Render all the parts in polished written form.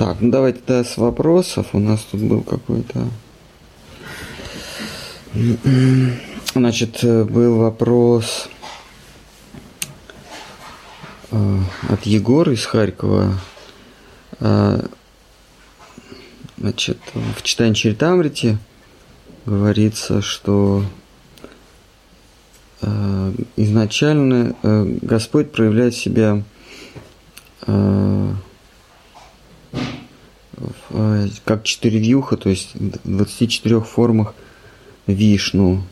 Так, ну давайте тогда с вопросов. У нас тут был какой-то... Значит, был вопрос от Егора из Харькова. Значит, в читании Чаритамрити говорится, что изначально Господь проявляет себя как четыревьюха, то есть в 24 формах Вишну.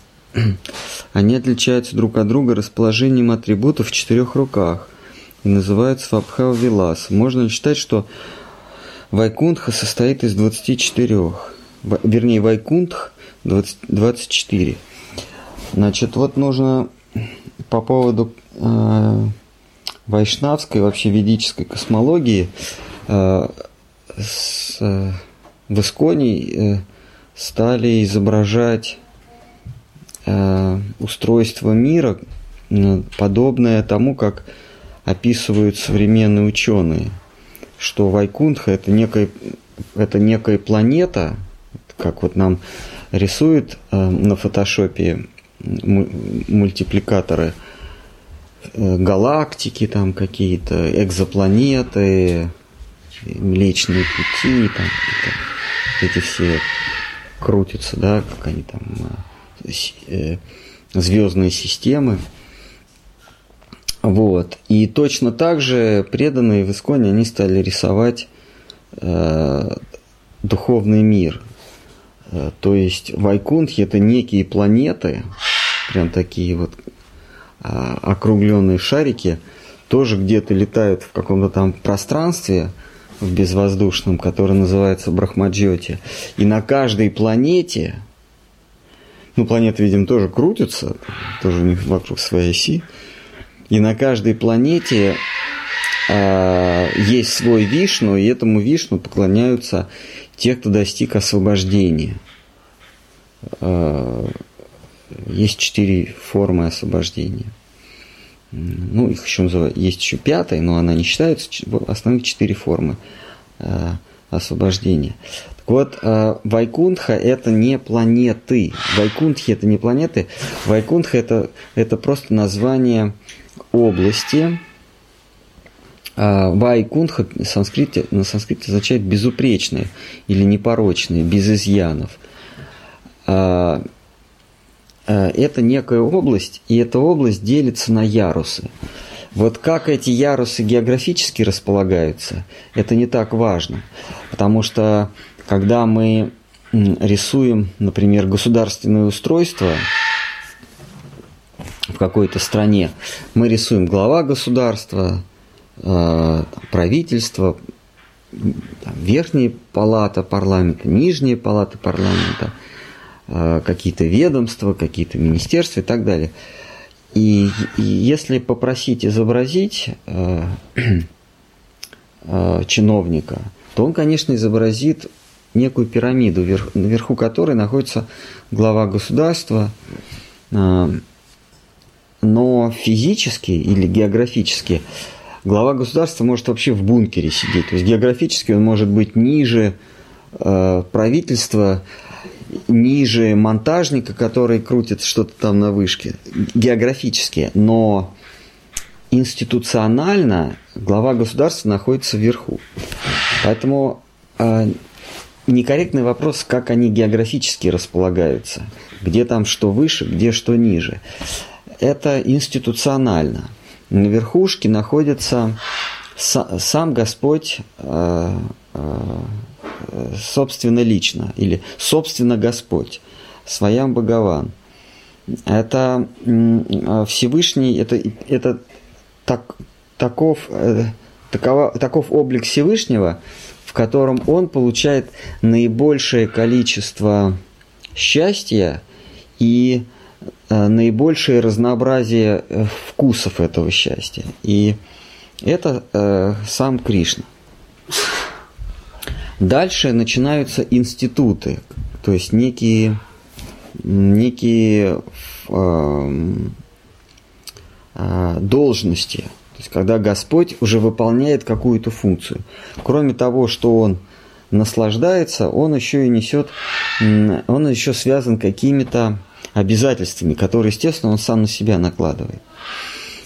Они отличаются друг от друга расположением атрибутов в четырех руках и называются Вабхава Вилас. Можно считать, что Вайкунтха состоит из 24, вернее, Вайкунтх 24. Значит, вот нужно по поводу вайшнавской, вообще ведической космологии в Исконе стали изображать устройство мира, подобное тому, как описывают современные ученые, что Вайкунтха – это некая планета, как вот нам рисуют на фотошопе мультипликаторы, галактики там какие-то, экзопланеты, Млечные пути, там эти все крутятся, да, как они там, звездные системы. Вот. И точно так же преданные в Исконе, они стали рисовать духовный мир. То есть Вайкунтхи – это некие планеты, прям такие вот округленные шарики, тоже где-то летают в каком-то там пространстве, в безвоздушном, который называется Брахмаджоти. И на каждой планете, ну, планеты, видимо, тоже крутятся, тоже у них вокруг своей оси, и на каждой планете есть свой Вишну, и этому Вишну поклоняются те, кто достиг освобождения. Есть 4 формы освобождения. Ну, их еще называют, есть еще 5, но она не считается, основных 4 формы освобождения. Так вот, Вайкунтха – это не планеты. Вайкунтхи – это не планеты. Вайкунтха – это просто название области. Вайкунтха на санскрите означает безупречное или непорочное, без изъянов. Это некая область, и эта область делится на ярусы. Вот как эти ярусы географически располагаются, это не так важно. Потому что, когда мы рисуем, например, государственное устройство в какой-то стране, мы рисуем глава государства, правительство, верхняя палата парламента, нижняя палата парламента, какие-то ведомства, какие-то министерства и так далее. И если попросить изобразить чиновника, то он, конечно, изобразит некую пирамиду, наверху которой находится глава государства, но физически или географически глава государства может вообще в бункере сидеть. То есть географически он может быть ниже правительства, ниже монтажника, который крутит что-то там на вышке, географически, но институционально глава государства находится вверху. Поэтому некорректный вопрос, как они географически располагаются, где там что выше, где что ниже. Это институционально. На верхушке находится сам Господь, собственно лично, или собственно Господь, Своям Бхагаван. Это Всевышний, это таков облик Всевышнего, в котором он получает наибольшее количество счастья и наибольшее разнообразие вкусов этого счастья. И это сам Кришна. Дальше начинаются институты, то есть некие должности. То есть, когда Господь уже выполняет какую-то функцию. Кроме того, что Он наслаждается, Он еще и несет, Он еще связан какими-то обязательствами, которые, естественно, Он сам на себя накладывает.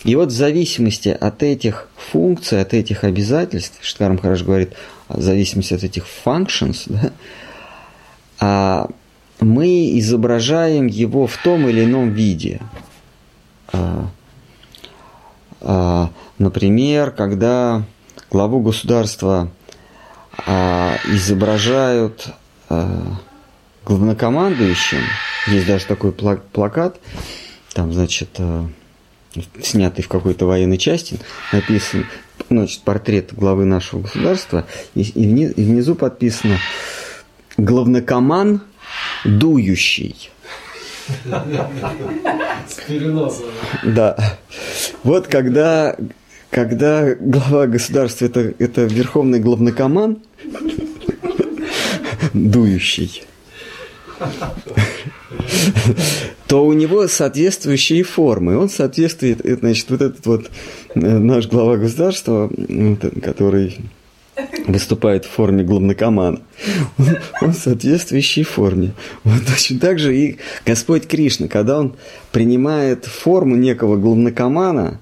И вот в зависимости от этих функций, от этих обязательств, Штхарм Хараш говорит, в зависимости от этих functions, мы изображаем его в том или ином виде. Например, когда главу государства изображают главнокомандующим, есть даже такой плакат, там, значит, снятый в какой-то военной части, написан, значит, портрет главы нашего государства, и внизу подписано «Главнокомандующий». С переносом. Да. Вот когда глава государства это верховный главнокомандующий, то у него соответствующие формы. Он соответствует, значит, вот этот вот наш глава государства, который выступает в форме главнокомана, он в соответствующей форме. Вот точно так же и Господь Кришна, когда Он принимает форму некого главнокомана,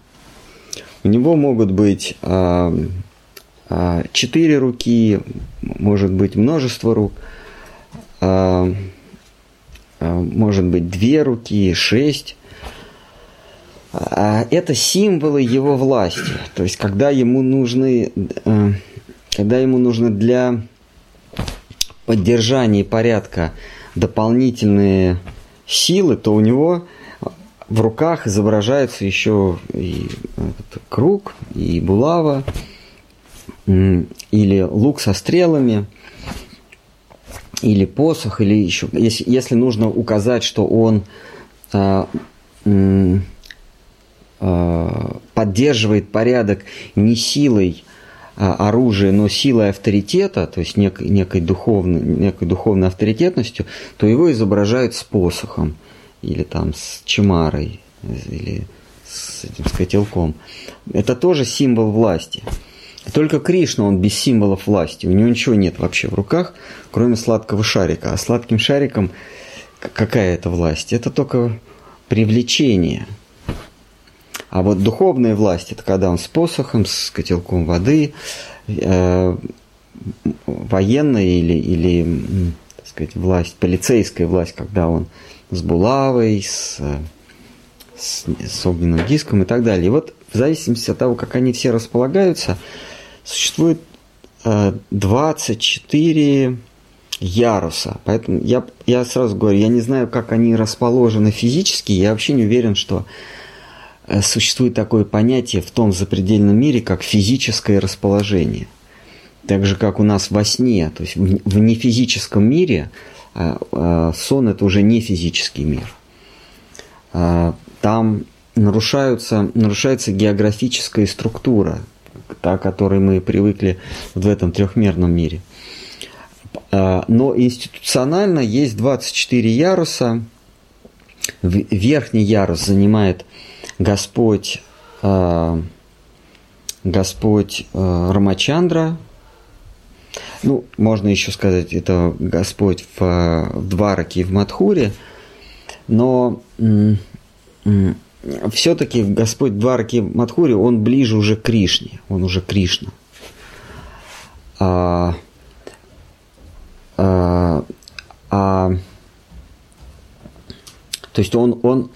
у него могут быть 4 руки, может быть множество рук, может быть 2 руки, 6. Это символы Его власти. То есть, когда ему нужны для поддержания порядка дополнительные силы, то у него в руках изображается еще и круг, и булава, или лук со стрелами, или посох, или еще. Если нужно указать, что он поддерживает порядок не силой оружия, но силой авторитета, то есть некой духовной авторитетностью, то его изображают с посохом, или там с чимарой, или с этим с котелком. Это тоже символ власти. Только Кришна, он без символов власти, у него ничего нет вообще в руках, кроме сладкого шарика. А сладким шариком какая это власть? Это только привлечение. А вот духовная власть – это когда он с посохом, с котелком воды, военная или так сказать, власть, полицейская власть, когда он с булавой, с огненным диском и так далее. И вот в зависимости от того, как они все располагаются, существует 24 яруса. Поэтому я сразу говорю, я не знаю, как они расположены физически, я вообще не уверен, что существует такое понятие в том запредельном мире, как физическое расположение. Так же, как у нас во сне, то есть в нефизическом мире, сон – это уже не физический мир. Там нарушается географическая структура, та, к которой мы привыкли в этом трехмерном мире. Но институционально есть 24 яруса. Верхний ярус занимает Господь Рамачандра, ну, можно еще сказать, это Господь в Двараке и в Мадхуре, но все-таки Господь в Двараке и в Мадхуре, он ближе уже к Кришне, он уже Кришна. То есть он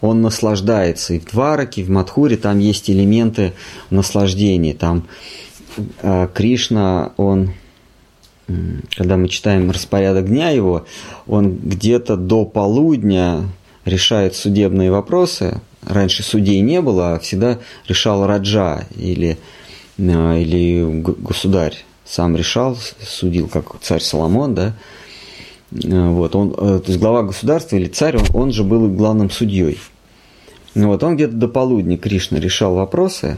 наслаждается. И в Двараке, и в Мадхуре там есть элементы наслаждения. Там Кришна, он, когда мы читаем распорядок дня его, он где-то до полудня решает судебные вопросы. Раньше судей не было, а всегда решал раджа или государь. Сам решал, судил, как царь Соломон, да. Вот, он, то есть глава государства или царь, он же был главным судьей. Вот, он где-то до полудня, Кришна, решал вопросы,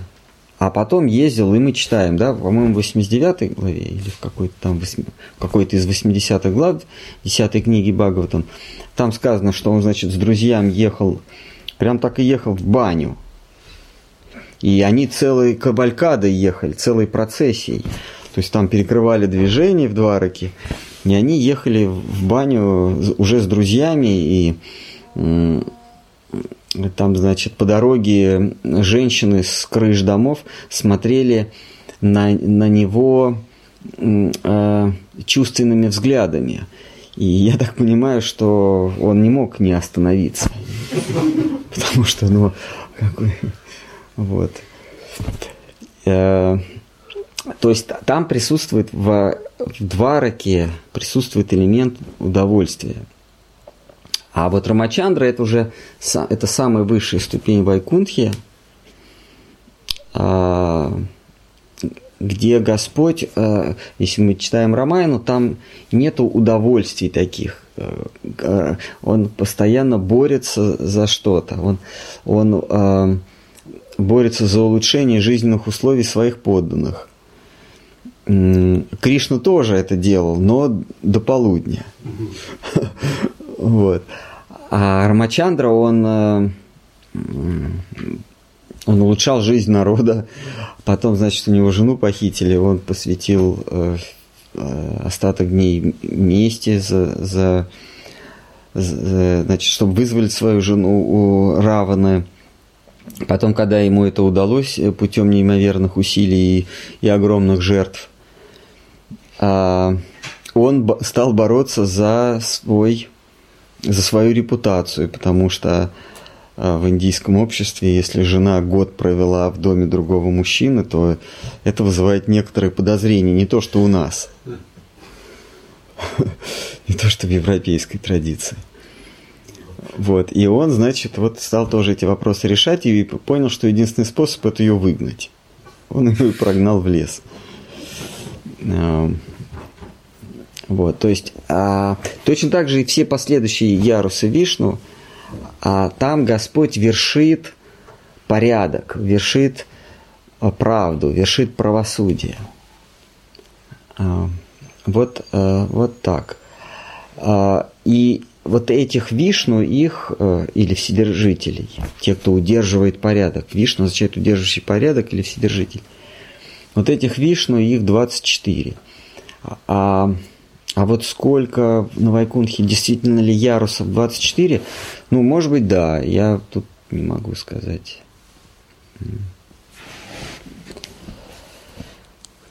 а потом ездил, и мы читаем, да, по-моему, в 89-й главе, или в какой-то из 80-х глав 10-й книги Бхагаватам, там сказано, что он, значит, с друзьями ехал, прям так и ехал в баню. И они целой кабалькадой ехали, целой процессией. То есть там перекрывали движение в Двараке, и они ехали в баню уже с друзьями, и там, значит, по дороге женщины с крыш домов смотрели на него чувственными взглядами. И я так понимаю, что он не мог не остановиться. Потому что, ну, какой... Вот. То есть там присутствует в Двараке присутствует элемент удовольствия. А вот Рамачандра это уже это самая высшая ступень Вайкунтхи, где Господь, если мы читаем Рамаяну, там нету удовольствий таких. Он постоянно борется за что-то. Он борется за улучшение жизненных условий своих подданных. Кришна тоже это делал, но до полудня. Вот. А Рамачандра, он улучшал жизнь народа. Потом, значит, у него жену похитили, он посвятил остаток дней мести, значит, чтобы вызволить свою жену у Раваны. Потом, когда ему это удалось путем неимоверных усилий и огромных жертв, он стал бороться за свою репутацию, потому что в индийском обществе, если жена год провела в доме другого мужчины, то это вызывает некоторые подозрения, не то, что у нас, не то, что в европейской традиции. Вот. И он, значит, стал тоже эти вопросы решать и понял, что единственный способ – это ее выгнать. Он ее прогнал в лес. Вот. То есть, точно так же и все последующие ярусы Вишну, там Господь вершит порядок, вершит правду, вершит правосудие. Вот так. И вот этих Вишну, их, или вседержителей, те, кто удерживает порядок. Вишну означает удерживающий порядок или вседержитель. Вот этих Вишну, их 24. А вот сколько на Вайкунтхе, действительно ли ярусов 24? Ну, может быть, да, я тут не могу сказать.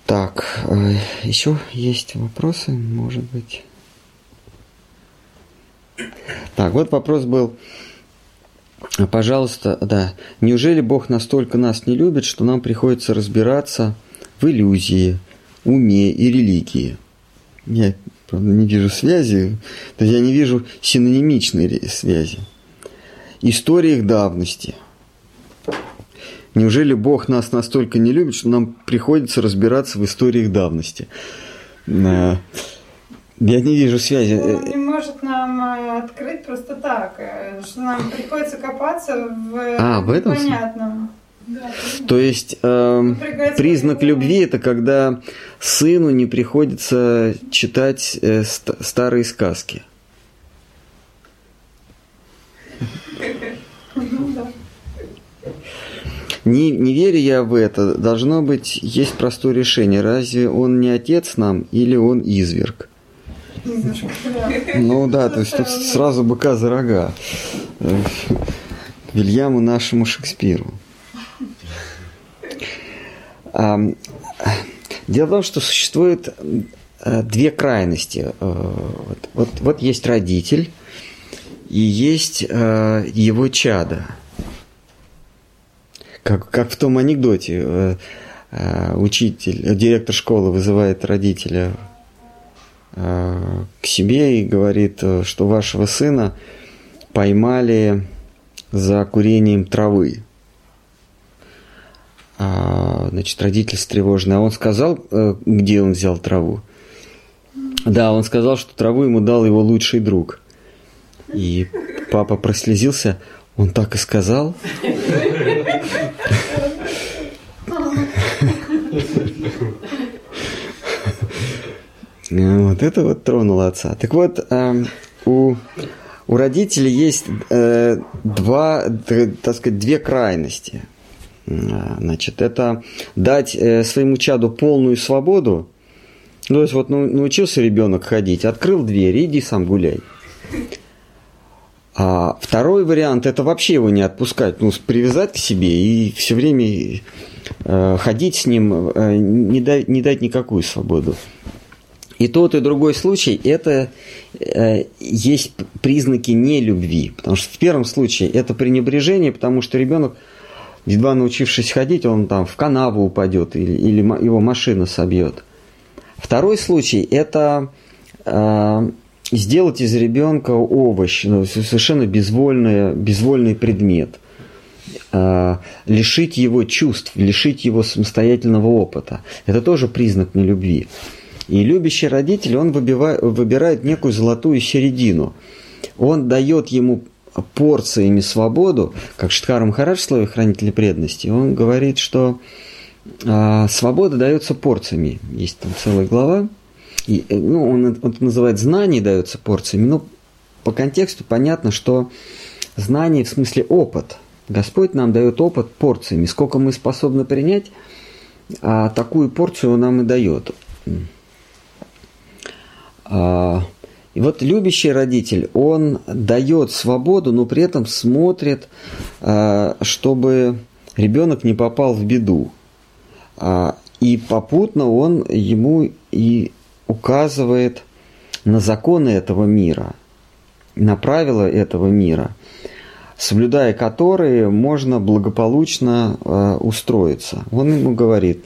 Так, еще есть вопросы, может быть? Так, вот вопрос был. Пожалуйста, да. Неужели Бог настолько нас не любит, что нам приходится разбираться в иллюзии, уме и религии? Я, правда, не вижу связи. То есть я не вижу синонимичной связи. История их давности. Неужели Бог нас настолько не любит, что нам приходится разбираться в истории их давности? Я не вижу связи. Он не может нам открыть просто так, что нам приходится копаться в этом непонятном. Да. То есть признак любви – это когда сыну не приходится читать старые сказки. Не верю я в это. Должно быть, есть простое решение. Разве он не отец нам или он изверг? Ну да, то есть тут сразу быка за рога. Вильяму нашему Шекспиру. Дело в том, что существует две крайности. Вот есть родитель и есть его чадо. Как в том анекдоте, учитель, директор школы вызывает родителя к себе и говорит, что вашего сына поймали за курением травы. Значит, родитель встревоженный. А он сказал, где он взял траву? Да, он сказал, что траву ему дал его лучший друг. И папа прослезился. Он так и сказал. Вот это тронуло отца. Так вот, у родителей есть две крайности. Значит, это дать своему чаду полную свободу. То есть, вот научился ребенок ходить, открыл дверь, иди сам гуляй. А второй вариант – это вообще его не отпускать, привязать к себе и все время ходить с ним, не дать никакую свободу. И тот, и другой случай – это есть признаки нелюбви. Потому что в первом случае это пренебрежение, потому что ребенок, едва научившись ходить, он там в канаву упадет или его машина собьет. Второй случай – это сделать из ребенка овощ, совершенно безвольный предмет, лишить его чувств, лишить его самостоятельного опыта. Это тоже признак нелюбви. И любящий родитель, он выбирает некую золотую середину. Он дает ему порциями свободу, как Шидхар Махарадж в слове «Хранитель преданности». Он говорит, что свобода дается порциями. Есть там целая глава. И, он называет «знание дается порциями», но по контексту понятно, что знание в смысле опыт. Господь нам дает опыт порциями. Сколько мы способны принять, такую порцию Он нам и дает. И вот любящий родитель, он дает свободу, но при этом смотрит, чтобы ребенок не попал в беду. И попутно он ему и указывает на законы этого мира, на правила этого мира, соблюдая которые можно благополучно устроиться. Он ему говорит,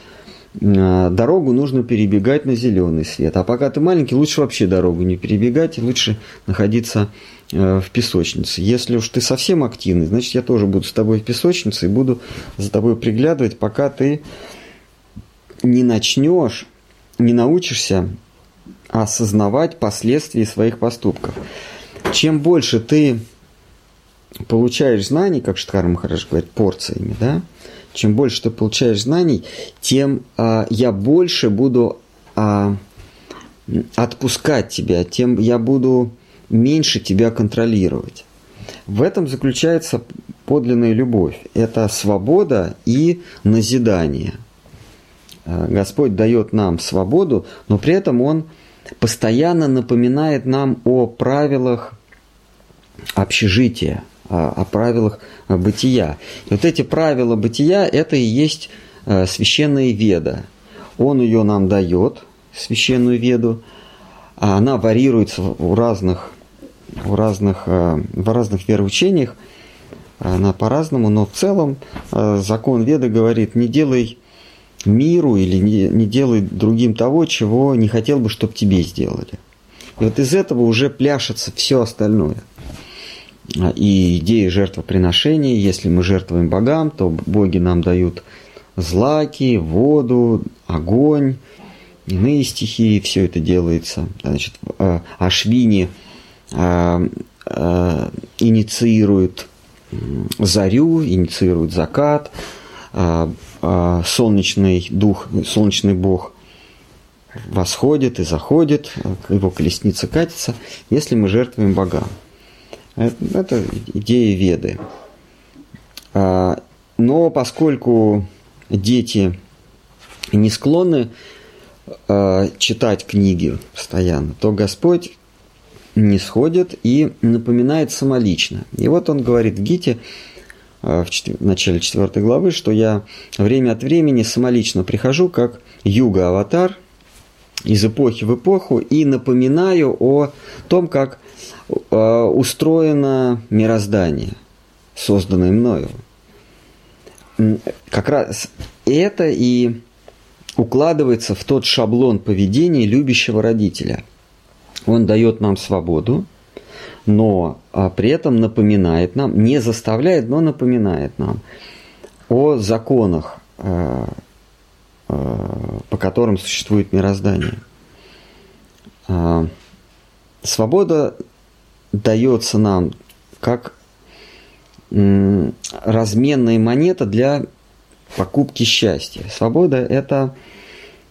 дорогу нужно перебегать на зеленый свет, а пока ты маленький, лучше вообще дорогу не перебегать, лучше находиться в песочнице. Если уж ты совсем активный, значит, я тоже буду с тобой в песочнице и буду за тобой приглядывать, пока ты не начнешь, не научишься осознавать последствия своих поступков. Чем больше ты получаешь знаний, как Шидхар Махарадж говорит, порциями, да? Чем больше ты получаешь знаний, тем я больше буду отпускать тебя, тем я буду меньше тебя контролировать. В этом заключается подлинная любовь. Это свобода и назидание. Господь дает нам свободу, но при этом Он постоянно напоминает нам о правилах общежития, о правилах бытия. И вот эти правила бытия – это и есть священная веда. Он ее нам дает, священную веду. Она варьируется в разных вероучениях, она по-разному, но в целом закон веды говорит: не делай миру или не делай другим того, чего не хотел бы, чтобы тебе сделали. И вот из этого уже пляшется все остальное. И идея жертвоприношения. Если мы жертвуем богам, то боги нам дают злаки, воду, огонь, иные стихии. Все это делается. Значит, Ашвини инициирует зарю, инициирует закат. Солнечный дух, солнечный бог восходит и заходит, его колесница катится, если мы жертвуем богам. Это идея веды. Но поскольку дети не склонны читать книги постоянно, то Господь не сходит и напоминает самолично. И вот он говорит в Гите, в начале 4 главы, что я время от времени самолично прихожу, как юга-аватар, из эпохи в эпоху, и напоминаю о том, как устроено мироздание, созданное мною. Как раз это и укладывается в тот шаблон поведения любящего родителя. Он дает нам свободу, но при этом напоминает нам, не заставляет, но напоминает нам о законах, по которым существует мироздание. Свобода дается нам как разменная монета для покупки счастья. Свобода – это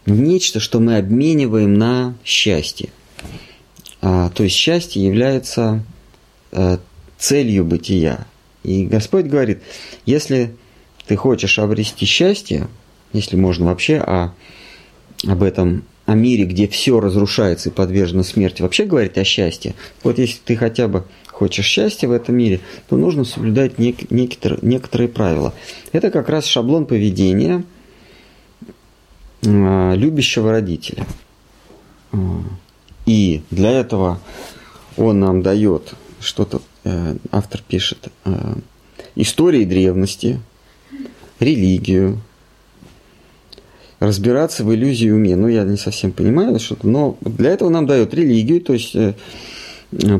нечто, что мы обмениваем на счастье. То есть счастье является целью бытия. И Господь говорит, если ты хочешь обрести счастье, если можно вообще об этом, о мире, где все разрушается и подвержено смерти, вообще говорить о счастье. Вот если ты хотя бы хочешь счастья в этом мире, то нужно соблюдать некоторые правила. Это как раз шаблон поведения любящего родителя. И для этого он нам дает, что-то автор пишет, истории древности, религию, разбираться в иллюзии уме. Ну, я не совсем понимаю, что-то, но для этого нам дает религию, то есть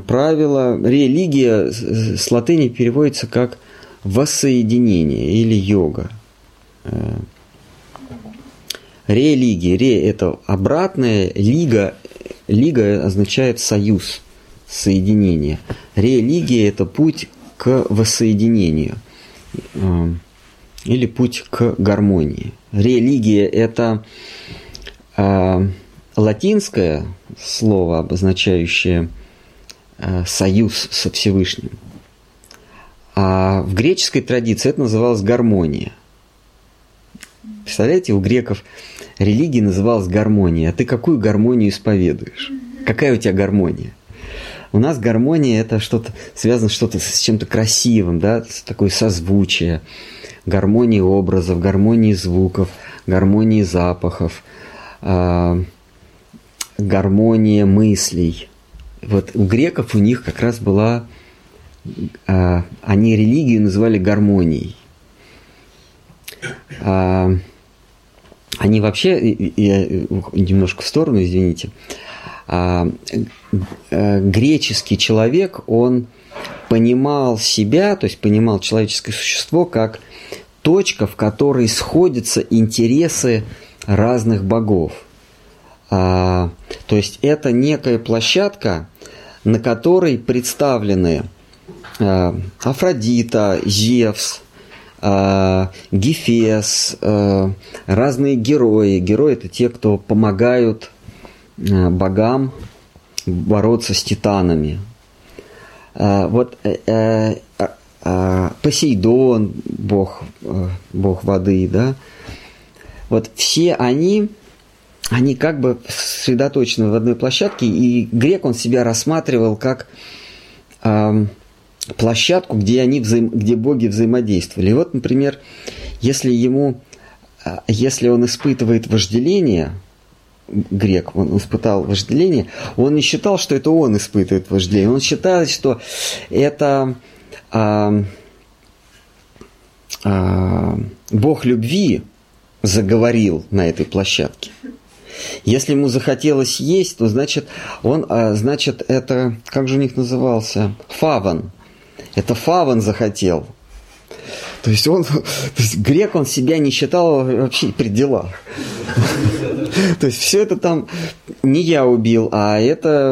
правила. Религия с латыни переводится как воссоединение или йога. Религия. Ре – это обратное, лига. Лига означает союз, соединение. Религия – это путь к воссоединению или путь к гармонии. Религия – это латинское слово, обозначающее союз со Всевышним. А в греческой традиции это называлось гармония. Представляете, у греков религия называлась гармонией. А ты какую гармонию исповедуешь? Какая у тебя гармония? У нас гармония – это что-то связано что-то с чем-то красивым, да? Такое созвучие, гармонии образов, гармонии звуков, гармонии запахов, гармония мыслей. Вот у греков у них как раз была… Они религию называли гармонией. Они вообще, я немножко в сторону, извините, греческий человек, он понимал себя, то есть понимал человеческое существо как точка, в которой сходятся интересы разных богов. То есть это некая площадка, на которой представлены Афродита, Зевс, Гефес, разные герои. Герои – это те, кто помогают богам бороться с титанами. Вот Посейдон, бог воды, да. Вот все они как бы сосредоточены в одной площадке, и грек он себя рассматривал как площадку, где боги взаимодействовали. И вот, например, если он испытывает вожделение, грек, он испытал вожделение, он не считал, что это он испытывает вожделение, он считал, что это бог любви заговорил на этой площадке. Если ему захотелось есть, то значит это, как же у них назывался, фаван. Это фаван захотел. То есть грек он себя не считал вообще при делах. То есть все это там не я убил, а это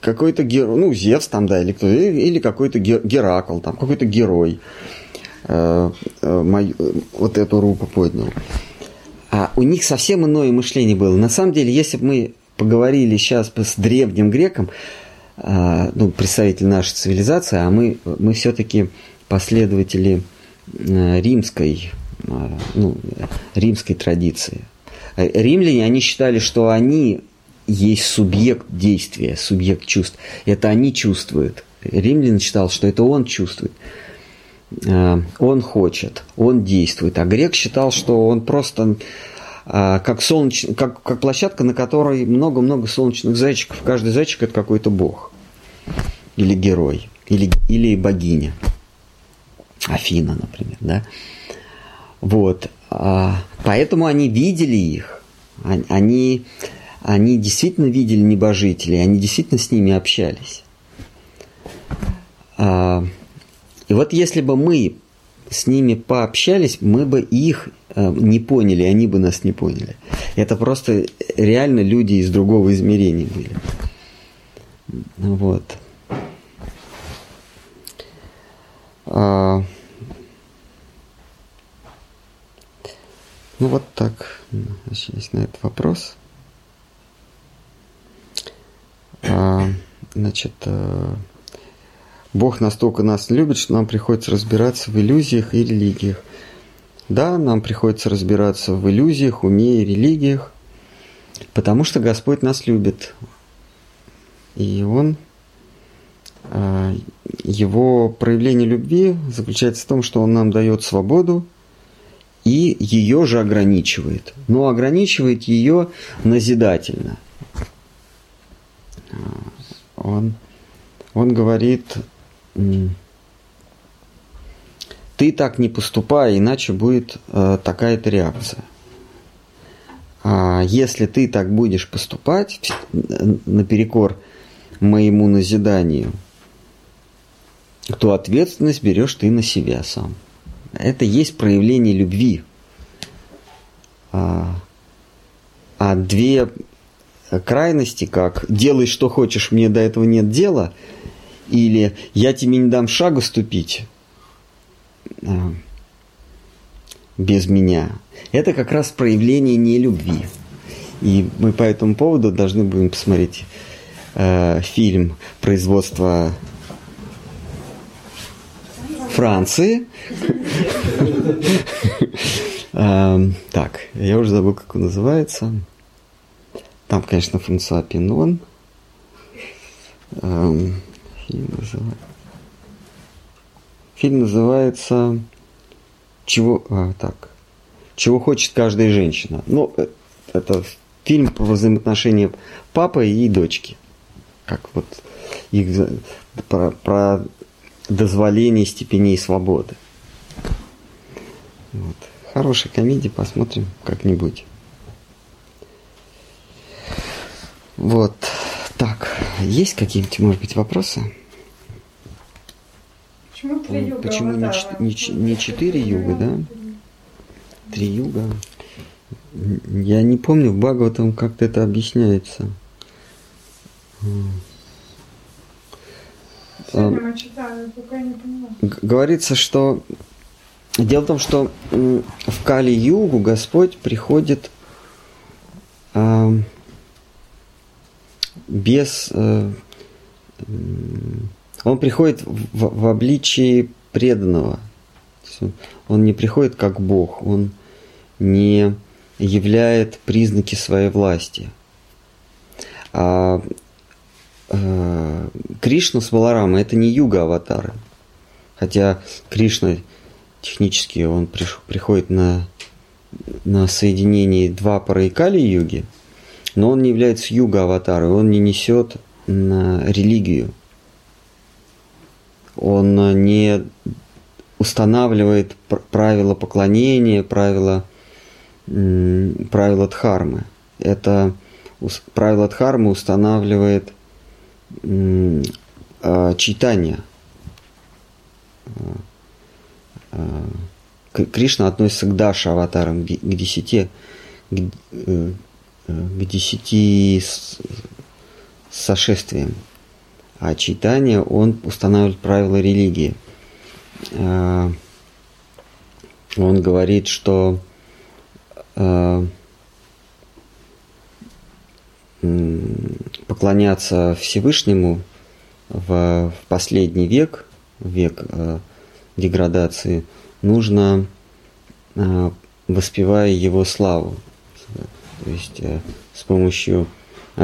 какой-то герой, ну Зевс там, да, или кто, или какой-то Геракл, там какой-то герой вот эту руку поднял. А у них совсем иное мышление было. На самом деле, если бы мы поговорили сейчас с древним греком, ну, представитель нашей цивилизации, а мы все-таки последователи римской традиции. Римляне, они считали, что они есть субъект действия, субъект чувств. Это они чувствуют. Римлянин считал, что это он чувствует. Он хочет, он действует. А грек считал, что он просто как площадка, на которой много-много солнечных зайчиков. Каждый зайчик – это какой-то бог. Или герой. Или богиня. Афина, например. Да? Вот. Поэтому они видели их. Они действительно видели небожителей. Они действительно с ними общались. И вот если бы мы с ними пообщались, мы бы их не поняли, они бы нас не поняли. Это просто реально люди из другого измерения были. Вот. Ну вот так. Сейчас на этот вопрос. Значит… Бог настолько нас любит, что нам приходится разбираться в иллюзиях и религиях. Да, нам приходится разбираться в иллюзиях, уме и религиях, потому что Господь нас любит. И Он, Его проявление любви заключается в том, что Он нам дает свободу и ее же ограничивает. Но ограничивает ее назидательно. Он говорит: ты так не поступай, иначе будет такая-то реакция. А если ты так будешь поступать наперекор моему назиданию, то ответственность берешь ты на себя сам. Это есть проявление любви. А две крайности, как «делай, что хочешь, мне до этого нет дела», или «я тебе не дам шагу ступить», без меня. Это как раз проявление нелюбви. И мы по этому поводу должны будем посмотреть фильм производства Франции. Так, я уже забыл, как он называется. Там, конечно, Франсуа Пинон. Фильм называется «Чего хочет каждая женщина». Ну, это фильм про взаимоотношения папы и дочки. Как вот их про дозволение степеней свободы. Вот. Хорошая комедия, посмотрим как-нибудь. Вот. Так, есть какие-нибудь, может быть, вопросы? Почему не четыре юга, да? Три юга. Я не помню, в Бхагаватам как-то это объясняется. Сегодня мы читали, пока не понимаю. Говорится, что... Дело в том, что в Кали-югу Господь приходит без... Он приходит в обличии преданного. Он не приходит как Бог, он не являет признаки своей власти. А Кришна с Баларамой – это не юга-аватары. Хотя Кришна технически он приходит на соединение Двапара и Кали-юги, но он не является юга-аватаром, он не несет религию. Он не устанавливает правила поклонения, правила дхармы. Это правила дхармы устанавливает Чайтанья. Кришна относится к Даша-аватарам, к десяти сошествиям. А Чайтанья, он устанавливает правила религии. Он говорит, что поклоняться Всевышнему в последний век, век деградации, нужно, воспевая его славу, то есть с помощью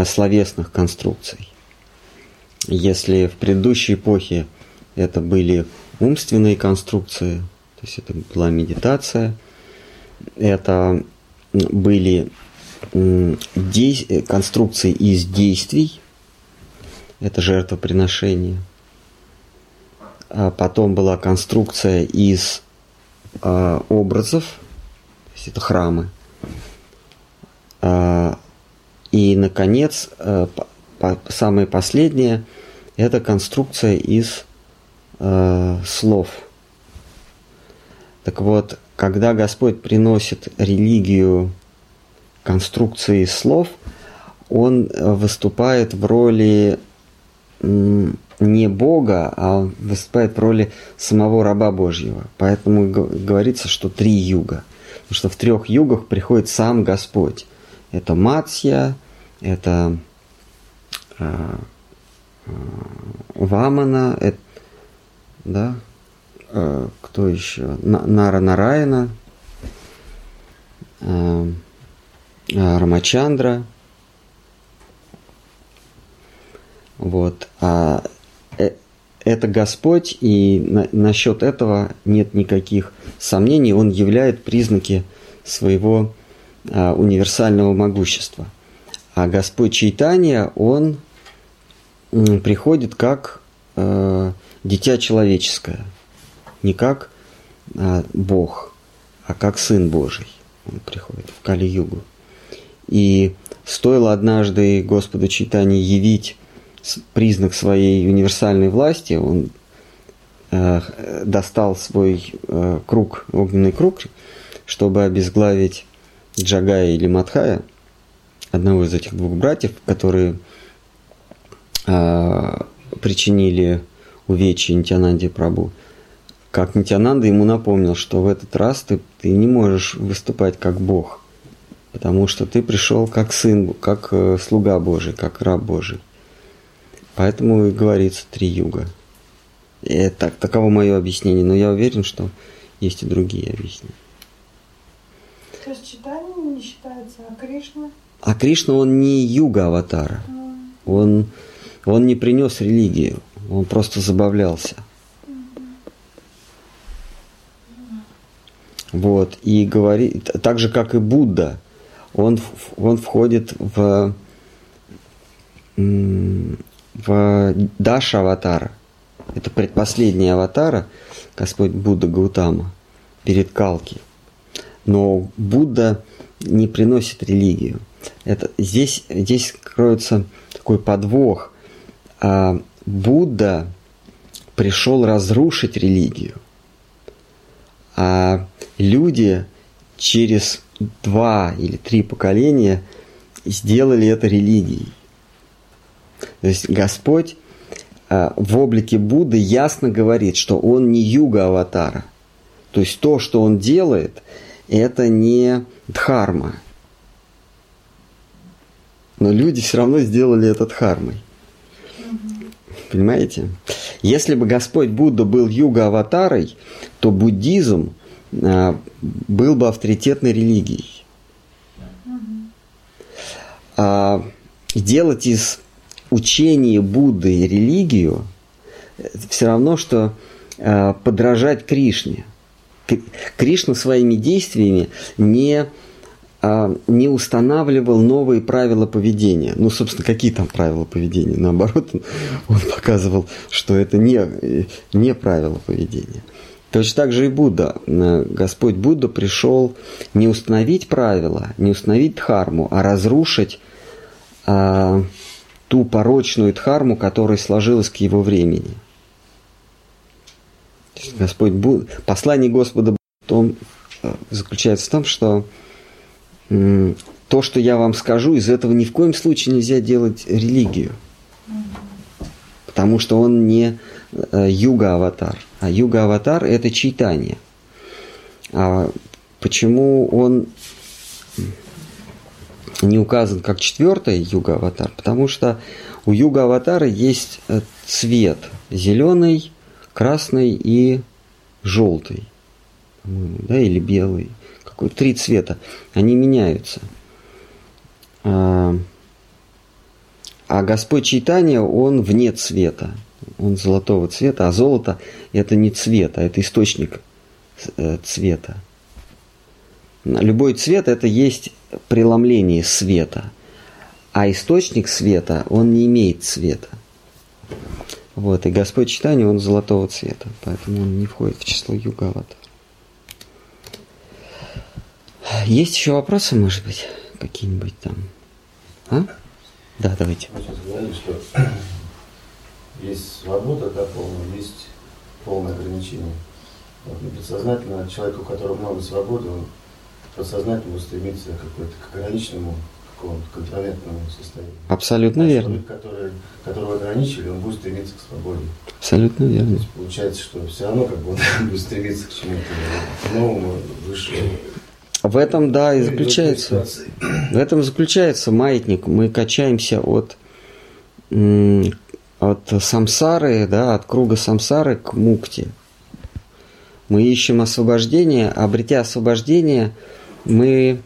словесных конструкций. Если в предыдущей эпохе это были умственные конструкции, то есть это была медитация, это были конструкции из действий, это жертвоприношение, а потом была конструкция из образов, то есть это храмы, и, наконец, самое последнее – это конструкция из слов. Так вот, когда Господь приносит религию конструкции слов, Он выступает в роли не Бога, а Он выступает в роли самого раба Божьего. Поэтому говорится, что три юга. Потому что в трех югах приходит сам Господь. Это Матсья, это Вамана, да, кто еще? Нара Нараяна, Рамачандра. Вот. А это Господь, и насчет этого нет никаких сомнений. Он являет признаки своего универсального могущества. А Господь Чайтанья, он приходит как дитя человеческое, не как Бог, а как Сын Божий. Он приходит в Кали-югу. И стоило однажды Господу Чайтанье явить признак своей универсальной власти, он достал свой круг, огненный круг, чтобы обезглавить Джагая или Мадхая, одного из этих двух братьев, которые причинили увечья Нитьянанде Прабху. Как Нитьянанда ему напомнил, что в этот раз ты не можешь выступать как Бог, потому что ты пришел как сын, как слуга Божий, как раб Божий. Поэтому и говорится три юга. Это таково мое объяснение, но я уверен, что есть и другие объяснения. То есть Чайтанья не считается, а Кришна? А Кришна, он не юга-аватара. Он не принес религию, он просто забавлялся. Вот, и говорит, так же, как и Будда, он входит в Даша-аватара. Это предпоследняя аватара, Господь Будда Гаутама, перед Калки. Но Будда не приносит религию. Это, здесь кроется такой подвох. Будда пришел разрушить религию. А люди через 2 или 3 поколения сделали это религией. То есть Господь в облике Будды ясно говорит, что он не юга-аватара. То есть то, что он делает, это не дхарма. Но люди все равно сделали это дхармой. Понимаете? Если бы Господь Будда был юга-аватарой, то буддизм был бы авторитетной религией. Делать из учения Будды и религию все равно, что подражать Кришне. Кришна своими действиями не устанавливал новые правила поведения. Ну, собственно, какие там правила поведения? Наоборот, он показывал, что это не правила поведения. Точно так же и Будда. Господь Будда пришел не установить правила, не установить дхарму, а разрушить ту порочную дхарму, которая сложилась к его времени. Господь Будда, послание Господа заключается в том, что то, что я вам скажу, из этого ни в коем случае нельзя делать религию. Потому что он не юга-аватар. А юга-аватар – это Чайтанья. А почему он не указан как 4-й юга-аватар? Потому что у юга-аватара есть цвет – зеленый, красный и желтый. Да, или белый. 3 цвета, они меняются. А Господь Чайтанья, он вне цвета. Он золотого цвета, а золото это не цвет, а это источник цвета. Любой цвет это есть преломление света. А источник света, он не имеет цвета. Вот, и Господь Чайтанья, он золотого цвета, поэтому он не входит в число юга-аватара. Есть еще вопросы, может быть, какие-нибудь там? А? Да, давайте. Вы сейчас говорили, что есть свобода, да, полная, есть полное ограничение. Вот, неподсознательно человеку, у которого много свободы, он подсознательно стремится к ограниченному, какому-то контролентному состоянию. Абсолютно верно. Человек, которого ограничили, он будет стремиться к свободе. Абсолютно верно. То есть получается, что все равно как бы он будет стремиться к чему-то новому, высшему. В этом, да, и заключается. В этом заключается маятник. Мы качаемся от от самсары, да, от круга самсары к мукти. Мы ищем освобождение, обретя освобождение, мы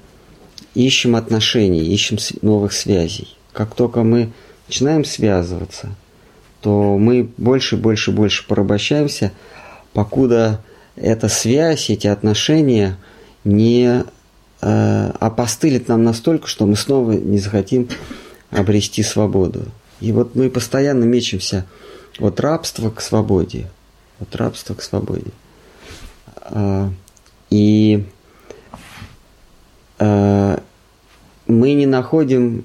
ищем отношений, ищем новых связей. Как только мы начинаем связываться, то мы больше порабощаемся, покуда эта связь, эти отношения не опостылит нам настолько, что мы снова не захотим обрести свободу. И вот мы постоянно мечемся от рабства к свободе. От рабства к свободе. И мы не находим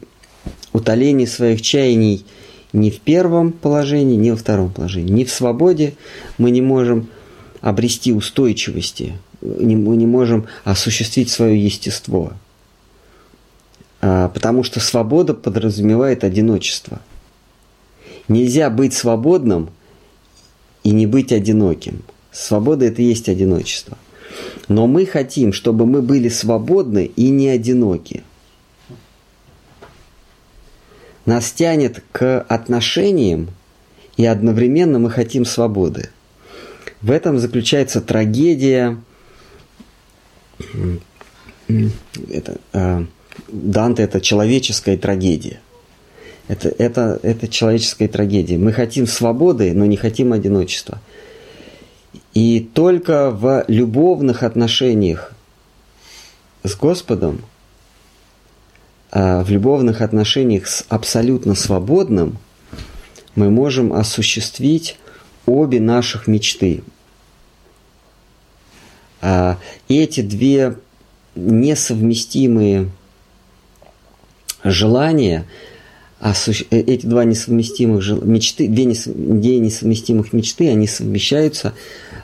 утоления своих чаяний ни в первом положении, ни во втором положении. Ни в свободе мы не можем обрести устойчивости, мы не можем осуществить свое естество. Потому что свобода подразумевает одиночество. Нельзя быть свободным и не быть одиноким. Свобода – это и есть одиночество. Но мы хотим, чтобы мы были свободны и не одиноки. Нас тянет к отношениям, и одновременно мы хотим свободы. В этом заключается трагедия. Данте – это человеческая трагедия. Это человеческая трагедия. Мы хотим свободы, но не хотим одиночества. И только в любовных отношениях с Господом, в любовных отношениях с абсолютно свободным, мы можем осуществить обе наших мечты. Эти две несовместимые желания, эти два несовместимых мечты, две несовместимых мечты, они совмещаются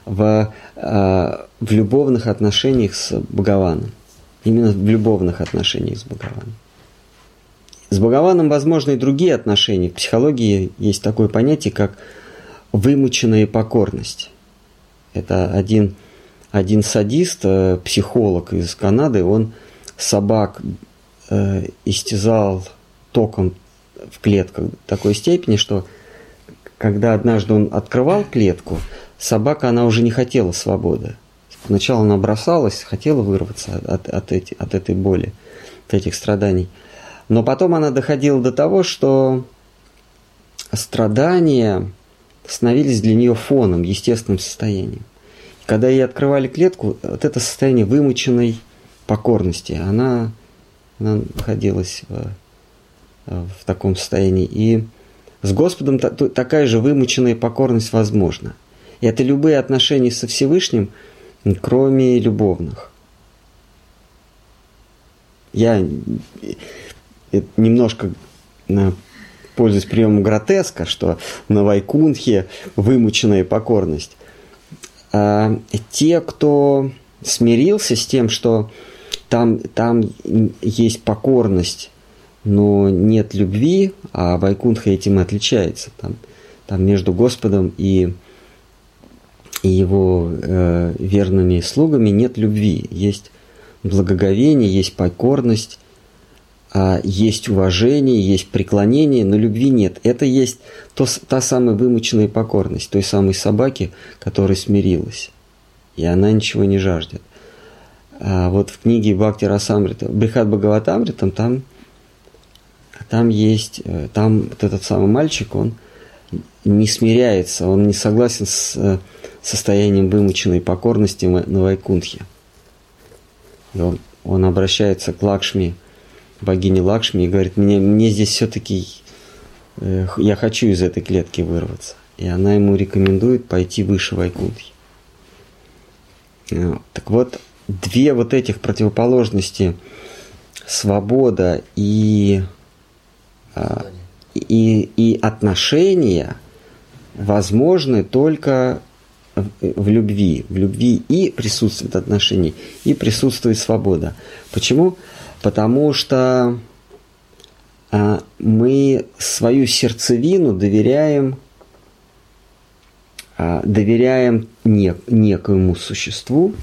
в любовных отношениях с Бхагаваном. Именно в любовных отношениях с Бхагаваном. С Бхагаваном возможны и другие отношения. В психологии есть такое понятие, как вымученная покорность. Это один садист, психолог из Канады, он собак истязал током в клетках в такой степени, что когда однажды он открывал клетку, собака, она уже не хотела свободы. Сначала она бросалась, хотела вырваться от этой боли, от этих страданий. Но потом она доходила до того, что страдания становились для нее фоном, естественным состоянием. И когда ей открывали клетку, вот это состояние вымученной покорности, она находилась в таком состоянии. И с Господом такая же вымученная покорность возможна. И это любые отношения со Всевышним, кроме любовных. Я немножко пользуюсь приемом гротеска, что на Вайкунтхе вымученная покорность. А те, кто смирился с тем, что там есть покорность, но нет любви, а Вайкунтха этим и отличается. Там между Господом и его верными слугами нет любви. Есть благоговение, есть покорность, есть уважение, есть преклонение, но любви нет. Это есть та самая вымученная покорность той самой собаки, которая смирилась, и она ничего не жаждет. А вот в книге Бхакти Расамрита, Брихад-Бхагаватамритам, там есть, там вот этот самый мальчик, он не смиряется, он не согласен с состоянием вымученной покорности на Вайкунтхе. И он обращается к Лакшми, богине Лакшми, и говорит: мне здесь все-таки, я хочу из этой клетки вырваться. И она ему рекомендует пойти выше Вайкунтхи. Так вот, две вот этих противоположности, свобода и отношения, возможны только в любви. В любви и присутствует отношения, и присутствует свобода. Почему? Потому что мы свою сердцевину доверяем некоему существу,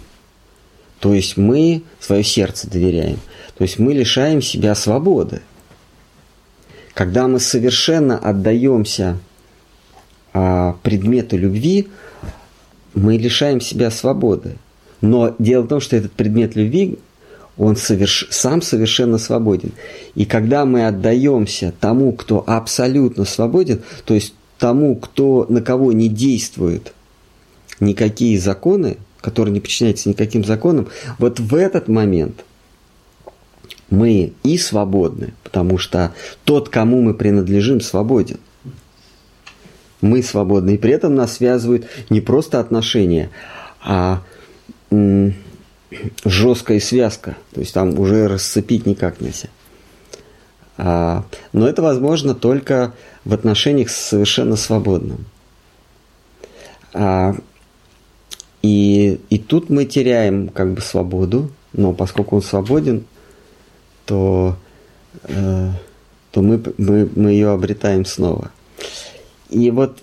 то есть мы свое сердце доверяем, то есть мы лишаем себя свободы. Когда мы совершенно отдаемся предмету любви мы лишаем себя свободы. Но дело в том, что этот предмет любви, он сам совершенно свободен. И когда мы отдаемся тому, кто абсолютно свободен, то есть тому, на кого не действуют никакие законы, который не подчиняется никаким законам, вот в этот момент мы и свободны, потому что тот, кому мы принадлежим, свободен. Мы свободны, и при этом нас связывают не просто отношения, а жесткая связка, то есть там уже расцепить никак нельзя. Но это возможно только в отношениях совершенно свободным. И тут мы теряем как бы свободу, но поскольку он свободен, то мы ее обретаем снова. И вот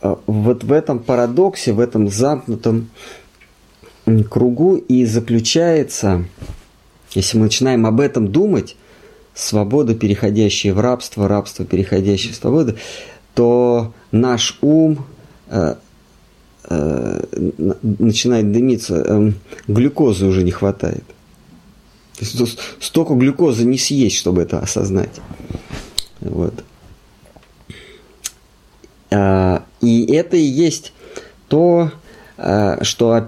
в этом парадоксе, в этом замкнутом кругу и заключается, если мы начинаем об этом думать, свобода, переходящая в рабство, рабство, переходящее в свободу, то наш ум начинает дымиться, глюкозы уже не хватает. То есть столько глюкозы не съесть, чтобы это осознать. Вот. И это и есть то, что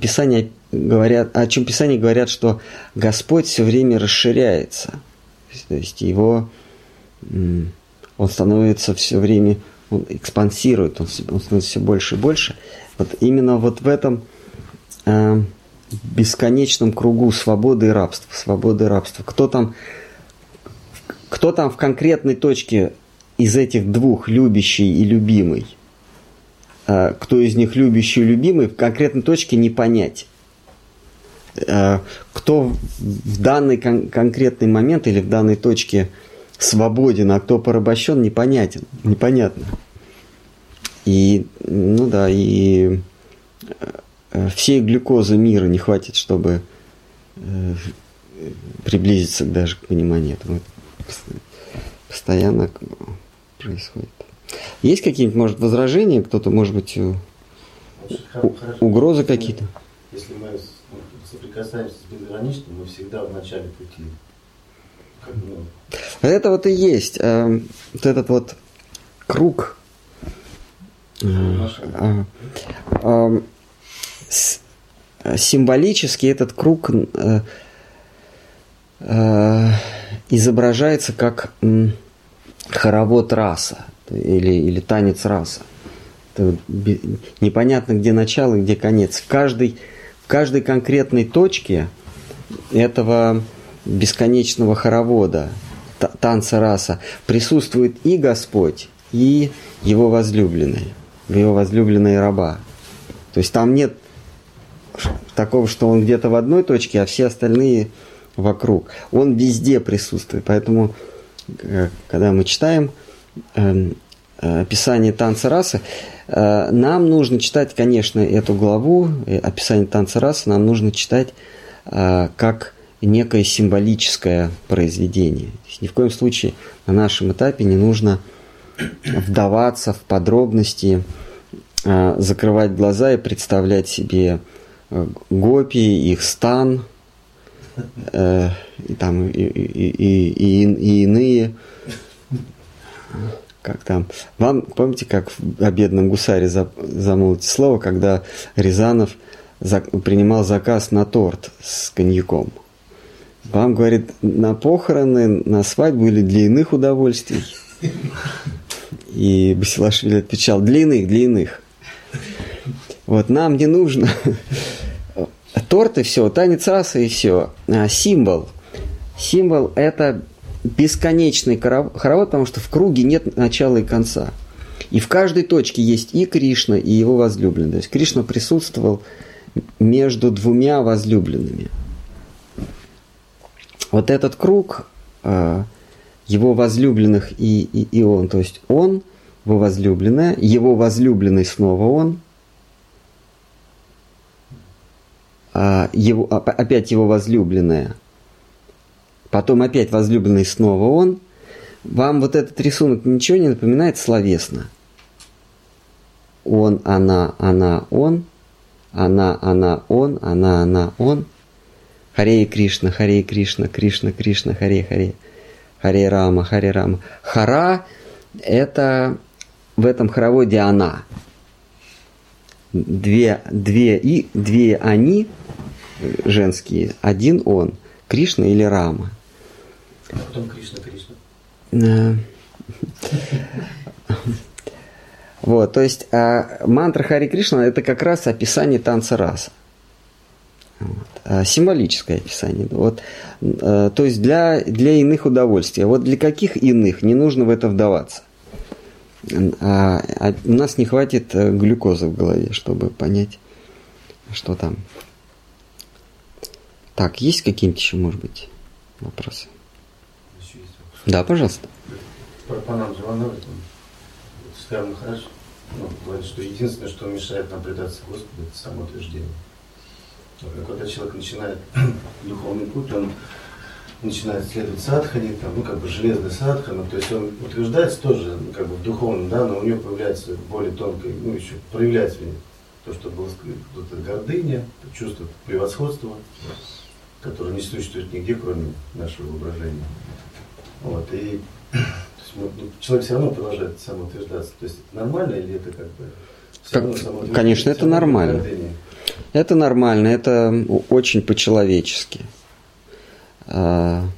Писание говорят, о чем Писание говорят, что Господь все время расширяется. То есть он становится все время, он экспансирует, он становится все больше и больше. Вот именно вот в этом бесконечном кругу свободы и рабства, свободы и рабства. Кто там в конкретной точке из этих двух, любящий и любимый, кто из них любящий и любимый, в конкретной точке не понять. Кто в данный конкретный момент или в данной точке свободен, а кто порабощен, непонятно. И, и всей глюкозы мира не хватит, чтобы приблизиться даже к пониманию этого. Постоянно происходит. Есть какие-нибудь, может, возражения? Кто-то, может быть, угрозы какие-то? Если мы соприкасаемся с безграничным, мы всегда в начале пути. Это вот и есть вот этот вот круг. Символически этот круг изображается как хоровод раса или танец раса. Непонятно, где начало и где конец. В каждой конкретной точке этого бесконечного хоровода, танца раса, присутствует и Господь, и его возлюбленные раба. То есть там нет такого, что он где-то в одной точке, а все остальные вокруг. Он везде присутствует. Поэтому, когда мы читаем описание танца расы, нам нужно читать, конечно, эту главу, описание танца расы, нам нужно читать как некое символическое произведение. Ни в коем случае на нашем этапе не нужно вдаваться в подробности, закрывать глаза и представлять себе гопи, их стан, и иные. Как там? Вам помните, как о «Бедном гусаре» замолвите слово, когда Рязанов принимал заказ на торт с коньяком? Вам, говорит, на похороны, на свадьбу или для иных удовольствий? И Басилашвили отвечал: для иных. Вот нам не нужно торт и все, танец расы и все. Символ. Символ – это бесконечный хоровод, потому что в круге нет начала и конца. И в каждой точке есть и Кришна, и его возлюбленный. То есть Кришна присутствовал между двумя возлюбленными. Вот этот круг его возлюбленных и он, то есть он, его возлюбленная, его возлюбленный снова он, опять его возлюбленная, потом опять возлюбленный снова он. Вам вот этот рисунок ничего не напоминает словесно? он, она, он, она, он. Харе Кришна, Кришна, Кришна, Харе, Харе, Харе Рама, Харе Рама. Хара – это в этом хороводе она. Две они женские, один он, Кришна или Рама. А потом Кришна, Кришна. Вот, то есть мантра Харе Кришна – это как раз описание танца раса. Вот. Символическое описание. Вот. То есть для иных удовольствий. Вот для каких иных не нужно в это вдаваться. У нас не хватит глюкозы в голове, чтобы понять, что там. Так, есть какие-нибудь еще, может быть, вопросы? Еще есть вопросы. Да, пожалуйста. Про Панам Джаванова Схайм Махарадж говорит, что единственное, что мешает нам предаться Господу, это самоутверждение. Когда человек начинает духовный путь, он начинает следовать садхане, там, железная садхана, то есть он утверждается тоже в духовном, да, но у него появляется более тонкое, еще проявляется то, что было сказано, гордыня, чувство превосходства, которое не существует нигде, кроме нашего воображения. Вот, и человек все равно продолжает самоутверждаться. То есть это нормально или это Конечно, это нормально. Гордыня? Это нормально, это очень по-человечески. Начинает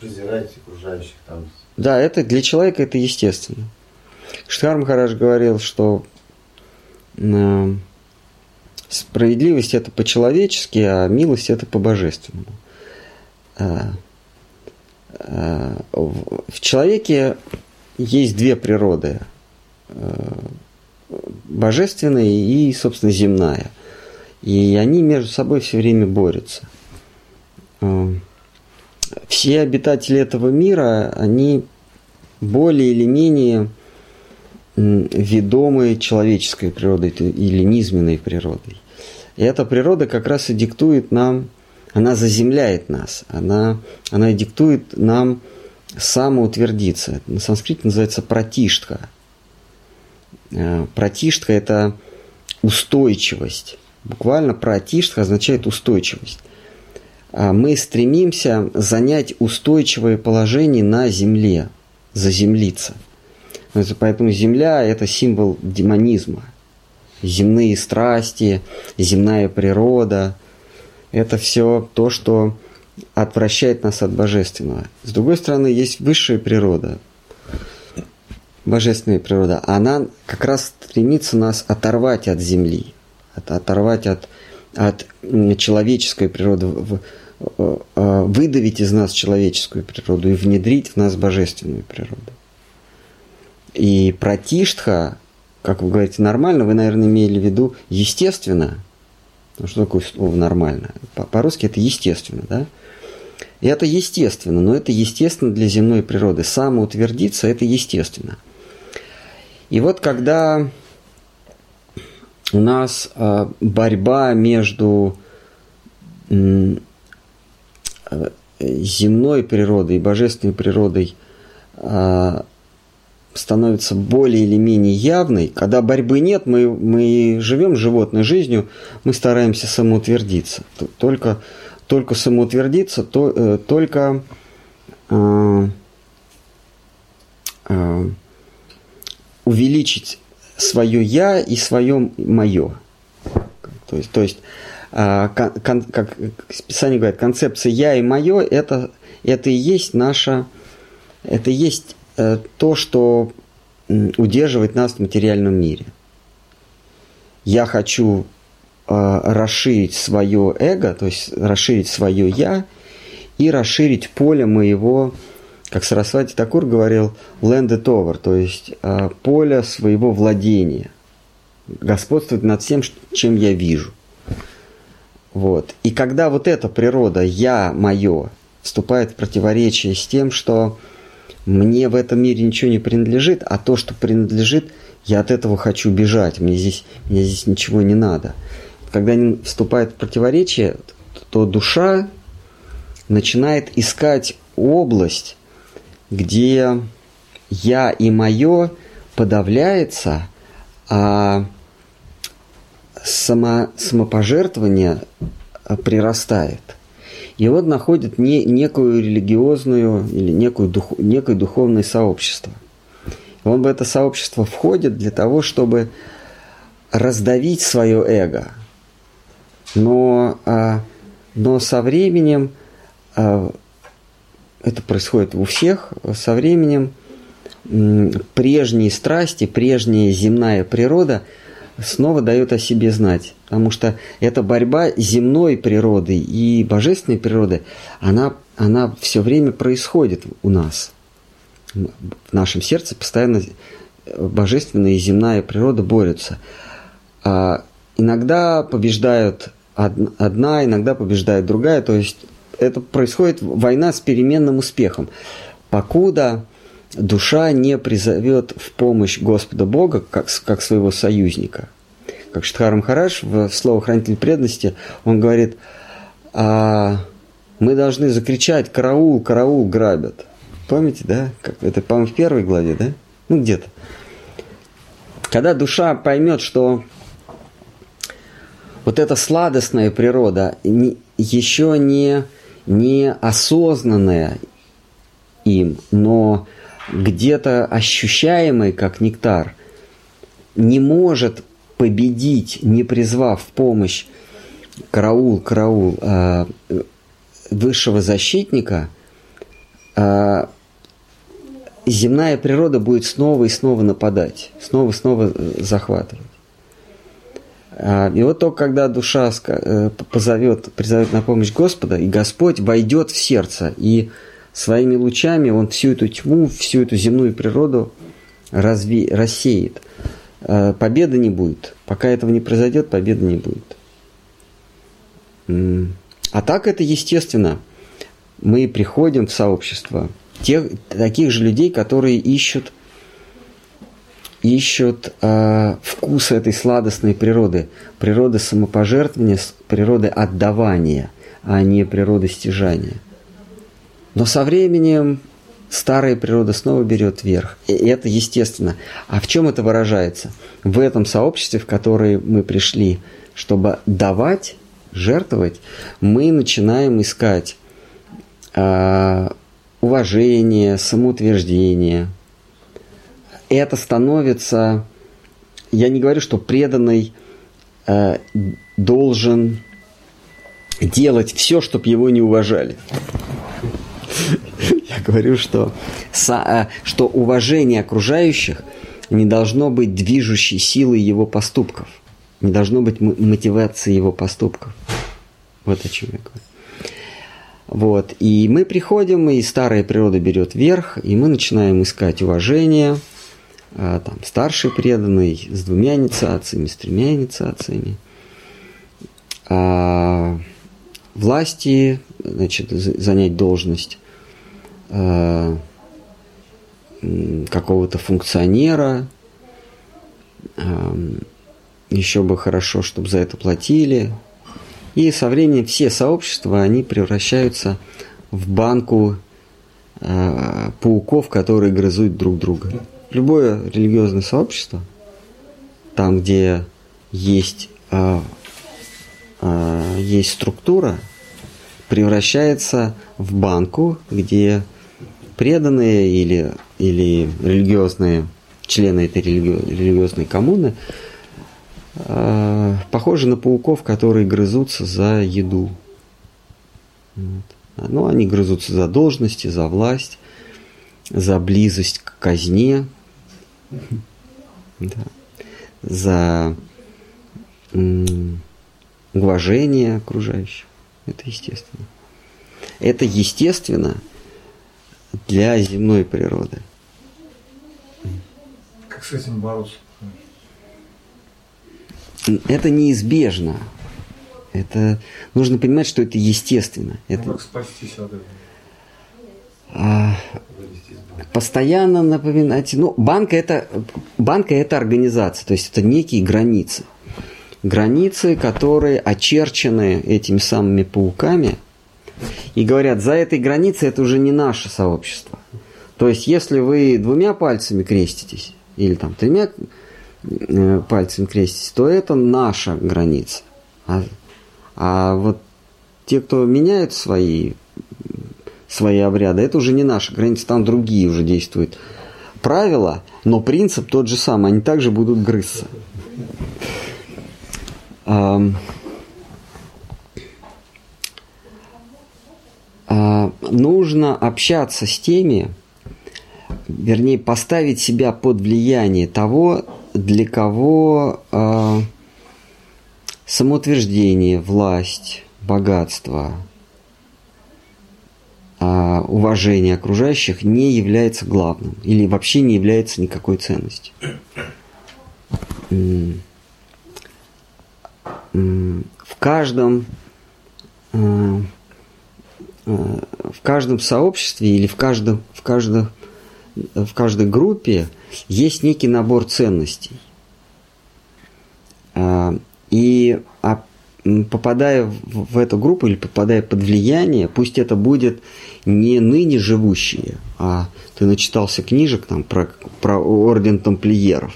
презирать окружающих там. Да, это для человека это естественно. Штхар Махарадж говорил, что справедливость это по-человечески, а милость это по-божественному. В человеке есть две природы. Божественная и, собственно, земная. И они между собой все время борются. Все обитатели этого мира, они более или менее ведомы человеческой природой или низменной природой. И эта природа как раз и диктует нам, она заземляет нас, она и диктует нам самоутвердиться. На санскрите называется пратиштха. Пратиштха – это устойчивость. Буквально пратиштха означает устойчивость. Мы стремимся занять устойчивое положение на земле, заземлиться. Поэтому земля – это символ демонизма. Земные страсти, земная природа – это все то, что отвращает нас от божественного. С другой стороны, есть высшая природа – божественная природа, она как раз стремится нас оторвать от земли, оторвать от человеческой природы, выдавить из нас человеческую природу и внедрить в нас божественную природу. И пратиштха, как вы говорите, нормально, вы, наверное, имели в виду естественно. Ну, что такое слово «нормально»? По-русски это естественно, да? И это естественно, но это естественно для земной природы. Самоутвердиться – это естественно. И вот когда у нас борьба между земной природой и божественной природой становится более или менее явной, когда борьбы нет, мы живем животной жизнью, мы стараемся самоутвердиться. Только самоутвердиться, только увеличить свое «я» и свое «моё». То есть как Писание говорит, концепция «я» и «моё» – это и есть наша, это и есть то, что удерживает нас в материальном мире. Я хочу расширить свое эго, то есть расширить свое я и расширить поле моего, как Сарасвати Такур говорил, landed over, то есть поле своего владения, господствовать над всем, чем я вижу. Вот. И когда вот эта природа я, мое, вступает в противоречие с тем, что мне в этом мире ничего не принадлежит, а то, что принадлежит, я от этого хочу бежать, мне здесь ничего не надо. Когда вступает в противоречие, то душа начинает искать область, где я и мое подавляется, а самопожертвование прирастает. И вот находит некую религиозную или некое духовное сообщество. Он в это сообщество входит для того, чтобы раздавить свое эго. Но со временем, это происходит у всех, со временем прежние страсти, прежняя земная природа снова дает о себе знать. Потому что эта борьба земной природы и божественной природы, она все время происходит у нас. В нашем сердце постоянно божественная и земная природа борются. Иногда побеждают одна, иногда побеждает другая. То есть это происходит война с переменным успехом. Покуда душа не призовет в помощь Господа Бога как своего союзника. Как Штхар Махарадж в словах «Хранитель преданности», он говорит, мы должны закричать «караул, караул, грабят». Помните, да? Это, по-моему, в первой главе, да? Ну, где-то. Когда душа поймет, что вот эта сладостная природа, еще не осознанная им, но где-то ощущаемый как нектар, не может победить, не призвав в помощь караул высшего защитника, земная природа будет снова и снова нападать, снова и снова захватывать. И вот только когда душа призовет на помощь Господа, и Господь войдет в сердце, и своими лучами Он всю эту тьму, всю эту земную природу рассеет. Победы не будет. Пока этого не произойдет, победы не будет. А так это естественно. Мы приходим в сообщество таких же людей, которые ищут вкус этой сладостной природы. Природы самопожертвования, природы отдавания, а не природы стяжания. Но со временем старая природа снова берет верх. И это естественно. А в чем это выражается? В этом сообществе, в которое мы пришли, чтобы давать, жертвовать, мы начинаем искать уважение, самоутверждение. Это становится... Я не говорю, что преданный должен делать все, чтобы его не уважали. Я говорю, что уважение окружающих не должно быть движущей силой его поступков. Не должно быть мотивации его поступков. Вот о чем я говорю. Вот. И мы приходим, и старая природа берет верх, и мы начинаем искать уважение. Там старший преданный с двумя инициациями, с тремя инициациями. Власти, значит, занять должность какого-то функционера. Еще бы хорошо, чтобы за это платили. И со временем все сообщества, они превращаются в банку пауков, которые грызут друг друга. Любое религиозное сообщество, там, где есть структура, превращается в банку, где преданные или религиозные члены этой религиозной коммуны похожи на пауков, которые грызутся за еду. Вот. Но они грызутся за должности, за власть, за близость к казне, да, за уважение окружающих. Это естественно. Это естественно для земной природы. Как с этим бороться? Это неизбежно. Это нужно понимать, что это естественно. Это... Как спастись от этого? Постоянно напоминать. Ну, банка это организация, то есть это некие границы. Границы, которые очерчены этими самыми пауками, и говорят, за этой границей это уже не наше сообщество. То есть, если вы двумя пальцами креститесь, или там тремя пальцами креститесь, то это наша граница. А вот те, кто меняют свои обряды, это уже не наша граница, там другие уже действуют правила, но принцип тот же самый, они также будут грызться. Нужно общаться с теми, вернее, поставить себя под влияние того, для кого самоутверждение, власть, богатство, уважение окружающих не является главным или вообще не является никакой ценностью. В каждом сообществе или в каждой группе есть некий набор ценностей. И попадая в эту группу или попадая под влияние, пусть это будет не ныне живущие, а ты начитался книжек там, про орден тамплиеров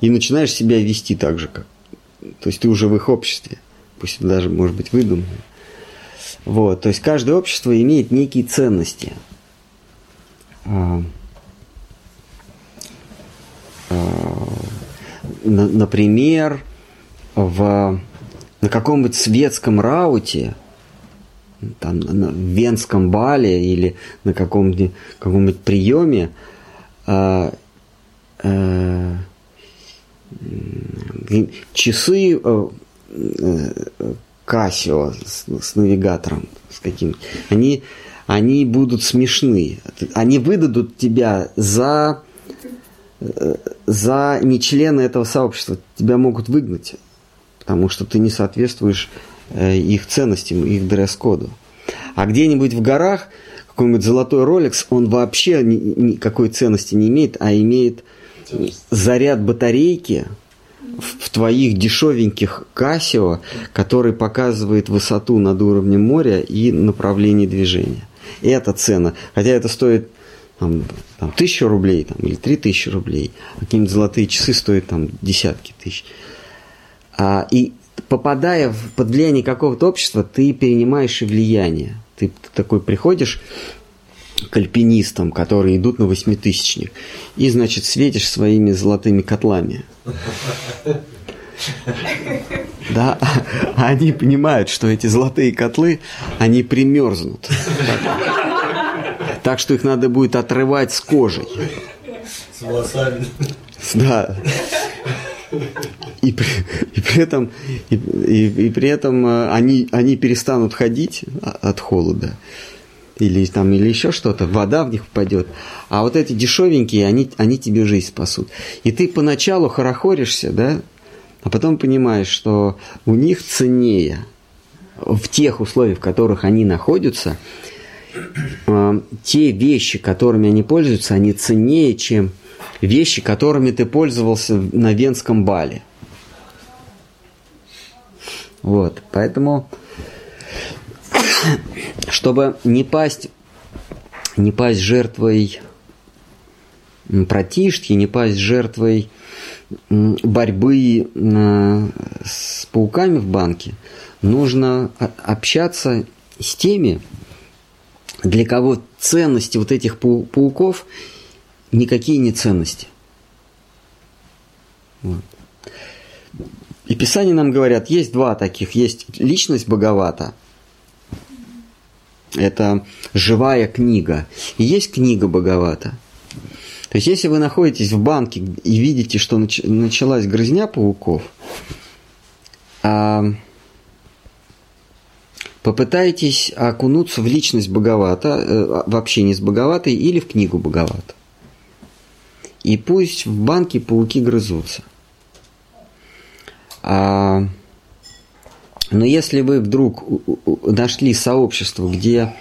и начинаешь себя вести так же, как. То есть ты уже в их обществе, пусть это даже может быть выдумано. Вот, то есть каждое общество имеет некие ценности. Например, на каком-нибудь светском рауте, там, на венском бале или на каком-нибудь приеме часы Casio с навигатором, с каким, они будут смешны. Они выдадут тебя за не члена этого сообщества. Тебя могут выгнать, потому что ты не соответствуешь их ценностям, их дресс-коду. А где-нибудь в горах какой-нибудь золотой Rolex, он вообще никакой ценности не имеет, а имеет заряд батарейки в твоих дешевеньких Casio, который показывает высоту над уровнем моря и направление движения. Это цена. Хотя это стоит 1000 рублей или 3000 рублей. Какие-нибудь золотые часы стоят десятки тысяч. И попадая под влияние какого-то общества, ты перенимаешь и влияние. Ты такой приходишь к альпинистам, которые идут на 8000-ник, и, значит, светишь своими золотыми котлами. Да, они понимают, что эти золотые котлы, они примерзнут. Так что их надо будет отрывать с кожей. С волосами. Да. И при этом они перестанут ходить от холода. Или еще что-то, вода в них попадет. А вот эти дешевенькие, они тебе жизнь спасут. И ты поначалу хорохоришься, да, а потом понимаешь, что у них ценнее в тех условиях, в которых они находятся, те вещи, которыми они пользуются, они ценнее, чем вещи, которыми ты пользовался на венском бале. Вот, поэтому... Чтобы не пасть жертвой братишки, не пасть жертвой борьбы с пауками в банке, нужно общаться с теми, для кого ценности вот этих пауков никакие не ценности. Вот. И Писания нам говорят, есть два таких, есть личность Боговата, это живая книга. И есть книга Боговата. То есть, если вы находитесь в банке и видите, что началась грызня пауков, попытайтесь окунуться в личность Боговата, в общении с Боговатой или в книгу Боговата. И пусть в банке пауки грызутся. Но если вы вдруг нашли сообщество, где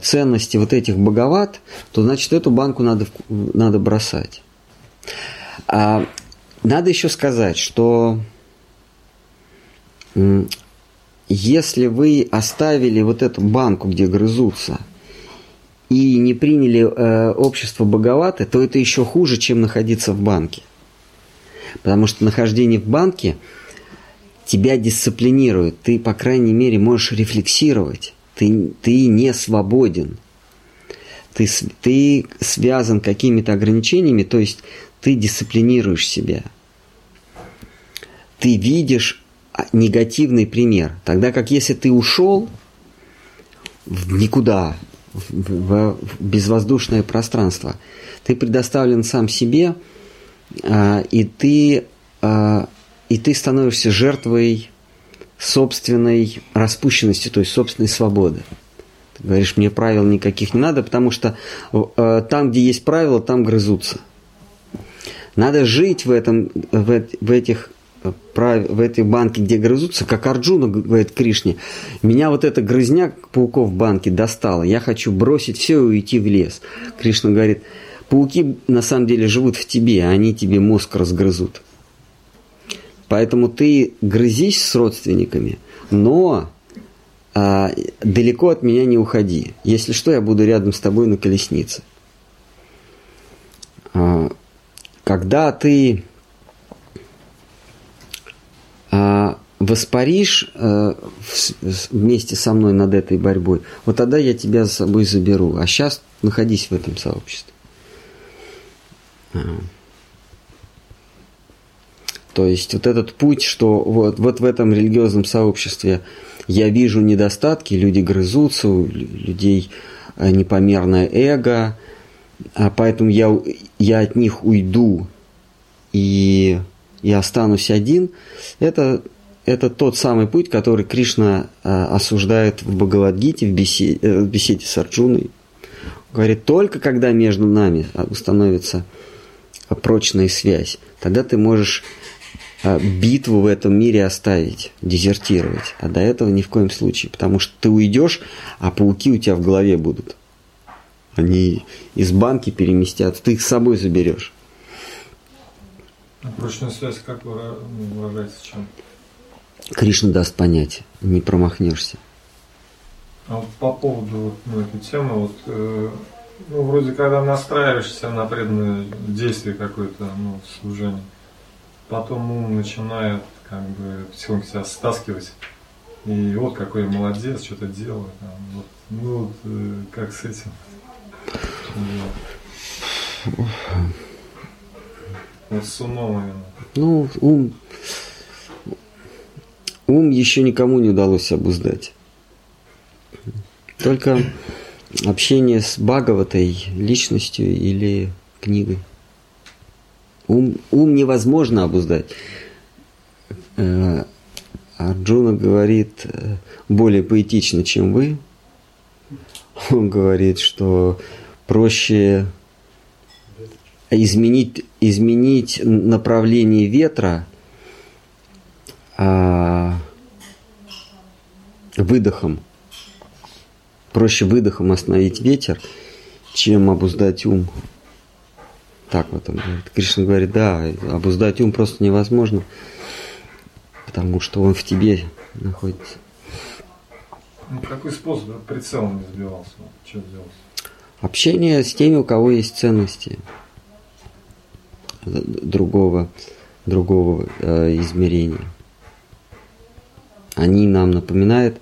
ценности вот этих боговат, то, значит, эту банку надо бросать. Надо еще сказать, что если вы оставили вот эту банку, где грызутся, и не приняли общество Бхагаваты, то это еще хуже, чем находиться в банке. Потому что нахождение в банке тебя дисциплинирует. Ты, по крайней мере, можешь рефлексировать. Ты не свободен. Ты связан какими-то ограничениями, то есть ты дисциплинируешь себя. Ты видишь негативный пример. Тогда как если ты ушел в никуда, в безвоздушное пространство, ты предоставлен сам себе, и ты становишься жертвой собственной распущенности, то есть собственной свободы. Ты говоришь, мне правил никаких не надо, потому что там, где есть правила, там грызутся. Надо жить в этой банке, где грызутся, как Арджуна говорит Кришне, меня вот эта грызня пауков в банке достала, я хочу бросить все и уйти в лес. Кришна говорит, пауки на самом деле живут в тебе, они тебе мозг разгрызут. Поэтому ты грызись с родственниками, но далеко от меня не уходи. Если что, я буду рядом с тобой на колеснице. Когда ты воспаришь вместе со мной над этой борьбой, вот тогда я тебя за собой заберу. А сейчас находись в этом сообществе. То есть вот этот путь, что вот в этом религиозном сообществе я вижу недостатки, люди грызутся, у людей непомерное эго, а поэтому я от них уйду и останусь один, это тот самый путь, который Кришна осуждает в Бхагавад-гите, в беседе с Арджуной. Говорит, только когда между нами установится прочная связь, тогда ты можешь битву в этом мире оставить, дезертировать. А до этого ни в коем случае, потому что ты уйдешь, а пауки у тебя в голове будут. Они из банки переместятся, ты их с собой заберешь. Прочная связь как выражается чем? Кришна даст понять, не промахнешься. А вот по поводу этой темы, вроде когда настраиваешься на преданное действие какое-то, служение, потом ум начинает потихоньку себя стаскивать. И вот какой я молодец, что-то делаю. Как с этим? С умом именно. Ум еще никому не удалось обуздать. Только общение с Бхагаватой, личностью или книгой. Ум невозможно обуздать. Арджуна говорит более поэтично, чем вы. Он говорит, что проще изменить направление ветра выдохом. Проще выдохом остановить ветер, чем обуздать ум. Так вот он говорит. Кришна говорит, да, обуздать ум просто невозможно, потому что он в тебе находится. Какой способ прицелом не сбивался? Что делать? Общение с теми, у кого есть ценности другого измерения. Они нам напоминают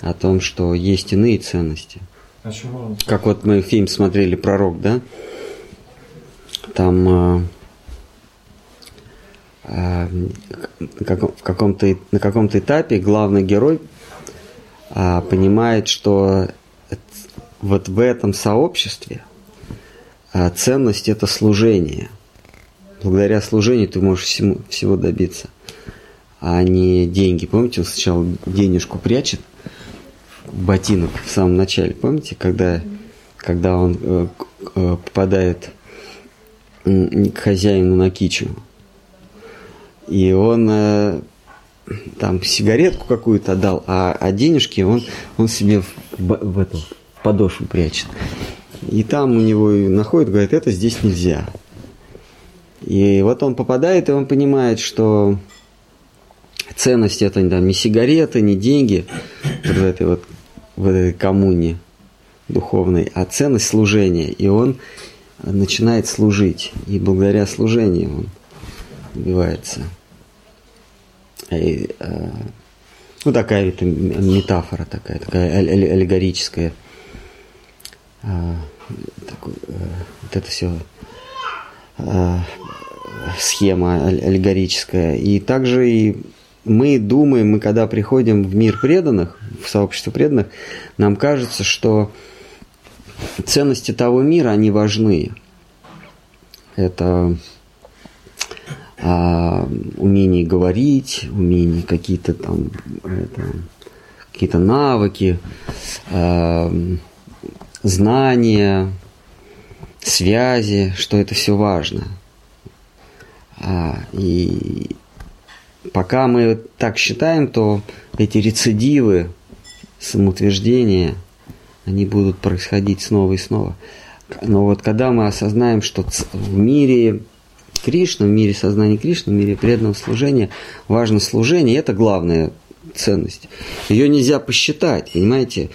о том, что есть иные ценности. А чего? Как мы фильм смотрели «Пророк», да? Там на каком-то этапе главный герой понимает, что вот в этом сообществе ценность – это служение. Благодаря служению ты можешь всего добиться, а не деньги. Помните, он сначала денежку прячет в ботинок в самом начале. Помните, когда он попадает к хозяину на кичу. И он там сигаретку какую-то отдал, а денежки он себе в подошву прячет. И там у него находят, говорят, это здесь нельзя. И вот он попадает, и он понимает, что ценность это не сигареты, не деньги в этой коммуне. духовной, а ценность служения. И он начинает служить. И благодаря служению он добивается. Ну, такая вот метафора, такая аллегорическая. Вот это все схема аллегорическая. И также и мы думаем, мы когда приходим в мир преданных, в сообщество преданных, нам кажется, что ценности того мира, они важны. Это умение говорить, умение какие-то там, какие-то навыки, знания, связи, что это все важно. И пока мы так считаем, то эти рецидивы самоутверждения, они будут происходить снова и снова. Но вот когда мы осознаем, что в мире Кришны, в мире сознания Кришны, в мире преданного служения важно служение, это главная ценность. Ее нельзя посчитать, понимаете?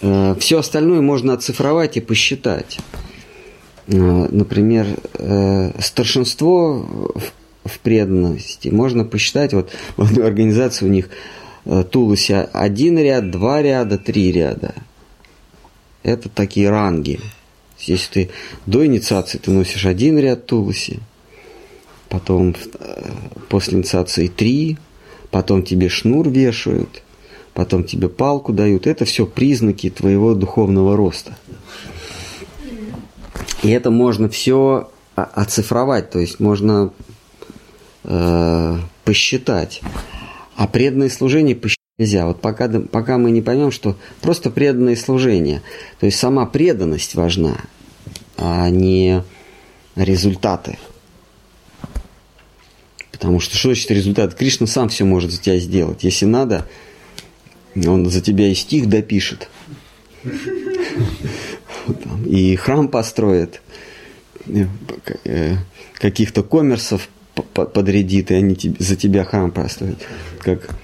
Все остальное можно оцифровать и посчитать. Например, старшинство в преданности можно посчитать. Вот в одной организации у них Туласи 1 ряд, 2 ряда, 3 ряда. Это такие ранги. Если ты до инициации, ты носишь 1 ряд Туласи, потом после инициации 3, потом тебе шнур вешают, потом тебе палку дают. Это все признаки твоего духовного роста. И это можно все оцифровать, то есть можно посчитать. А преданное служение посчитать нельзя. Вот пока мы не поймем, что просто преданное служение, то есть сама преданность важна, а не результаты. Потому что что значит результат? Кришна сам все может за тебя сделать. Если надо, он за тебя и стих допишет. И храм построит, каких-то коммерсов подрядит, и они за тебя храм построят. Как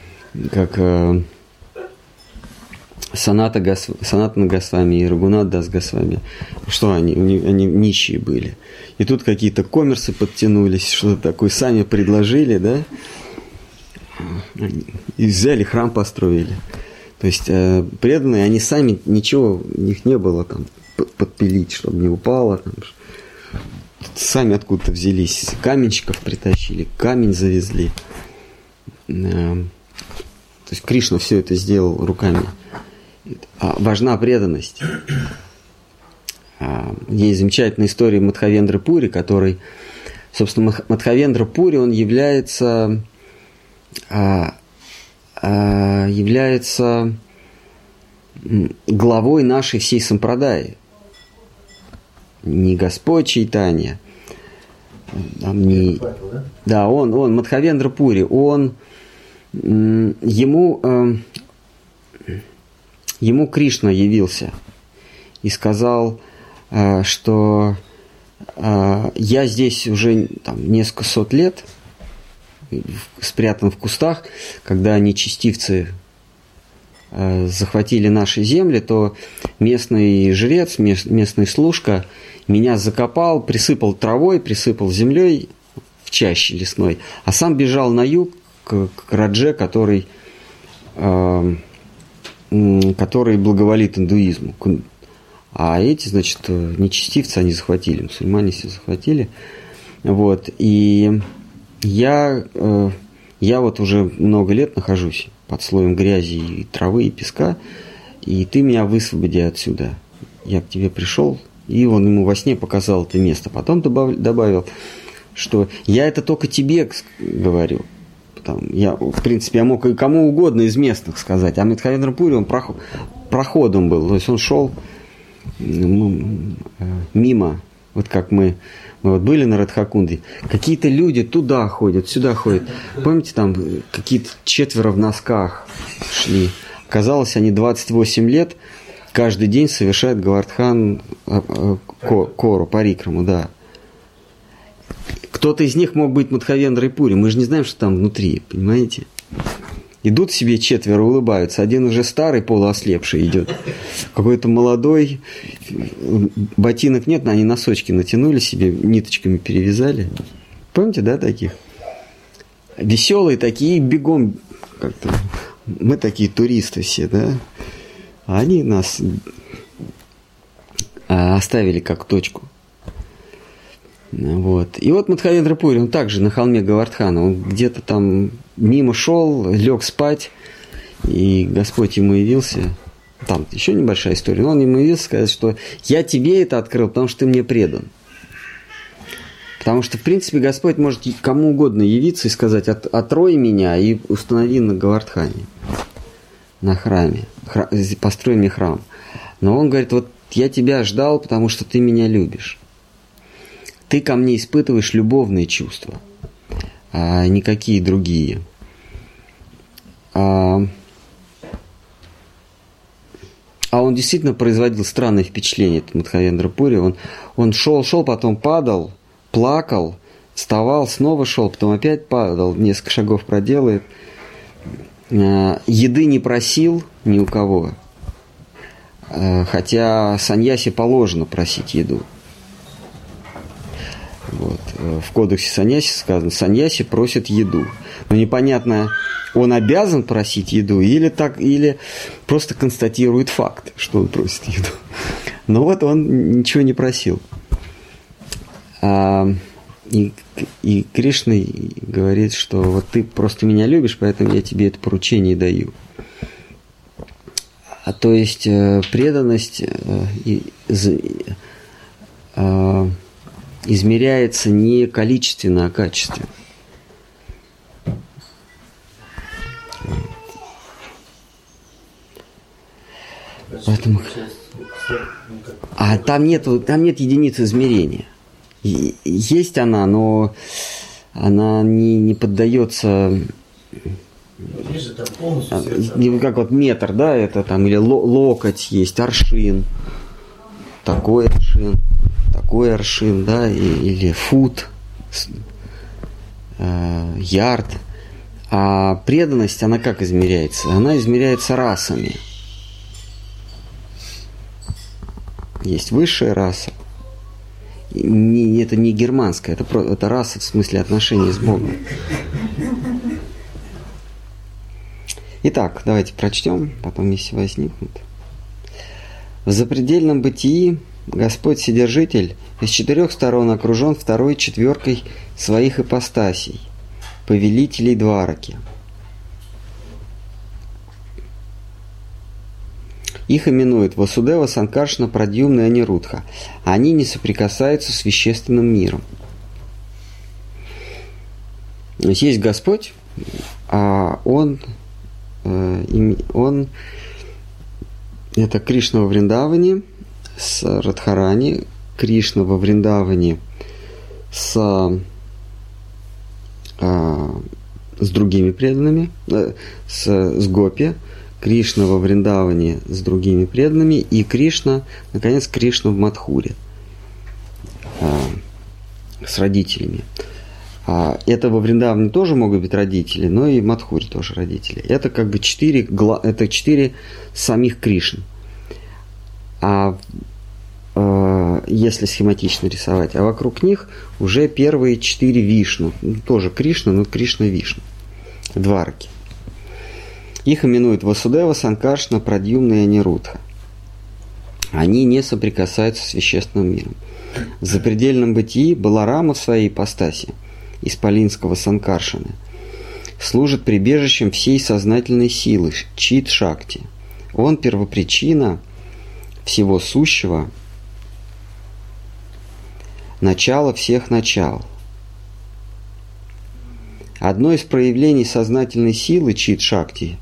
Санатана Госвами и Рагунат Дас Госвами. Что они нищие были. И тут какие-то коммерсы подтянулись, что-то такое сами предложили, да? И взяли, храм построили. То есть преданные, они сами, ничего у них не было там подпилить, чтобы не упало. Там. Сами откуда-то взялись. Каменщиков притащили, камень завезли. То есть Кришна все это сделал руками. Важна преданность. Есть замечательная история Мадхавендра Пури, который, собственно, Мадхавендра Пури, он является главой нашей всей сампрадаи. Не Господь Чайтанья. Да, он Мадхавендра Пури, ему Кришна явился и сказал, что я здесь уже там, несколько сот лет спрятан в кустах, когда нечестивцы захватили наши земли, то местный жрец, местный служка меня закопал, присыпал травой, присыпал землей в чаще лесной, а сам бежал на юг к Радже, который благоволит индуизму. А эти, значит, нечестивцы, они захватили, мусульмане все захватили. Вот. И я вот уже много лет нахожусь под слоем грязи и травы, и песка, и ты меня высвободи отсюда. Я к тебе пришел, и он ему во сне показал это место. Потом добавил, что я это только тебе говорю. Я, в принципе, я мог и кому угодно из местных сказать. А Мадхавендра Пури, он проходом был. То есть он шел мимо. Вот как мы вот были на Радхакунде. Какие-то люди туда ходят, сюда ходят. Помните, там какие-то 4 в носках шли. Казалось, они 28 лет каждый день совершают Говардхан Кору, парикраму, да. Кто-то из них мог быть Мадхавендрой Пури. Мы же не знаем, что там внутри, понимаете? Идут себе четверо, улыбаются. Один уже старый, полуослепший идет. Какой-то молодой. Ботинок нет, но они носочки натянули себе, ниточками перевязали. Помните, да, таких? Веселые такие, бегом как-то. Мы такие туристы все, да? А они нас оставили как точку. Вот. И вот Мадхавендра Пури, он также на холме Говардхана, он где-то там мимо шел, лег спать, и Господь ему явился. Там еще небольшая история, но он ему явился сказать, что я тебе это открыл, потому что ты мне предан. Потому что, в принципе, Господь может кому угодно явиться и сказать, отрой меня и установи на Говардхане, на храме, построй мне храм. Но он говорит, вот я тебя ждал, потому что ты меня любишь. Ты ко мне испытываешь любовные чувства, а никакие другие. А он действительно производил странное впечатление, этот Мадхавендра Пури. Он шел, потом падал, плакал, вставал, снова шел, потом опять падал, несколько шагов проделает. Еды не просил ни у кого, хотя саньяси положено просить еду. Вот. В кодексе саньяси сказано, саньяси просит еду. Но непонятно, он обязан просить еду или просто констатирует факт, что он просит еду. Но вот он ничего не просил. И Кришна говорит, что вот ты просто меня любишь, поэтому я тебе это поручение даю. То есть преданность измеряется не количественно, а качественно. Поэтому... А там нет единицы измерения. Есть она, но она не поддается. Как вот метр, да, это там, или локоть есть, аршин. Такой аршин, да, или фут, ярд. А преданность, она как измеряется? Она измеряется расами. Есть высшая раса. Это не германская, это раса в смысле отношений с Богом. Итак, давайте прочтем, потом если возникнут. В запредельном бытии Господь Вседержитель из четырех сторон окружен второй четверкой своих ипостасей, повелителей Двараки. Их именуют Васудева, Санкаршна, Прадьюмна и Анирудха. Они не соприкасаются с вещественным миром. Есть Господь, а он это Кришна во Вриндаване с Радхарани, Кришна во Вриндаване с другими преданными, с Гопи, Кришна во Вриндаване с другими преданными и Кришна, наконец, Кришна в Мадхуре с родителями. Это во Вриндаване тоже могут быть родители, но и в Мадхуре тоже родители. Это как бы четыре самих Кришн. Если схематично рисовать, а вокруг них уже первые четыре Вишну. Тоже Кришна, но Кришна-Вишну. Двараки. Их именуют Васудева, Санкаршна, Прадьюмна и Анирудха. Они не соприкасаются с вещественным миром. В запредельном бытии Баларама в своей ипостаси, исполинского Санкаршины, служит прибежищем всей сознательной силы, Чит-Шакти. Он первопричина всего сущего, начало всех начал. Одно из проявлений сознательной силы Чит-Шакти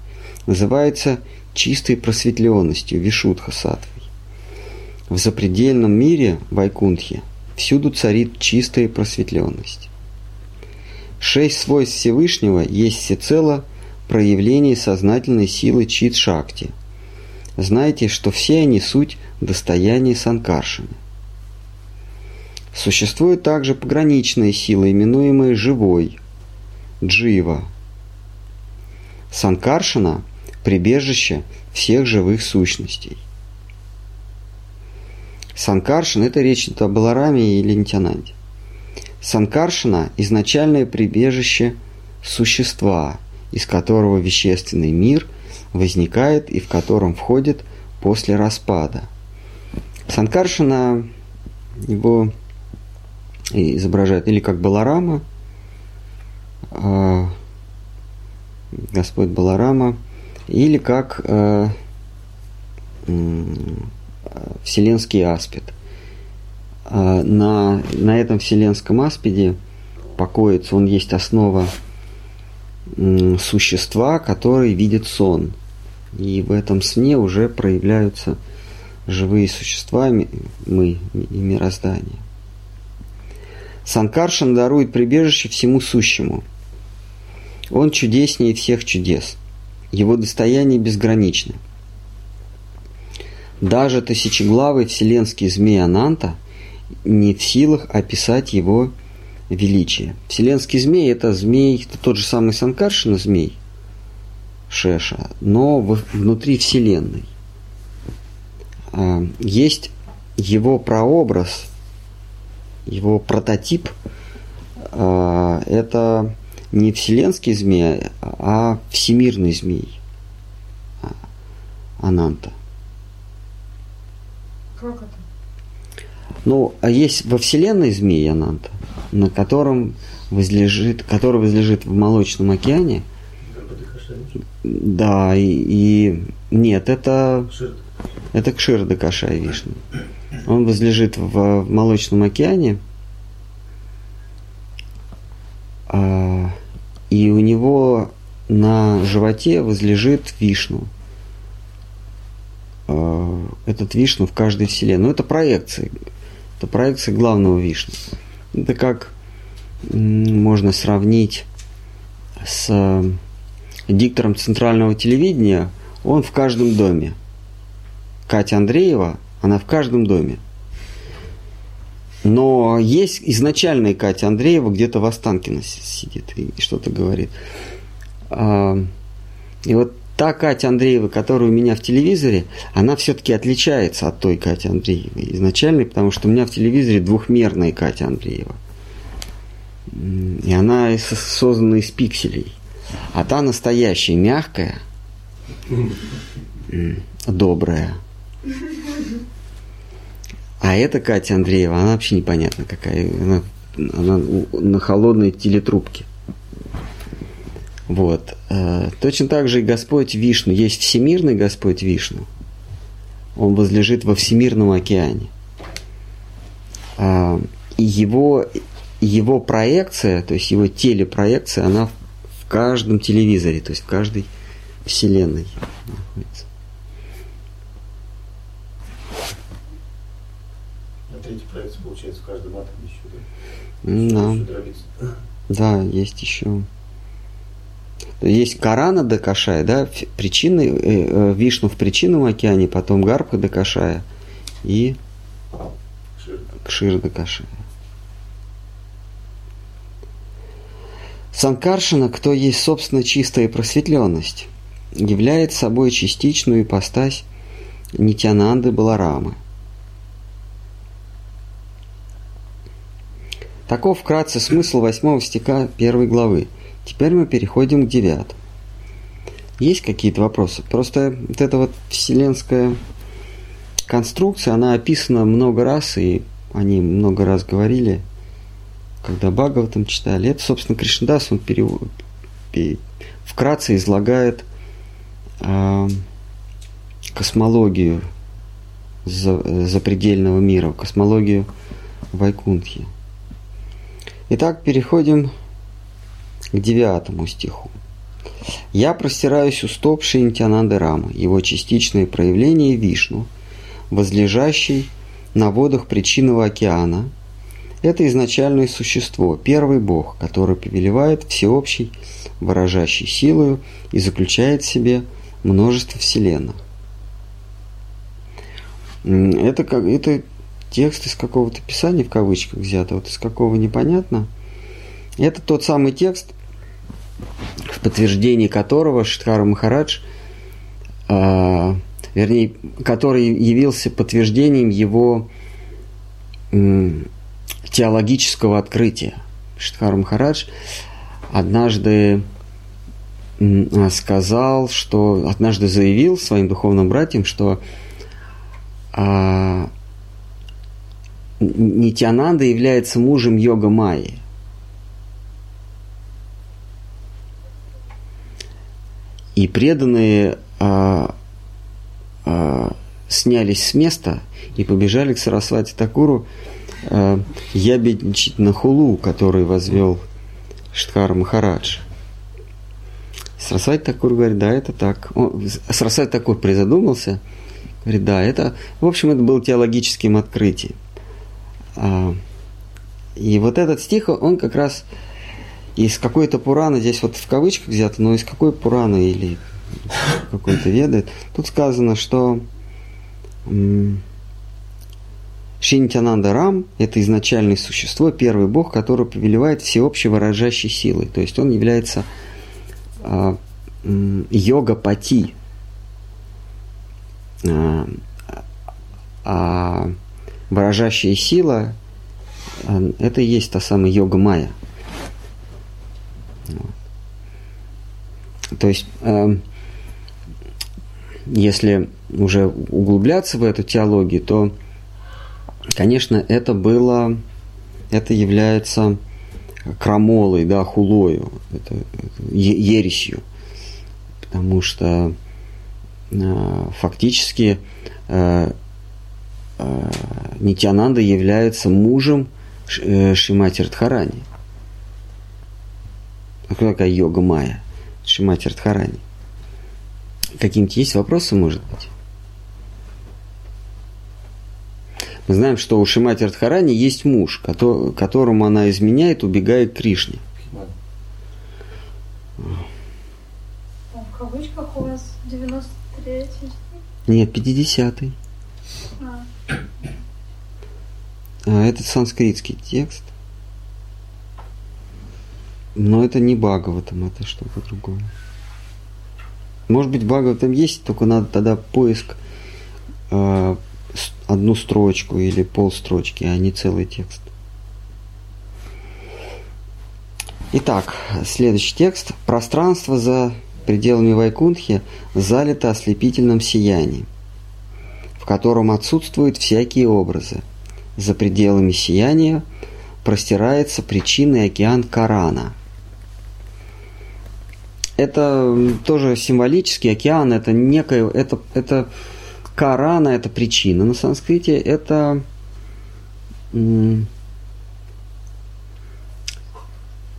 называется чистой просветленностью, Вишудха-саттвой. В запредельном мире, Вайкунтхе, всюду царит чистая просветленность. Шесть свойств Всевышнего есть всецело проявление сознательной силы Чит-Шакти. Знайте, что все они суть достояния Санкаршины. Существует также пограничная сила, именуемая живой, джива. Санкаршана – прибежище всех живых сущностей. Санкаршан – это речь о Балараме или Нитянанде. Санкаршана – изначальное прибежище существа, из которого вещественный мир возникает и в котором входит после распада. Санкаршана его изображают или как Баларама, Господь Баларама, или как вселенский аспид. На этом вселенском аспиде покоится, он есть основа существа, который видит сон. И в этом сне уже проявляются живые существа, мы и мироздание. Санкаршан дарует прибежище всему сущему. Он чудеснее всех чудес. Его достояние безгранично. Даже тысячеглавый вселенский змей Ананта не в силах описать его величие. Вселенский змей – это змей, это тот же самый Санкаршана змей, Шеша, но внутри Вселенной. Есть его прообраз, его прототип – это не вселенский змей, а всемирный змей Ананта. Как это? Ну, а есть во Вселенной змей Ананта, на котором возлежит, который возлежит в Молочном океане. Да, и нет, это Кшира-Дакашая Вишну. Он возлежит в Молочном океане, и у него на животе возлежит Вишну. Этот Вишну в каждой вселенной. Но это проекции. Это проекция главного Вишну. Это как можно сравнить с диктором центрального телевидения. Он в каждом доме. Катя Андреева, она в каждом доме. Но есть изначальная Катя Андреева, где-то в Останкино сидит и что-то говорит. И вот та Катя Андреева, которая у меня в телевизоре, она все-таки отличается от той Кати Андреевой изначальной, потому что у меня в телевизоре двухмерная Катя Андреева. И она создана из пикселей. А та настоящая, мягкая, добрая. А эта Катя Андреева, она вообще непонятно какая. Она на холодной телетрубке. Вот. Точно так же и Господь Вишну. Есть всемирный Господь Вишну. Он возлежит во Всемирном океане. И его проекция, то есть его телепроекция, она в каждом телевизоре, то есть в каждой вселенной находится. А третья проекция получается в каждом атоме еще, да? Да, есть еще. Есть Карана Дакашая, да, причины, Вишну в Причинном океане, потом Гарбха Дакашая и Кшира Дакашая. Санкаршана, кто есть, собственно, чистая просветленность, является собой частичную ипостась Нитянанды Баларамы. Таков вкратце смысл 8 стиха 1 главы. Теперь мы переходим к 9. Есть какие-то вопросы? Просто вот эта вот вселенская конструкция, она описана много раз, и они много раз говорили, когда Бхагаватам читали. Это, собственно, Кришнадас, он вкратце излагает космологию запредельного мира, космологию Вайкунтхи. Итак, переходим к 9 стиху. «Я простираюсь у стоп Шри Нитянанды Рамы, его частичное проявление Вишну, возлежащий на водах Причинного океана. Это изначальное существо, первый Бог, который повелевает всеобщей, выражающей силою и заключает в себе множество вселенных». Это текст из какого-то писания, в кавычках взято, вот из какого непонятно. Это тот самый текст, подтверждении которого Шрикара Махарадж, вернее, который явился подтверждением его теологического открытия. Шрикара Махарадж однажды сказал, что однажды заявил своим духовным братьям, что Нитьянанда является мужем Йога Майи. И преданные снялись с места и побежали к Сарасвати Такуру ябедничать на хулу, который возвел Шрикара Махарадж. Сарасвати Такур говорит, да, это так. Сарасвати Такур призадумался, говорит, да, это, в общем, это было теологическим открытием. И вот этот стих, он как раз из какой-то Пураны, здесь вот в кавычках взято, но из какой Пураны или какой-то ведает, тут сказано, что Шри Нитьянанда Рам – это изначальное существо, первый Бог, который повелевает всеобщевыражающей силой. То есть он является йога-пати. Выражающая сила – это и есть та самая йога майя. То есть, если уже углубляться в эту теологию, то, конечно, это было, это является крамолой, да, хулою, это ересью, потому что фактически Нитьянанда является мужем Шримати Радхарани. А кто такая йога майя? Шримати Радхарани. Какие-нибудь есть вопросы, может быть? Мы знаем, что у Шримати Радхарани есть муж, которому она изменяет, убегая к Кришне. В кавычках у вас 93-й? Нет, 50-й. Это санскритский текст. Но это не Бхагаватам, это что-то другое. Может быть, Бхагаватам есть, только надо тогда поиск одну строчку или полстрочки, а не целый текст. Итак, следующий текст. Пространство за пределами Вайкунтхи залито ослепительным сиянием, в котором отсутствуют всякие образы. За пределами сияния простирается причинный океан Корана. Это тоже символический океан, это некое, это Корана, это причина на санскрите, это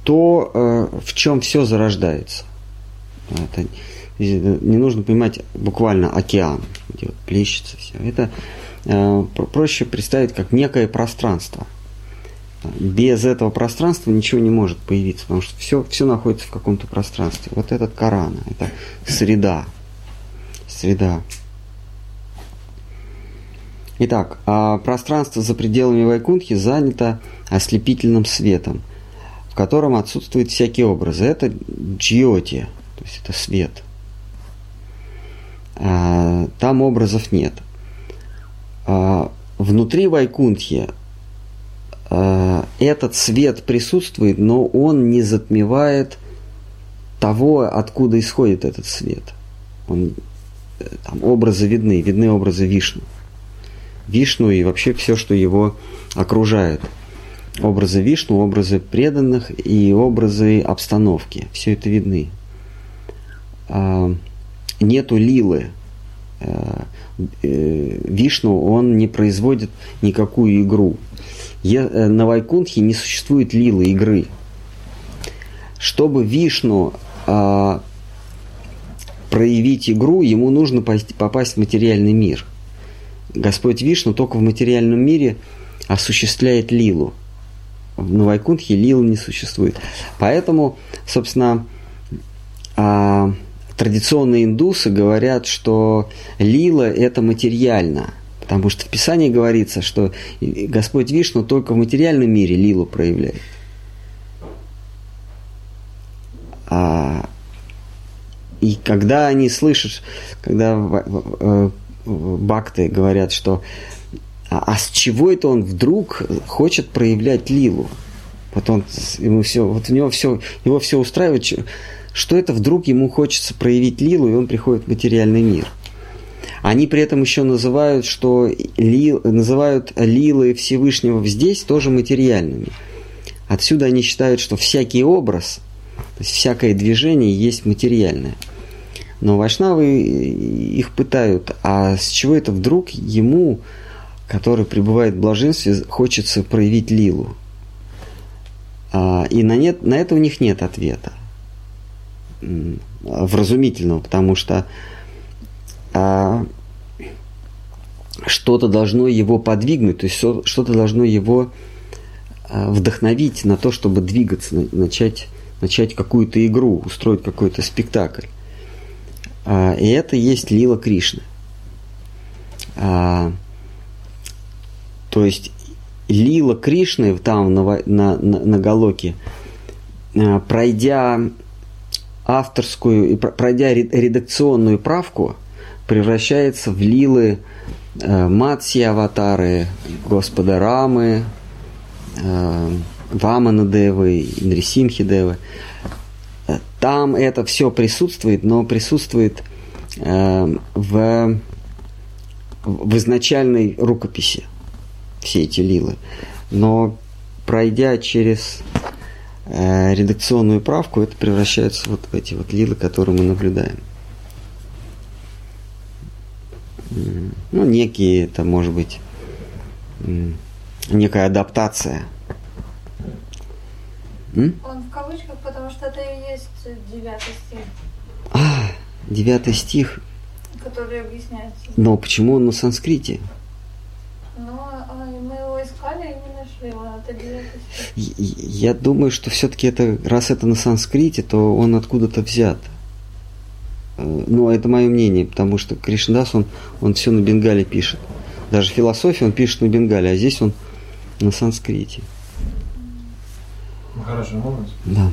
то, в чем все зарождается. Это не нужно понимать буквально океан, где вот плещется все. Это проще представить как некое пространство. Без этого пространства ничего не может появиться, потому что все находится в каком-то пространстве. Вот этот Корана, это среда. Среда. Итак, пространство за пределами Вайкунтхи занято ослепительным светом, в котором отсутствуют всякие образы. Это джьоти, то есть это свет. Там образов нет. Внутри Вайкунтхи этот свет присутствует, но он не затмевает того, откуда исходит этот свет. Там образы видны, видны образы Вишну. Вишну и вообще все, что его окружает. Образы Вишну, образы преданных и образы обстановки. Все это видны. Нету лилы. Вишну, он не производит никакую игру. На Вайкунтхе не существует лилы, игры. Чтобы Вишну проявить игру, ему нужно попасть в материальный мир. Господь Вишну только в материальном мире осуществляет лилу. На Вайкунтхе лилы не существует. Поэтому, собственно, традиционные индусы говорят, что лила – это материально, потому что в Писании говорится, что Господь Вишну только в материальном мире лилу проявляет. И когда они слышат, когда бхакты говорят, что а с чего это он вдруг хочет проявлять лилу? Вот он, ему все, вот у него все, его все устраивает, что это вдруг ему хочется проявить лилу, и он приходит в материальный мир. Они при этом еще называют, что называют лилы Всевышнего здесь тоже материальными. Отсюда они считают, что всякий образ, то есть всякое движение есть материальное. Но вайшнавы их пытают, а с чего это вдруг ему, который пребывает в блаженстве, хочется проявить лилу? И на это у них нет ответа вразумительного, потому что что-то должно его подвигнуть, то есть что-то должно его вдохновить на то, чтобы двигаться, начать какую-то игру, устроить какой-то спектакль. И это есть лила Кришны. То есть лила Кришны там на Галоке, пройдя авторскую, пройдя редакционную правку, превращается в лилы Матсья-аватары, Господа Рамы, Вамана-девы, Индрисимхи-девы. Там это все присутствует, но присутствует в изначальной рукописи, все эти лилы. Но пройдя через редакционную правку, это превращается вот в эти вот лилы, которые мы наблюдаем. Ну, некие, это может быть некая адаптация. Он в кавычках, потому что это и есть 9 стих. А, 9 стих. Который объясняется. Но почему он на санскрите? Но мы его искали и не нашли. Он это 9 стих. Я думаю, что все-таки это, раз это на санскрите, то он откуда-то взят. Ну, это мое мнение, потому что Кришнадас, он все на бенгале пишет. Даже философию он пишет на бенгале, а здесь он на санскрите. Хороший момент. Да.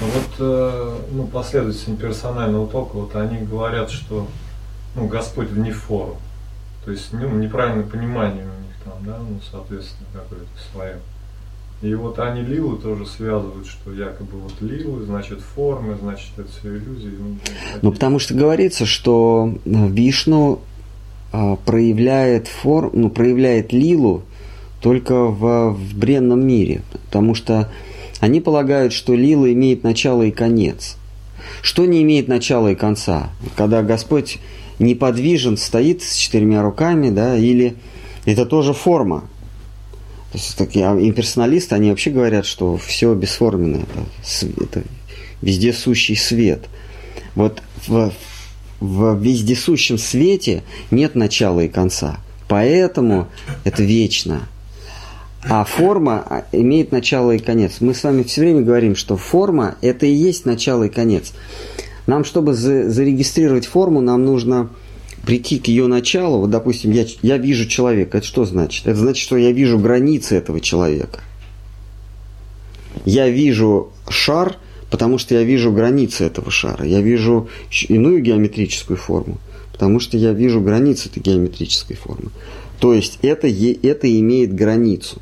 Вот последователи персонального тока, вот они говорят, что Господь вне формы. То есть неправильное понимание у них там, да, соответственно, какое-то свое. И вот они лилы тоже связывают, что якобы вот лилы, значит формы, значит это все иллюзии. Ну, потому что говорится, что Вишну проявляет лилу только в бренном мире, потому что они полагают, что лила имеет начало и конец. Что не имеет начала и конца? Когда Господь неподвижен, стоит с 4 руками, да, или это тоже форма. То есть такие имперсоналисты, они вообще говорят, что все бесформенно, это вездесущий свет. Вот в вездесущем свете нет начала и конца, поэтому это вечно. А форма имеет начало и конец. Мы с вами все время говорим, что форма – это и есть начало и конец. Нам, чтобы зарегистрировать форму, нам нужно прийти к ее началу. Вот, допустим, я вижу человека. Это что значит? Это значит, что я вижу границы этого человека. Я вижу шар, потому что я вижу границы этого шара. Я вижу иную геометрическую форму, потому что я вижу границы этой геометрической формы. То есть это имеет границу.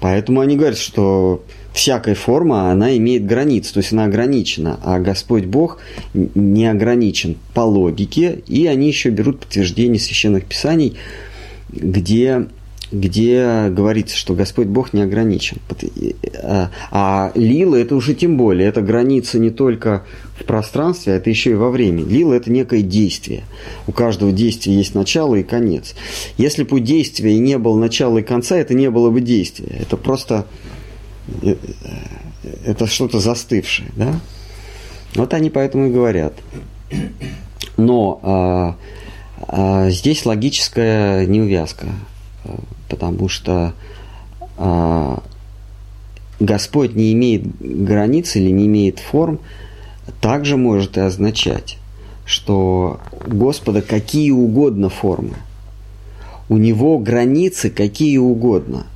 Поэтому они говорят, что всякая форма, она имеет границы, то есть она ограничена, а Господь Бог не ограничен по логике, и они еще берут подтверждение священных писаний, где говорится, что Господь Бог не ограничен. А лила – это уже тем более, это граница не только в пространстве, а это еще и во времени. Лила – это некое действие. У каждого действия есть начало и конец. Если бы у действия не было начала и конца, это не было бы действия. Это просто это что-то застывшее. Да? Вот они поэтому и говорят. Но здесь логическая неувязка. Потому что Господь не имеет границ или не имеет форм, также может и означать, что у Господа какие угодно формы, у Него границы какие угодно,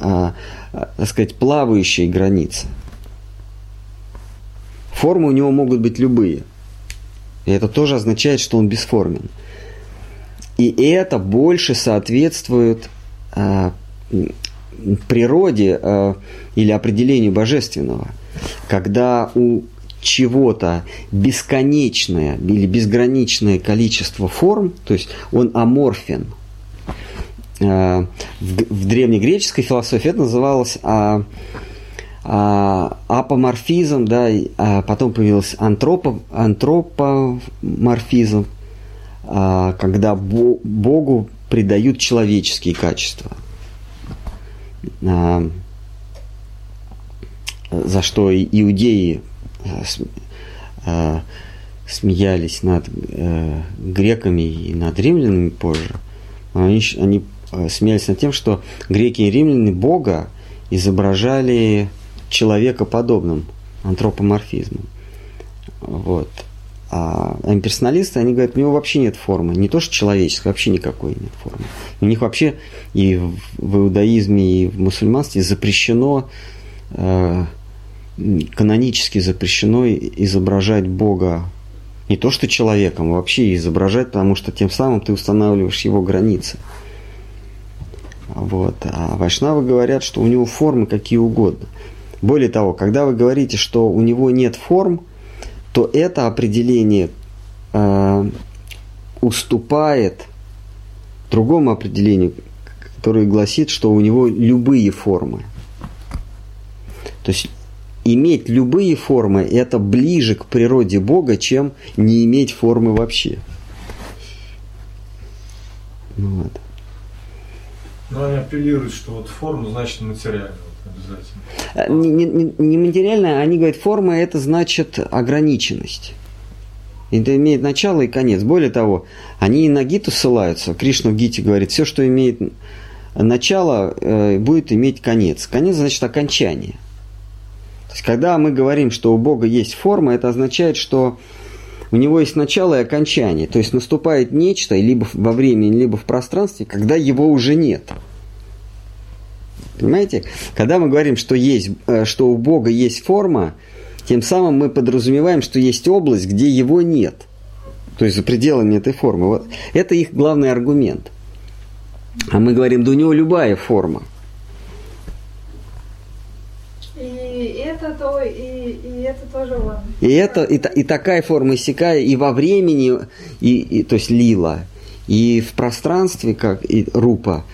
так сказать, плавающие границы. Формы у Него могут быть любые, И это тоже означает, что он бесформен. И это больше соответствует природе или определению божественного. Когда у чего-то бесконечное или безграничное количество форм, то есть он аморфен. В древнегреческой философии это называлось апоморфизм, да, потом появился антропоморфизм, когда Богу придают человеческие качества, за что иудеи смеялись над греками и над римлянами позже. Они смеялись над тем, что греки и римляне Бога изображали человекоподобным антропоморфизмом. Вот. А имперсоналисты, они говорят, у него вообще нет формы. Не то, что человеческой, вообще никакой нет формы. У них вообще и в иудаизме, и в мусульманстве запрещено, канонически запрещено изображать Бога не то, что человеком, вообще изображать, потому что тем самым ты устанавливаешь его границы. Вот. А вайшнавы говорят, что у него формы какие угодно. Более того, когда вы говорите, что у него нет форм, то это определение уступает другому определению, которое гласит, что у него любые формы. То есть иметь любые формы – это ближе к природе Бога, чем не иметь формы вообще. Вот. Ну, они апеллируют, что вот форма значит материальная, вот, обязательно. Не материальная, они говорят, форма – это значит ограниченность. Это имеет начало и конец. Более того, они и на Гиту ссылаются. Кришна в Гите говорит, все, что имеет начало, будет иметь конец. Конец – значит окончание. Когда мы говорим, что у Бога есть форма, это означает, что у него есть начало и окончание. То есть наступает нечто либо во времени, либо в пространстве, когда его уже нет. Понимаете? Когда мы говорим, что у Бога есть форма, тем самым мы подразумеваем, что есть область, где его нет. То есть за пределами этой формы. Вот. Это их главный аргумент. А мы говорим, да у него любая форма. И такая форма иссякая, и во времени, то есть лила, и в пространстве, как и рупа,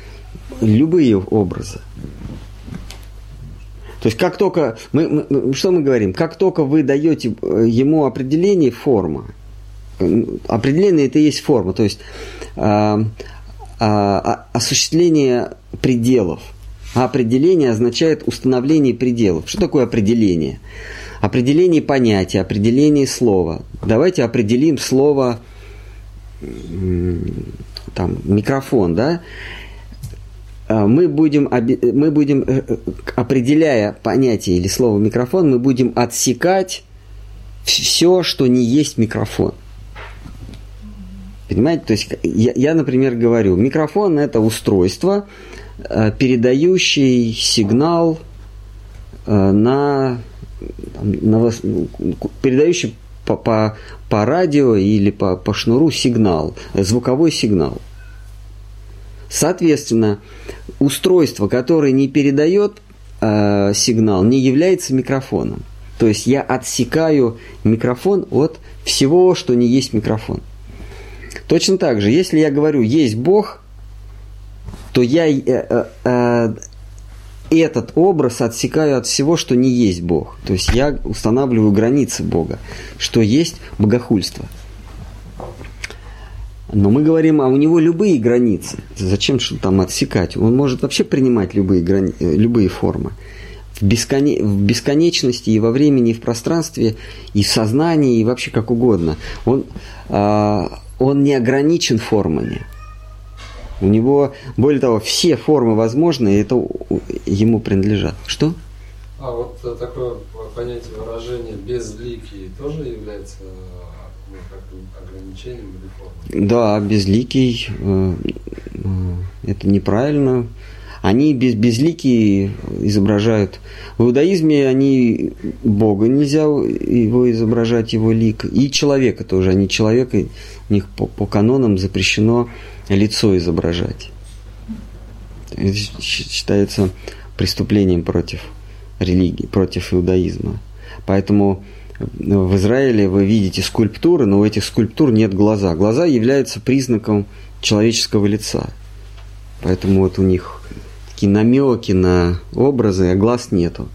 любые образы. То есть как только что мы говорим, как только вы даете ему определение формы, определение это и есть форма, то есть осуществление пределов. А определение означает установление пределов. Что такое определение? Определение понятия, определение слова. Давайте определим слово там, микрофон, да? Мы будем, определяя понятие или слово микрофон, мы будем отсекать все, что не есть микрофон. Понимаете? То есть я, например, говорю, микрофон – это устройство, передающий сигнал передающий по радио или по шнуру сигнал, звуковой сигнал. Соответственно, устройство, которое не передает сигнал, не является микрофоном. То есть я отсекаю микрофон от всего, что не есть микрофон. Точно так же, если я говорю «есть Бог», то я этот образ отсекаю от всего, что не есть Бог. То есть я устанавливаю границы Бога, что есть богохульство. Но мы говорим, а у него любые границы. Зачем что-то там отсекать? Он может вообще принимать любые формы. В бесконечности и во времени, и в пространстве, и в сознании, и вообще как угодно. Он не ограничен формами. У него, более того, все формы возможны, и это ему принадлежат. Что? А вот такое понятие выражения «безликий» тоже является ограничением или формой? Да, «безликий» – это неправильно. они безликие изображают. В иудаизме они Бога нельзя его изображать, его лик. И человека тоже. Они человека, у них по канонам запрещено лицо изображать. Это считается преступлением против религии, против иудаизма. Поэтому в Израиле вы видите скульптуры, но у этих скульптур нет глаза. Глаза являются признаком человеческого лица. Поэтому вот у них такие намеки на образы, а глаз нету.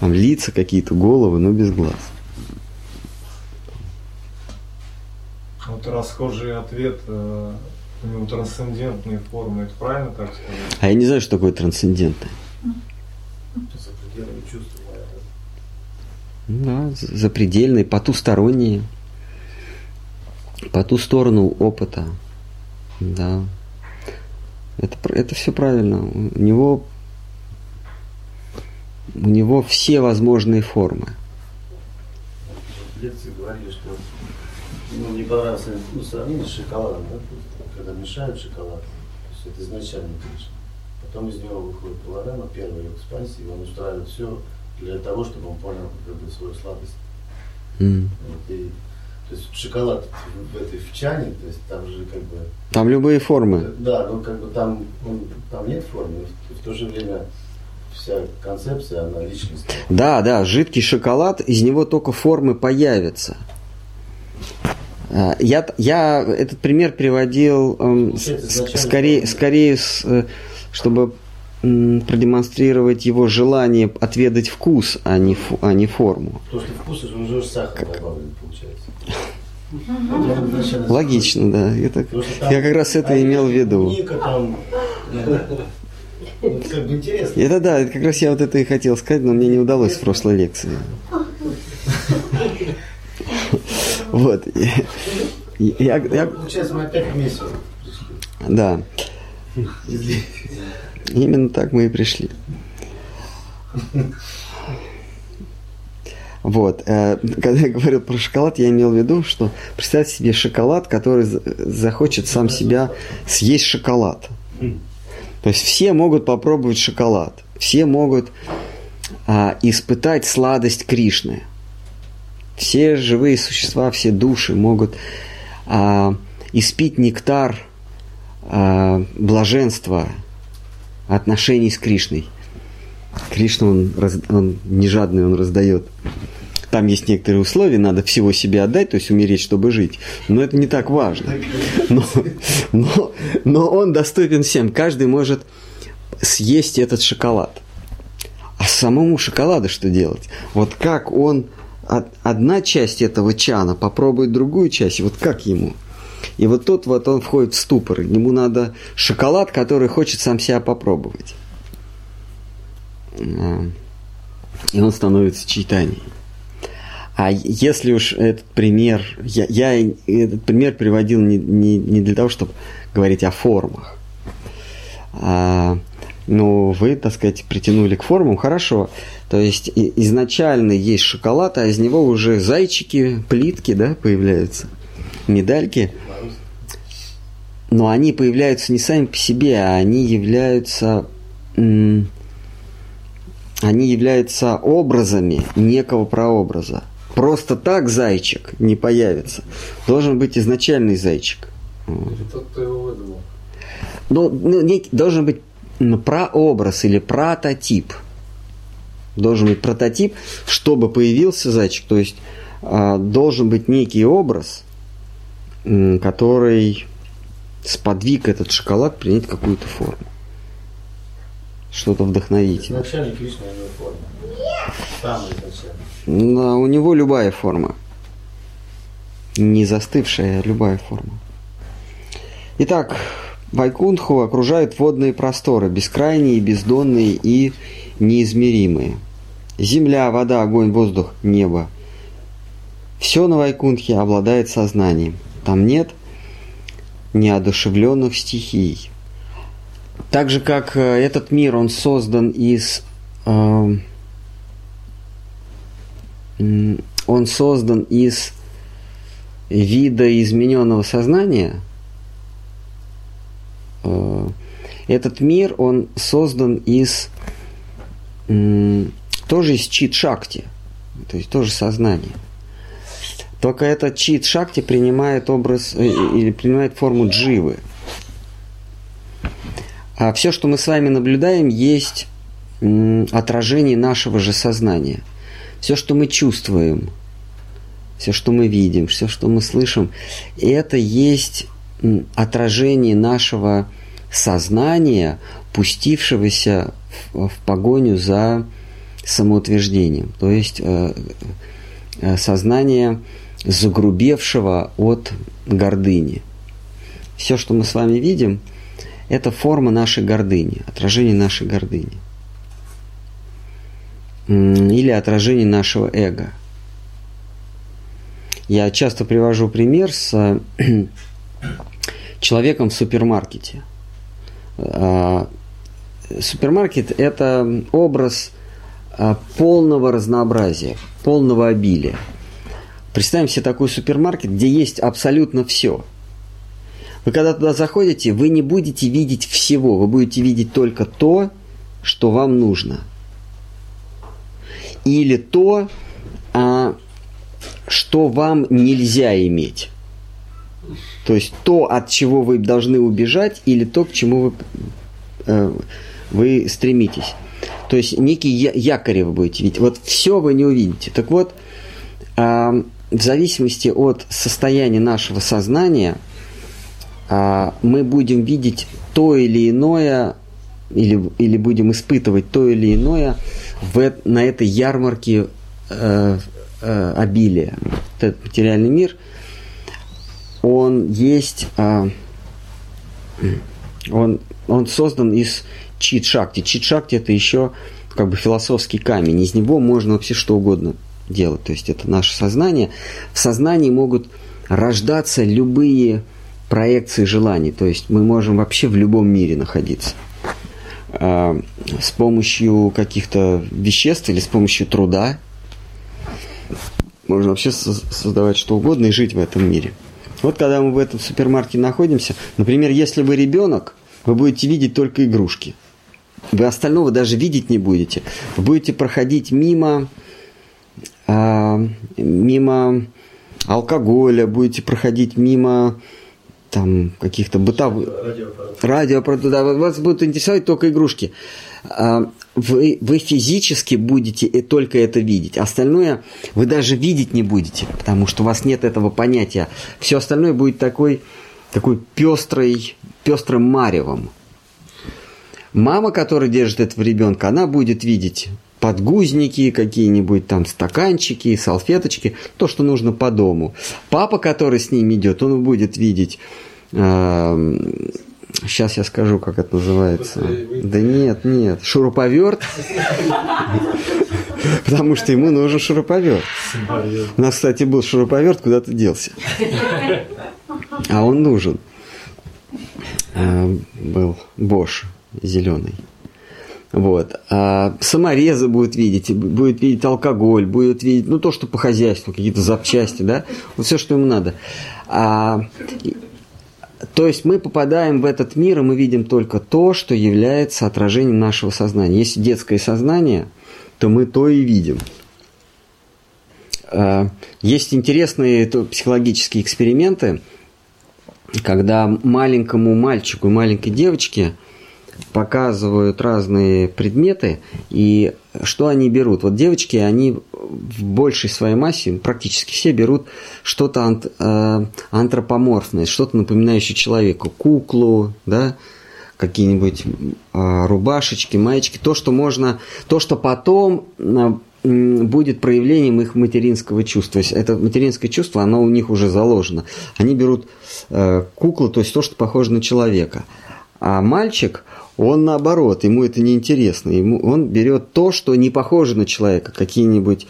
Там лица какие-то, головы, но без глаз. Вот расхожий ответ, у него трансцендентные формы, это правильно так сказать? А я не знаю, что такое трансцендентное. Запредельные чувства. Да, запредельные, потусторонние. По ту сторону опыта. Да. Это все правильно. У него все возможные формы. В лекции говорили, что мне понравилось сравнение с шоколадом, да? Когда мешают шоколад, то есть это изначально, конечно. Потом из него выходит Пилорама, первая экспансия, и он устраивает все для того, чтобы он понял свою слабость. Вот, и, то есть шоколад в чане, то есть там же как бы... Там любые формы. Да, но как бы там нет формы, в то же время вся концепция, она личность. Да, жидкий шоколад, из него только формы появятся. Я этот пример приводил скорее, чтобы продемонстрировать его желание отведать вкус, а не форму. То, что вкус, он же сахар добавлен, получается. Логично, да. Я как раз это имел в виду. Это да, это как раз я вот это и хотел сказать, но мне не удалось в прошлой лекции. Вот. Получается, мы опять вместе пришли. Да. Именно так мы и пришли. Вот. Когда я говорил про шоколад, я имел в виду, что представьте себе шоколад, который захочет сам себя съесть шоколад. То есть все могут попробовать шоколад. Все могут испытать сладость Кришны. Все живые существа, все души могут испить нектар блаженства отношений с Кришной. Кришна, он не жадный, он раздает. Там есть некоторые условия, надо всего себе отдать, то есть умереть, чтобы жить. Но это не так важно. Но он доступен всем. Каждый может съесть этот шоколад. А самому шоколаду что делать? Вот как он... Одна часть этого чана попробует другую часть, вот как ему? И вот тут вот он входит в ступор, ему надо шоколад, который хочет сам себя попробовать. И он становится чайтаньей. А если уж этот пример, я этот пример приводил не для того, чтобы говорить о формах. Но вы, так сказать, притянули к формам, хорошо. То есть изначально есть шоколад, а из него уже зайчики, плитки, да, появляются, медальки. Но они появляются не сами по себе, а они являются образами некого прообраза. Просто так зайчик не появится. Должен быть изначальный зайчик. Или тот, кто его выдумал. Должен быть прообраз или прототип. Должен быть прототип, чтобы появился зайчик. То есть должен быть некий образ, который сподвиг этот шоколад принять какую-то форму. Что-то вдохновительное. Изначально Кришна имеет форму. Самая изначальная. Да, у него любая форма. Не застывшая, а любая форма. Итак, Вайкунтху окружают водные просторы, бескрайние, бездонные и неизмеримые. Земля, вода, огонь, воздух, небо. Все на Вайкунтхе обладает сознанием. Там нет неодушевленных стихий. Так же, как этот мир, он создан из вида измененного сознания. Этот мир, он создан тоже из чит-шакти, то есть тоже сознание. Только этот чит-шакти принимает образ или принимает форму дживы. А все, что мы с вами наблюдаем, есть отражение нашего же сознания. Все, что мы чувствуем, все, что мы видим, все, что мы слышим, это есть отражение нашего сознания, пустившегося в погоню за самоутверждением. То есть сознание, загрубевшего от гордыни. Все, что мы с вами видим, это форма нашей гордыни, отражение нашей гордыни. Или отражение нашего эго. Я часто привожу пример с человеком в супермаркете. Супермаркет – это образ полного разнообразия, полного обилия. Представим себе такой супермаркет, где есть абсолютно все. Вы когда туда заходите, вы не будете видеть всего, вы будете видеть только то, что вам нужно. Или то, что вам нельзя иметь. То есть то, от чего вы должны убежать, или то, к чему вы стремитесь. То есть некий якорь вы будете видеть. Вот все вы не увидите. Так вот, в зависимости от состояния нашего сознания, мы будем видеть то или иное, или будем испытывать то или иное на этой ярмарке обилия. Этот материальный мир, он есть, он создан из чит-шакти. Чит-шакти – это еще как бы философский камень. Из него можно вообще что угодно делать. То есть это наше сознание. В сознании могут рождаться любые проекции желаний. То есть мы можем вообще в любом мире находиться. С помощью каких-то веществ или с помощью труда можно вообще создавать что угодно и жить в этом мире. Вот когда мы в этом супермаркете находимся, например, если вы ребенок, вы будете видеть только игрушки. Вы остального даже видеть не будете. Вы будете проходить мимо алкоголя, будете проходить мимо там каких-то бытовых... Радиопродуктов. Вас будут интересовать только игрушки. Вы физически будете только это видеть. Остальное вы даже видеть не будете, потому что у вас нет этого понятия. Все остальное будет такой пестрым маревом. Мама, которая держит этого ребенка, она будет видеть подгузники, какие-нибудь там стаканчики, салфеточки, то, что нужно по дому. Папа, который с ним идет, он будет видеть... Сейчас я скажу, как это называется. Да нет, шуруповерт. Потому что ему нужен шуруповерт. У нас, кстати, был шуруповерт, куда-то делся. А он нужен. Был Bosch зеленый. Вот. Саморезы будет видеть алкоголь, будет видеть, ну, то, что по хозяйству, какие-то запчасти, да, вот все, что ему надо. То есть мы попадаем в этот мир, и мы видим только то, что является отражением нашего сознания. Если детское сознание, то мы то и видим. Есть интересные психологические эксперименты, когда маленькому мальчику и маленькой девочке показывают разные предметы, и что они берут. Вот девочки, они в большей своей массе, практически все берут что-то антропоморфное, что-то напоминающее человеку. Куклу, да, какие-нибудь рубашечки, маечки. То, что потом будет проявлением их материнского чувства. То есть это материнское чувство, оно у них уже заложено. Они берут куклу, то есть то, что похоже на человека. А мальчик, он наоборот, ему это неинтересно. Он берет то, что не похоже на человека, какие-нибудь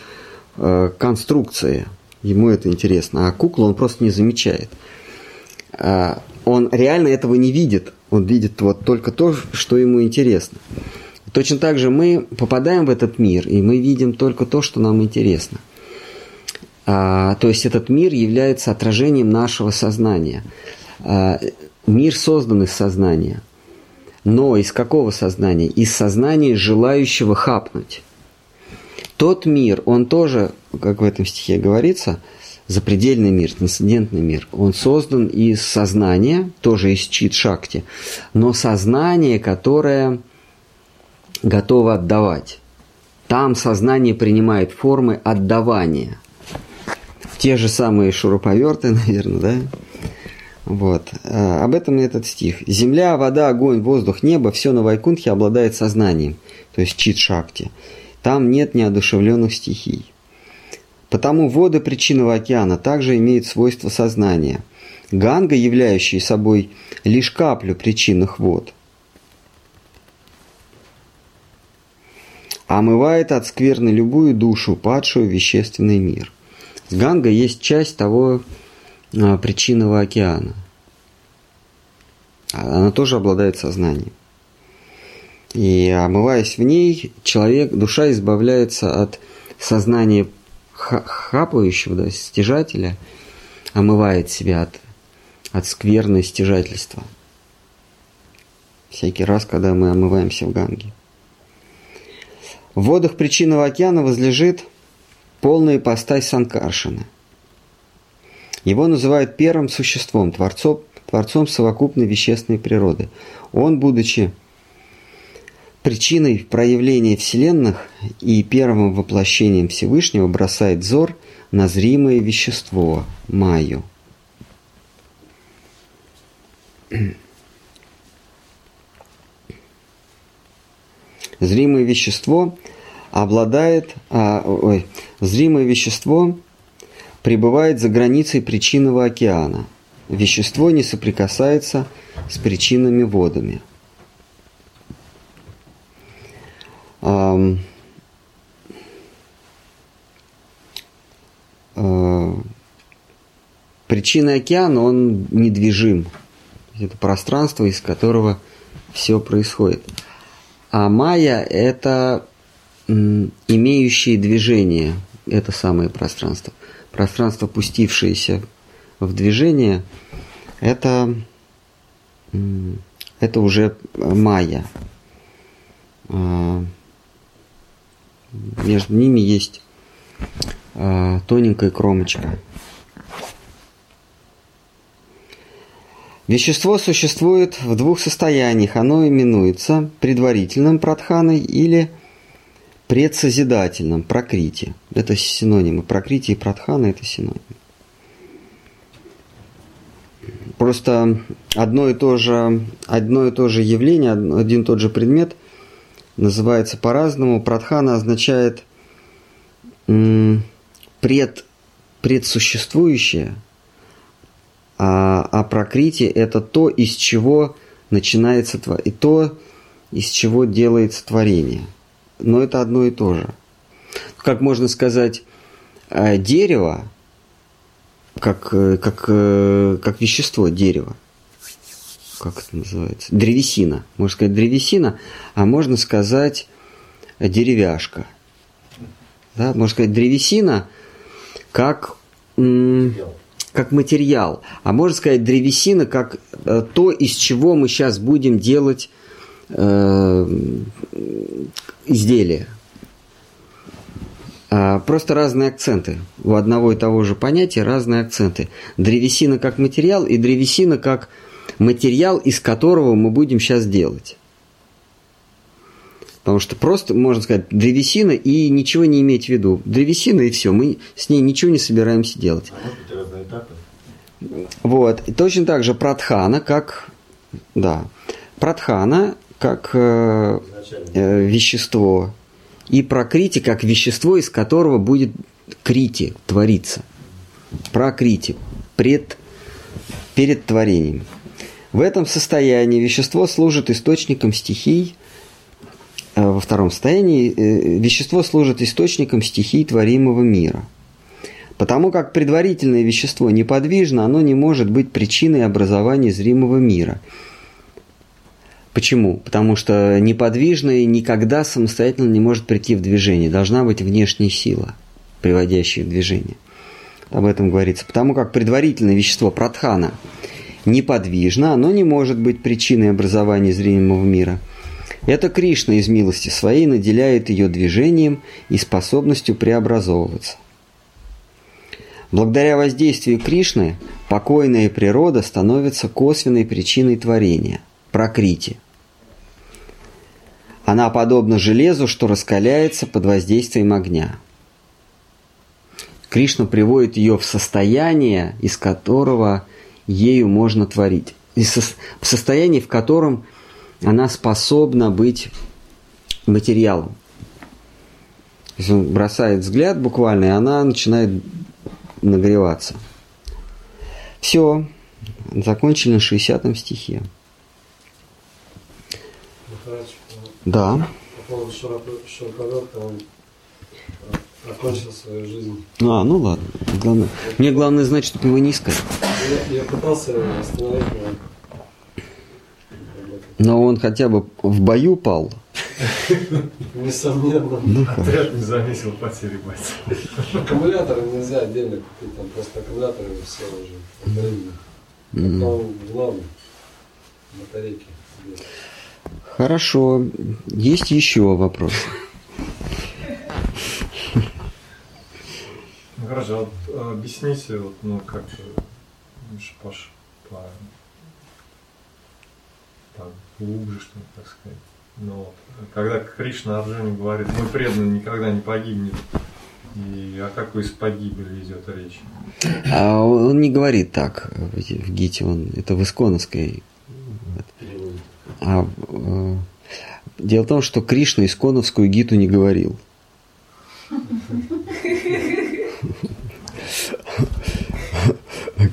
конструкции. Ему это интересно. А куклу он просто не замечает. Он реально этого не видит. Он видит вот только то, что ему интересно. Точно так же мы попадаем в этот мир, и мы видим только то, что нам интересно. То есть этот мир является отражением нашего сознания. Мир создан из сознания. Но из какого сознания? Из сознания желающего хапнуть. Тот мир, он тоже, как в этом стихе говорится, запредельный мир, трансцендентный мир, он создан из сознания, тоже из чит-шакти, но сознание, которое готово отдавать. Там сознание принимает формы отдавания. Те же самые шуруповерты, наверное, да? Вот. Об этом этот стих. Земля, вода, огонь, воздух, небо, все на Вайкунтхе обладает сознанием, то есть чит-шакти. Там нет неодушевленных стихий. Потому воды причинного океана также имеют свойство сознания. Ганга, являющая собой лишь каплю причинных вод, омывает от скверны любую душу, падшую в вещественный мир. Ганга есть часть того причинного океана. Она тоже обладает сознанием. И омываясь в ней, человек, душа избавляется от сознания хапающего, да, стяжателя, омывает себя от скверны стяжательства. Всякий раз, когда мы омываемся в Ганге. В водах причинного океана возлежит полная ипостась Санкаршина. Его называют первым существом, творцом совокупной вещественной природы. Он, будучи причиной проявления вселенных и первым воплощением Всевышнего, бросает взор на зримое вещество, майю. Зримое вещество зримое вещество пребывает за границей причинного океана. Вещество не соприкасается с причинными водами. Причина океана, он недвижим. Это пространство, из которого все происходит. А майя – это имеющие движение, это самое пространство. Пространство, пустившееся в движение, это уже майя. Между ними есть тоненькая кромочка. Вещество существует в двух состояниях. Оно именуется предварительным прадханой или предсозидательным пракрити. Это синонимы. Пракрити и прадхана – это синонимы. Просто одно и то же явление, один и тот же предмет – называется по-разному. Прадхана означает предсуществующее, а пракрити – это то, из чего начинается творение, и то, из чего делается творение. Но это одно и то же. Как можно сказать, дерево, как вещество дерева. Как это называется? Древесина. Можно сказать древесина, а можно сказать деревяшка. Да? Можно сказать древесина как материал. А можно сказать древесина как то, из чего мы сейчас будем делать изделия. Просто разные акценты. У одного и того же понятия разные акценты. Древесина как материал и древесина как материал, из которого мы будем сейчас делать. Потому что просто, можно сказать, древесина и ничего не иметь в виду. Древесина и все, мы с ней ничего не собираемся делать. Вот. И точно так же прадхана, как вещество, и пракрити, как вещество, из которого будет крити, твориться. Пракрити, перед творением. В этом состоянии вещество служит источником стихий. Во втором состоянии вещество служит источником стихий творимого мира. Потому как предварительное вещество неподвижно, оно не может быть причиной образования зримого мира. Почему? Потому что неподвижное никогда самостоятельно не может прийти в движение. Должна быть внешняя сила, приводящая в движение. Об этом говорится. Потому как предварительное вещество прадхана неподвижно, оно не может быть причиной образования зримого мира. Это Кришна из милости своей наделяет ее движением и способностью преобразовываться. Благодаря воздействию Кришны покойная природа становится косвенной причиной творения – пракрити. Она подобна железу, что раскаляется под воздействием огня. Кришна приводит ее в состояние, из которого ею можно творить, в состоянии, в котором она способна быть материалом. То есть он бросает взгляд буквально, и она начинает нагреваться. Все, закончили на 60 стихе. Да. По поводу Шурападорка, он окончил свою жизнь. А, ну ладно. Главное. Мне главное знать, чтобы его не искать. Я пытался остановить его. Но он хотя бы в бою пал. Несомненно. Отряд не заметил потери бойца. Аккумуляторы нельзя отдельно купить, там просто аккумуляторы все уже отдельно. Потом главное батарейки. Хорошо. Есть еще вопросы? Ну, короче, вот, объясните, вот, ну, как глубже, что ли, так сказать. Но вот, когда Кришна Арджуне говорит, мой преданный никогда не погибнет, и о какой из погибели идет речь? А он не говорит так в Гите, это в исконовской. Дело в том, что Кришна исконовскую гиту не говорил.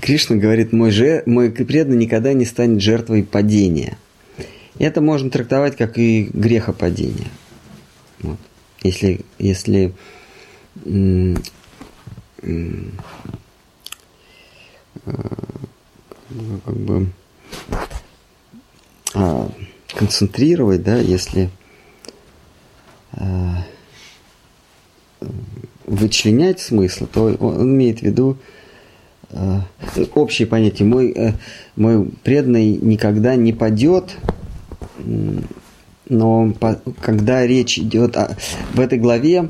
Кришна говорит, мой преданный никогда не станет жертвой падения. Это можно трактовать как и грехопадение. Вот. Если как бы концентрировать, да, если вычленять смысл, то он имеет в виду общее понятие. Мой преданный никогда не падет, но когда речь идет в этой главе,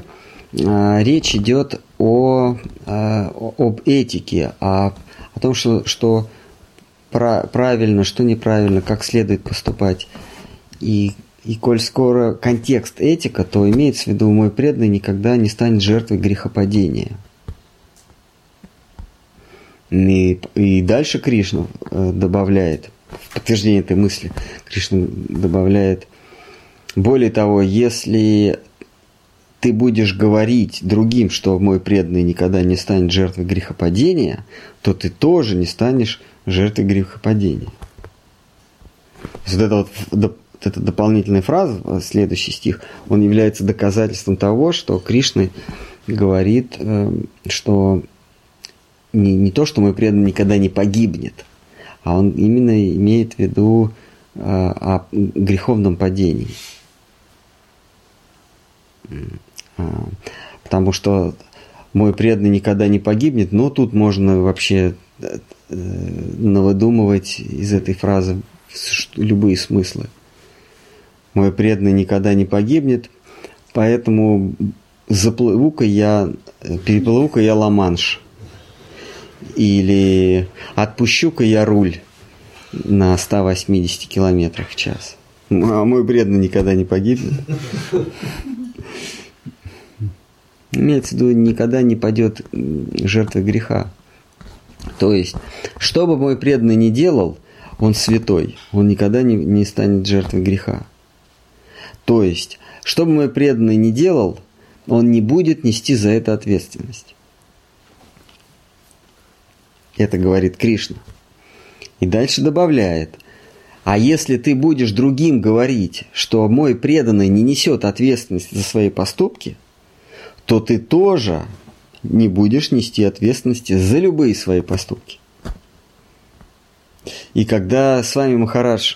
речь идет об этике, о том, что правильно, что неправильно, как следует поступать. И коль скоро контекст этика, то имеется в виду, мой преданный никогда не станет жертвой грехопадения. И дальше Кришна добавляет, в подтверждение этой мысли, Кришна добавляет, более того, если ты будешь говорить другим, что мой преданный никогда не станет жертвой грехопадения, то ты тоже не станешь жертвой грехопадения. Вот эта дополнительная фраза, следующий стих, он является доказательством того, что Кришна говорит, что не то, что мой преданный никогда не погибнет, а он именно имеет в виду о греховном падении. Потому что мой преданный никогда не погибнет, но тут можно вообще навыдумывать из этой фразы любые смыслы. Мой преданный никогда не погибнет, поэтому переплыву-ка я Ла-Манш. Или отпущу-ка я руль на 180 км в час. А мой преданный никогда не погибнет. Имеется в виду, никогда не падет жертва греха. То есть, что бы мой преданный ни делал, он святой, он никогда не станет жертвой греха. То есть, что бы мой преданный ни делал, он не будет нести за это ответственность. Это говорит Кришна. И дальше добавляет. А если ты будешь другим говорить, что мой преданный не несет ответственность за свои поступки, то ты тоже не будешь нести ответственности за любые свои поступки. И когда с вами Махарадж,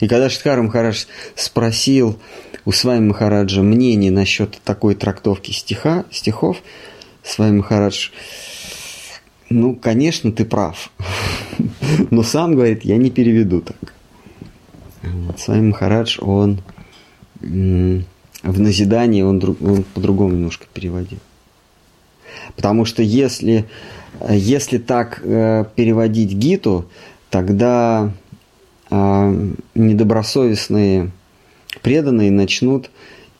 и когда Шидхара Махарадж спросил у с вами Махараджа мнение насчет такой трактовки стихов, с вами Махарадж Ну, конечно, ты прав. Но сам говорит, я не переведу так. Вот, Свами Махарадж, он в назидании, он по-другому немножко переводил. Потому что если так переводить Гиту, тогда недобросовестные преданные начнут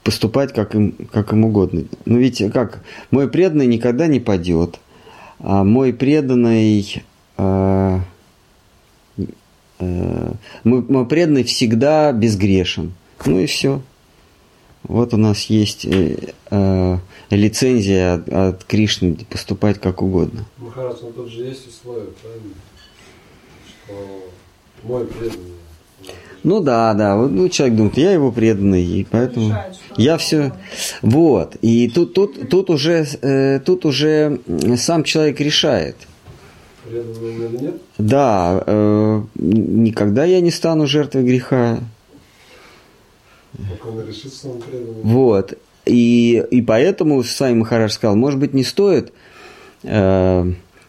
поступать как им угодно. Ну ведь как? Мой преданный никогда не падет. Мой преданный всегда безгрешен. Ну и все. Вот у нас есть лицензия от Кришны поступать как угодно. Махарадж, но тут же есть условия, правильно? Что мой преданный. Ну да, вот, ну, человек думает, я его преданный, и поэтому решает, я все... Вот, и тут уже сам человек решает. Преданный или нет? Да, никогда я не стану жертвой греха. Пока он решит, что он преданный. Вот, и поэтому Свами Махарадж сказал, может быть, не стоит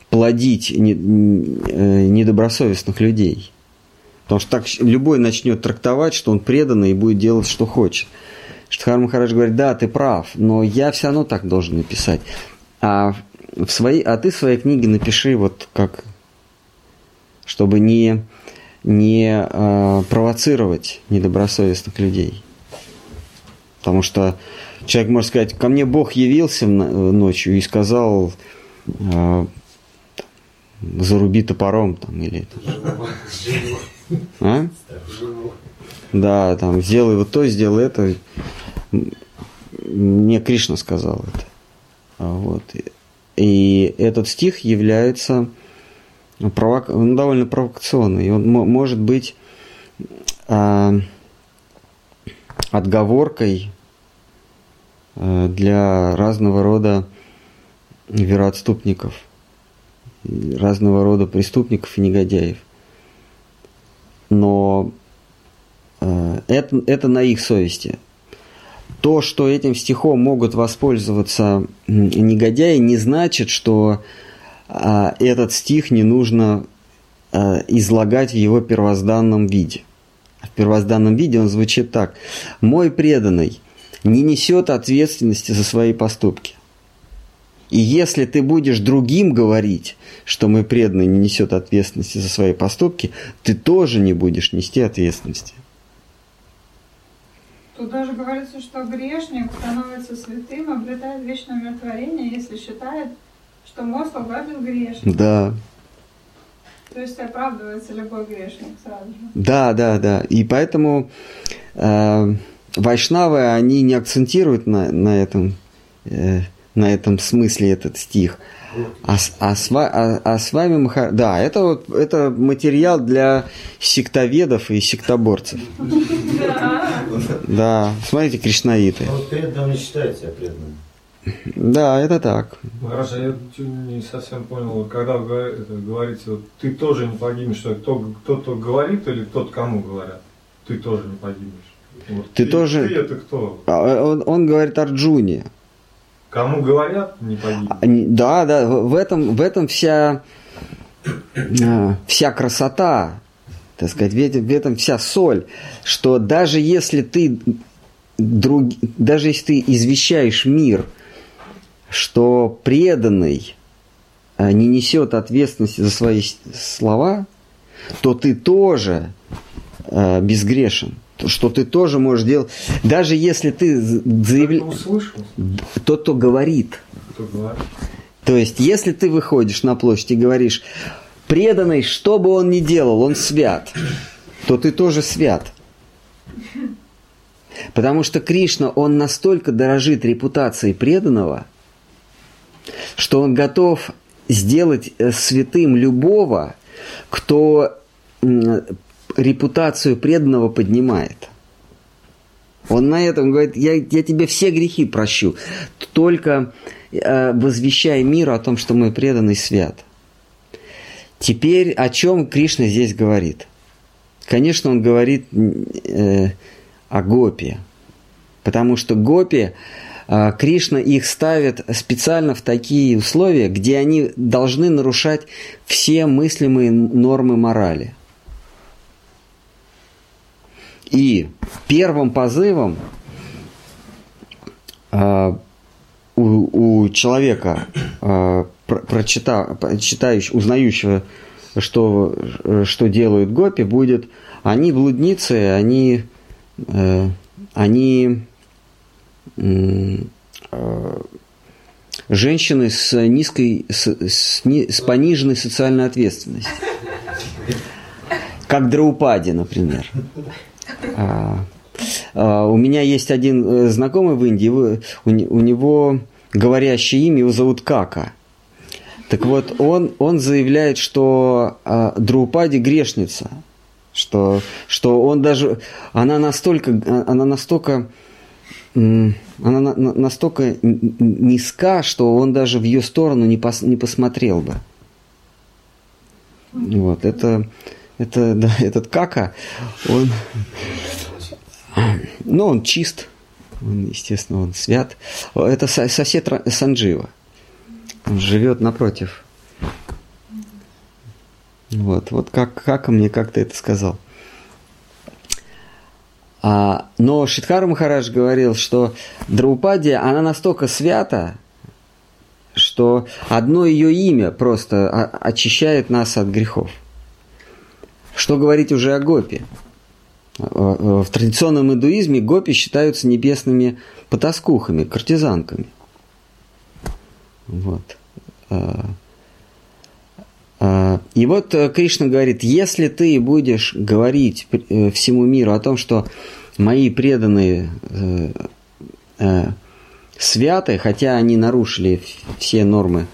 плодить недобросовестных людей. Потому что так любой начнет трактовать, что он преданный и будет делать, что хочет. Штхар Махарадж говорит, да, ты прав, но я все равно так должен написать. А ты в своей книге напиши вот как, чтобы не провоцировать недобросовестных людей. Потому что человек может сказать, ко мне Бог явился ночью и сказал... Заруби топором там или а? Да, там сделай вот то, сделай это. Мне Кришна сказал это. Вот. И этот стих является довольно провокационный. И он может быть отговоркой для разного рода вероотступников. Разного рода преступников и негодяев. Но это на их совести. То, что этим стихом могут воспользоваться негодяи, не значит, что этот стих не нужно излагать в его первозданном виде. В первозданном виде он звучит так. «Мой преданный не несет ответственности за свои поступки». И если ты будешь другим говорить, что мой преданный не несет ответственности за свои поступки, ты тоже не будешь нести ответственности. Тут даже говорится, что грешник становится святым, обретает вечное умиротворение, если считает, что мост ограбил грешник. Да. То есть оправдывается любой грешник сразу же. Да. И поэтому вайшнавы, они не акцентируют на этом... на этом смысле этот стих. А Свами Махарадж... Да, это материал для сектоведов и сектоборцев. Да, смотрите, кришнаиты. А вот преданным не считает себя преданным. Да, это так. Махарадж, я не совсем понял, когда вы говорите, вот, ты тоже не погибнешь, что кто-то говорит или кто-то кому говорят, ты тоже не погибнешь. Вот, ты тоже... Ты это кто? Он говорит Арджуне. Кому говорят, не погибнет. Да, в этом вся красота, так сказать, в этом вся соль, что даже если ты извещаешь мир, что преданный не несет ответственности за свои слова, то ты тоже безгрешен. Что ты тоже можешь делать. Даже если ты заявляешь... Тот, кто говорит. То есть, если ты выходишь на площадь и говоришь, преданный, что бы он ни делал, он свят, то ты тоже свят. Потому что Кришна, он настолько дорожит репутацией преданного, что он готов сделать святым любого, кто... репутацию преданного поднимает. Он на этом говорит, я тебе все грехи прощу, только возвещай миру о том, что мой преданный свят. Теперь о чем Кришна здесь говорит? Конечно, он говорит о гопи, потому что гопи Кришна их ставит специально в такие условия, где они должны нарушать все мыслимые нормы морали. И первым позывом у человека, узнающего, что делают гопи, будет: они блудницы, они женщины с пониженной социальной ответственностью, как Драупади, например. У меня есть один знакомый в Индии, у него говорящее имя, его зовут Кака. Так вот, он заявляет, что Драупади грешница, что он даже, она настолько низка, что он даже в ее сторону не посмотрел бы. Вот, этот Кака, он чист, естественно, он свят. Это сосед Санджива. Он живет напротив. Вот как мне как-то это сказал. Но Шридхар Махарадж говорил, что Драупади, она настолько свята, что одно ее имя просто очищает нас от грехов. Что говорить уже о гопи? В традиционном индуизме гопи считаются небесными потаскухами, картизанками. Вот. И вот Кришна говорит: если ты будешь говорить всему миру о том, что мои преданные святы, хотя они нарушили все нормы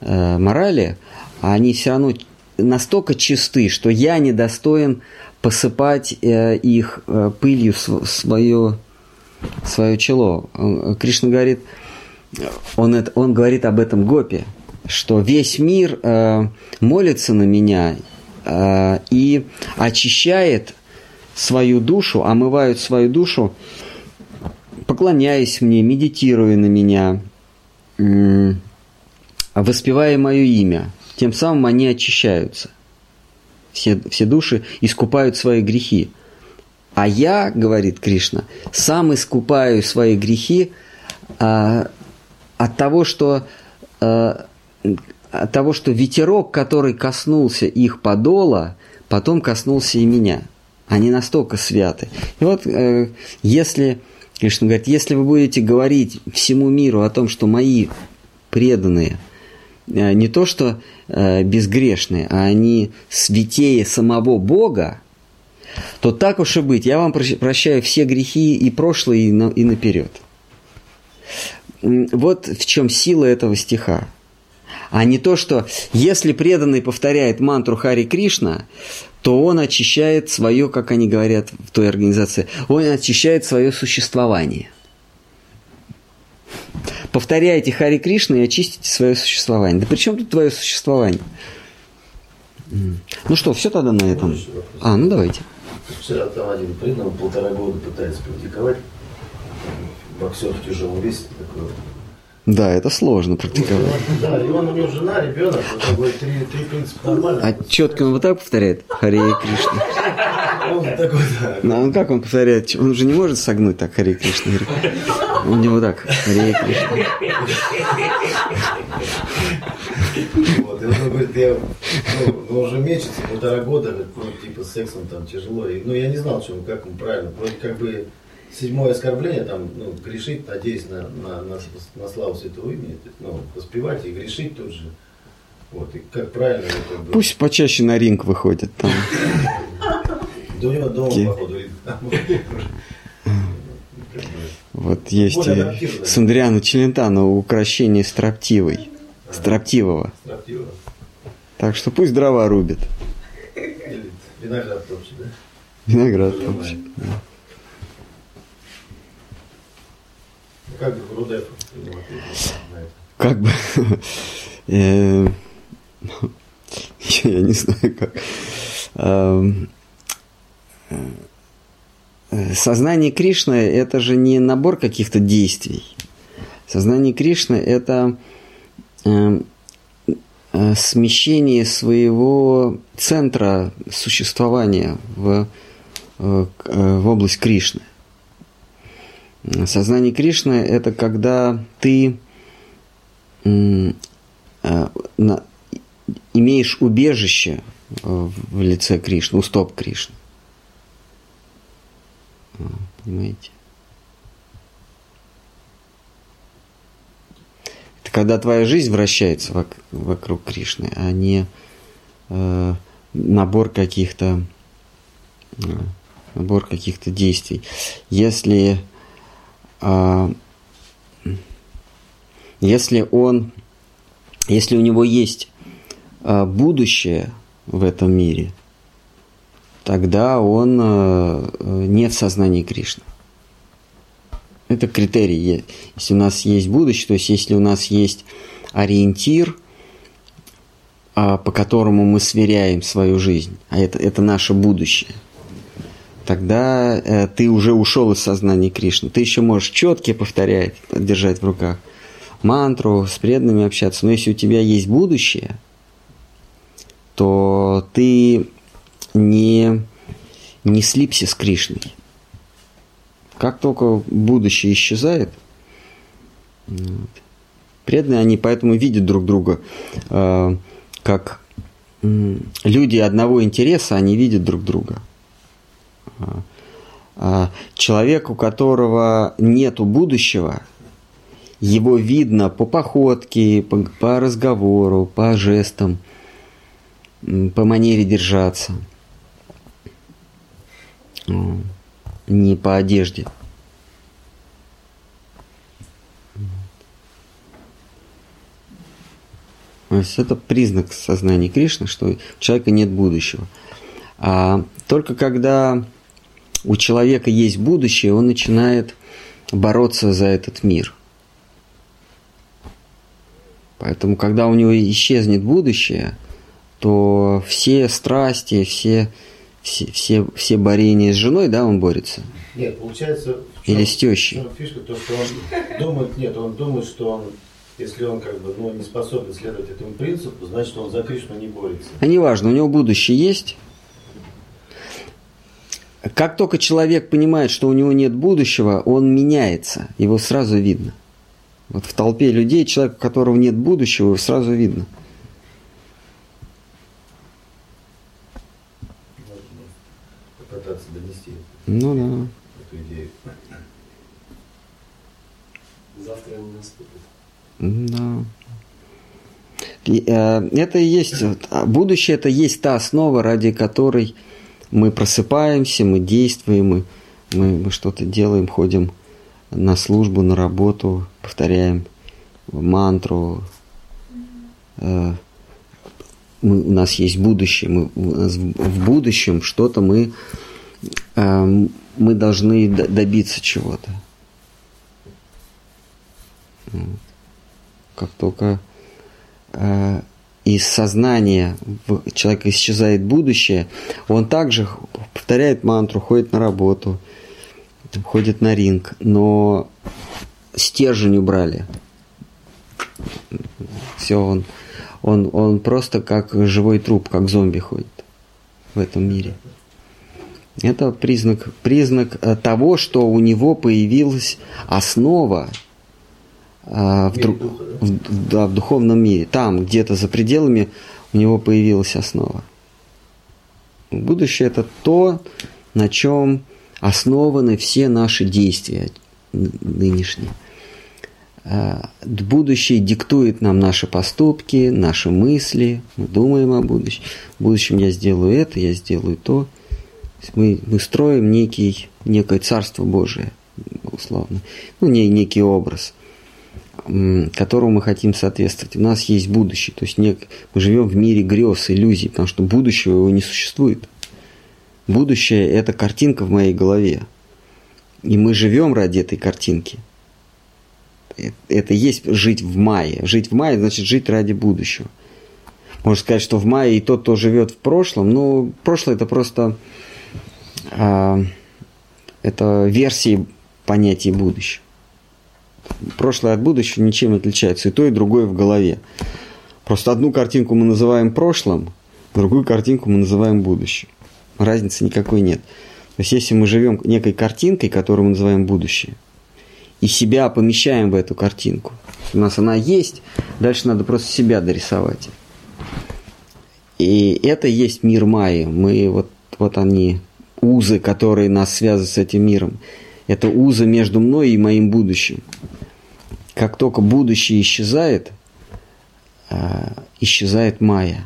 морали, они все равно настолько чисты, что я недостоин посыпать их пылью свое чело. Кришна говорит, он говорит об этом гопи, что весь мир молится на меня и очищает свою душу, омывают свою душу, поклоняясь мне, медитируя на меня, воспевая мое имя. Тем самым они очищаются. Все души искупают свои грехи. А я, говорит Кришна, сам искупаю свои грехи от того, что ветерок, который коснулся их подола, потом коснулся и меня. Они настолько святы. И вот, если, Кришна говорит, если вы будете говорить всему миру о том, что мои преданные не то что безгрешные, а они святее самого Бога, то так уж и быть, я вам прощаю все грехи и прошлые, и наперед. Вот в чем сила этого стиха. А не то, что если преданный повторяет мантру Хари Кришна, то он очищает свое, как они говорят в той организации, он очищает свое существование. Повторяйте Хари Кришна и очистите свое существование. Да при чем тут твое существование? Ну что, все тогда на этом? Ну давайте. Вчера там один принял, 1,5 года пытается практиковать. Боксер в тяжелом весе такой. Да, это сложно практиковать. Да, и он, у него жена, ребенок, вот 3 принципа нормально. А четко он вот так повторяет Хари Кришна? Он такой, да. Ну как он повторяет? Он же не может согнуть так Хари Кришна. У него так Хари Кришна. Вот, и он говорит, он уже мечется 1,5 года, с сексом там тяжело. И, я не знал, как он правильно. Вроде как бы 7-е оскорбление, грешить, надеясь на славу святого имени, воспевать и грешить тут же. Вот, и как правильно это было. Пусть почаще на ринг выходит там. Да у него дома, походу, вот есть Сундриана Челентана украшение строптивого. Так что пусть дрова рубит. Виноград топчет, да? Как бы Гурудев я не знаю как. Сознание Кришны — это же не набор каких-то действий. Сознание Кришны – это смещение своего центра существования в область Кришны. Сознание Кришны – это когда ты имеешь убежище в лице Кришны, у стоп Кришны. Понимаете? Это когда твоя жизнь вращается вокруг Кришны, а не набор каких-то действий. Если у него есть будущее в этом мире, тогда он не в сознании Кришны. Это критерий. Если у нас есть будущее, то есть если у нас есть ориентир, по которому мы сверяем свою жизнь, а это наше будущее, тогда ты уже ушел из сознания Кришны. Ты еще можешь четки повторять, держать в руках мантру, с преданными общаться. Но если у тебя есть будущее, то ты не слипся с Кришной. Как только будущее исчезает, преданные, они поэтому видят друг друга, как люди одного интереса, они видят друг друга. Человек, у которого нету будущего, его видно по походке, по разговору, по жестам, по манере держаться, не по одежде. То есть это признак сознания Кришны, что у человека нет будущего. А только когда у человека есть будущее, он начинает бороться за этот мир. Поэтому, когда у него исчезнет будущее, то все страсти, все борения с женой, да, он борется? Нет, получается... Или с тещей? Фишка то, что он думает, что он, если он не способен следовать этому принципу, значит, он за Кришну не борется. А неважно, у него будущее есть. Как только человек понимает, что у него нет будущего, он меняется, его сразу видно. Вот в толпе людей человек, у которого нет будущего, его сразу видно. Попытаться донести эту идею. Завтра он нас купит. Да. Это и есть будущее, это есть та основа, ради которой мы просыпаемся, мы действуем, мы что-то делаем, ходим на службу, на работу, повторяем мантру. У нас есть будущее, в будущем что-то мы должны добиться чего-то. Как только из сознания человека исчезает будущее, он также повторяет мантру, ходит на работу, ходит на ринг, но стержень убрали. Все, он просто как живой труп, как зомби ходит в этом мире. Это признак того, что у него появилась основа в духовном мире. Там, где-то за пределами, у него появилась основа. Будущее – это то, на чем основаны все наши действия нынешние. Будущее диктует нам наши поступки, наши мысли. Мы думаем о будущем. В будущем я сделаю это, я сделаю то. Мы строим некое Царство Божие, условно. Некий образ, которому мы хотим соответствовать. У нас есть будущее. То есть мы живем в мире грез, иллюзий, потому что будущего его не существует. Будущее – это картинка в моей голове. И мы живем ради этой картинки. Это есть жить в мае. Жить в мае значит жить ради будущего. Можно сказать, что в мае и тот, кто живет в прошлом, но прошлое это просто это версии понятия будущего. прошлое от будущего ничем не отличается, и то, и другое в голове. Просто одну картинку мы называем прошлым, другую картинку мы называем будущим. Разницы никакой нет. То есть, если мы живем некой картинкой, которую мы называем будущее, и себя помещаем в эту картинку, у нас она есть, дальше надо просто себя дорисовать. И это и есть мир Майи. Мы вот они, узы, которые нас связывают с этим миром. Это узы между мной и моим будущим. Как только будущее исчезает, исчезает Майя.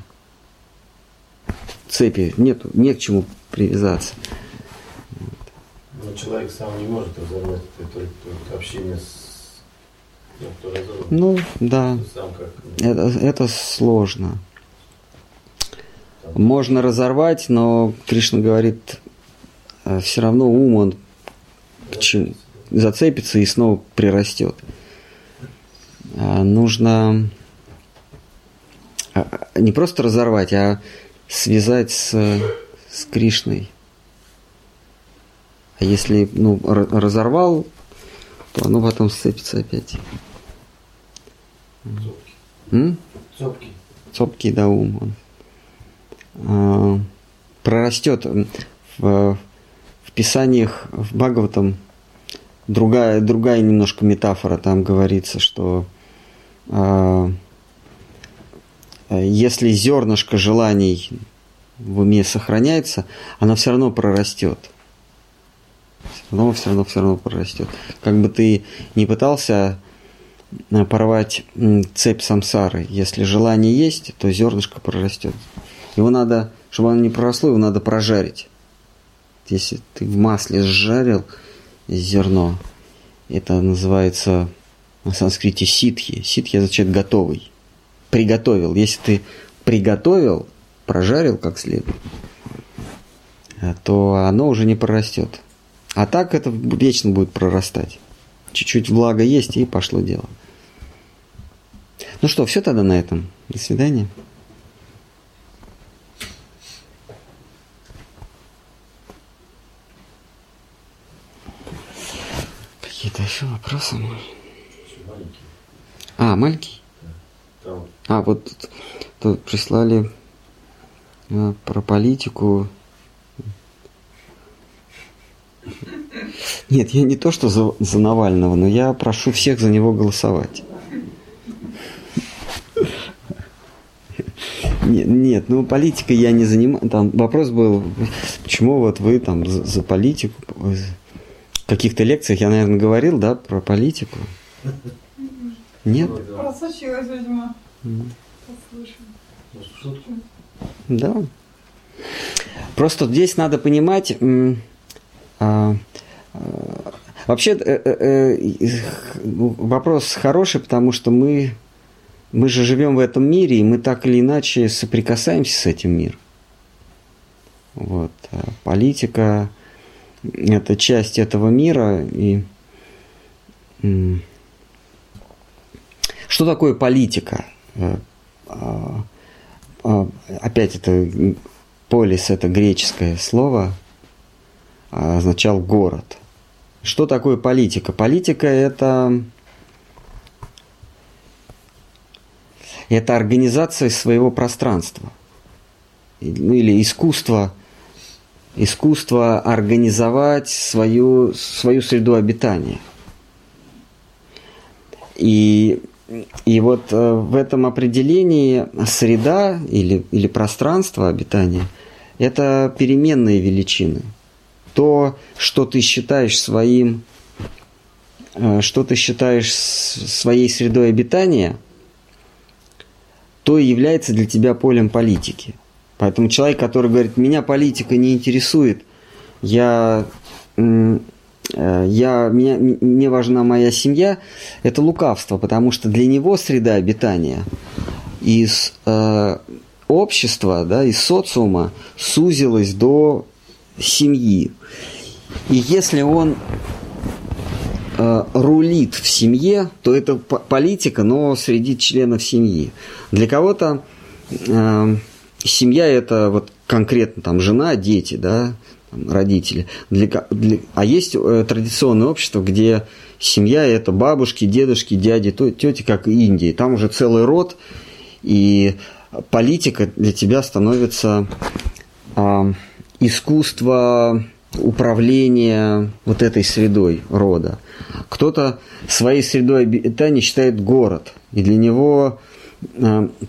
Цепи нету, не к чему привязаться. Но человек сам не может разорвать это общение с тем, кто разорван. Ну, да. Сам как... это сложно. Можно разорвать, но Кришна говорит, все равно ум, он зацепится и снова прирастет. Нужно не просто разорвать, а связать с Кришной. А если разорвал, то оно потом сцепится опять. Цопкий. Цопкий, да, ум он. Прорастет в писаниях, в Бхагаватам другая немножко метафора. Там говорится, что если зернышко желаний в уме сохраняется, оно все равно прорастет. Все равно прорастет. Как бы ты ни пытался порвать цепь самсары, если желание есть, то зернышко прорастет. Его надо, чтобы оно не проросло, его надо прожарить. Если ты в масле сжарил зерно, это называется на санскрите ситхи. Ситхи означает готовый. Приготовил. Если ты приготовил, прожарил как следует, то оно уже не прорастет. А так это вечно будет прорастать. Чуть-чуть влага есть, и пошло дело. Ну что, все тогда на этом. До свидания. Какие-то еще вопросы? Маленький. Маленький? Да. Тут прислали про политику. Нет, я не то, что за Навального, но я прошу всех за него голосовать. Нет, политикой я не занимаюсь. Там вопрос был, почему вы там за политику... В каких-то лекциях я, наверное, говорил, да, про политику? Нет? Просочилась, видимо. Послушаем. Да. Просто здесь надо понимать... Вообще, вопрос хороший, потому что мы же живем в этом мире, и мы так или иначе соприкасаемся с этим миром. Вот. Политика... Это часть этого мира. И что такое политика? Опять это полис, это греческое слово, означал город. Что такое политика? Политика – это организация своего пространства. Или искусство организовать свою среду обитания. И вот в этом определении среда или пространство обитания – это переменные величины. То, что ты считаешь своей средой обитания, то и является для тебя полем политики. Поэтому человек, который говорит, меня политика не интересует, мне важна моя семья, это лукавство, потому что для него среда обитания из общества, да, из социума сузилась до семьи. И если он рулит в семье, то это политика, но среди членов семьи. Для кого-то... Семья – это конкретно там жена, дети, да, родители. А есть традиционное общество, где семья – это бабушки, дедушки, дяди, тети, как в Индии. Там уже целый род, и политика для тебя становится искусство управления вот этой средой рода. Кто-то своей средой обитания считает город, и для него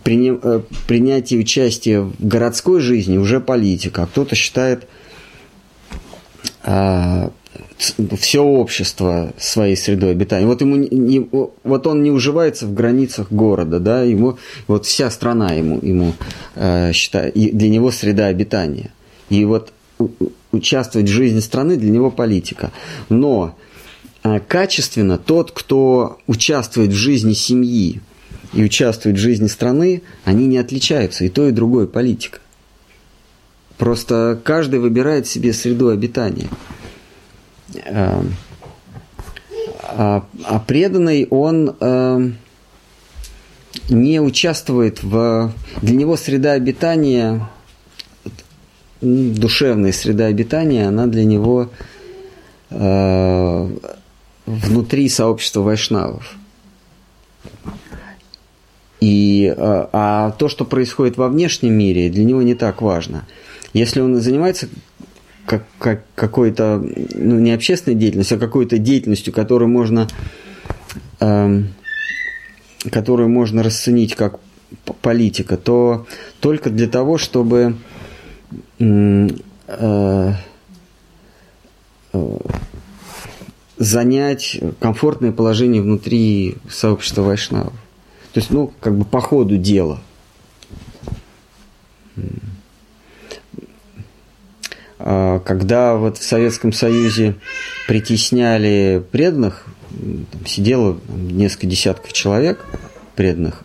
принятие участия в городской жизни уже политика, а кто-то считает все общество своей средой обитания. Вот, вот он не уживается в границах города, да, ему, вот вся страна ему считает, и для него среда обитания. И вот участвовать в жизни страны для него политика. Но качественно тот, кто участвует в жизни семьи и участвует в жизни страны, они не отличаются. И то, и другое политика. Просто каждый выбирает себе среду обитания. А преданный, он не участвует в... Для него среда обитания, душевная среда обитания, она для него внутри сообщества вайшнавов. А то, что происходит во внешнем мире, для него не так важно. Если он занимается какой-то, не общественной деятельностью, а какой-то деятельностью, которую можно расценить как политика, то только для того, чтобы занять комфортное положение внутри сообщества вайшнавов. То есть, по ходу дела. Когда вот в Советском Союзе притесняли преданных, там сидело несколько десятков человек преданных,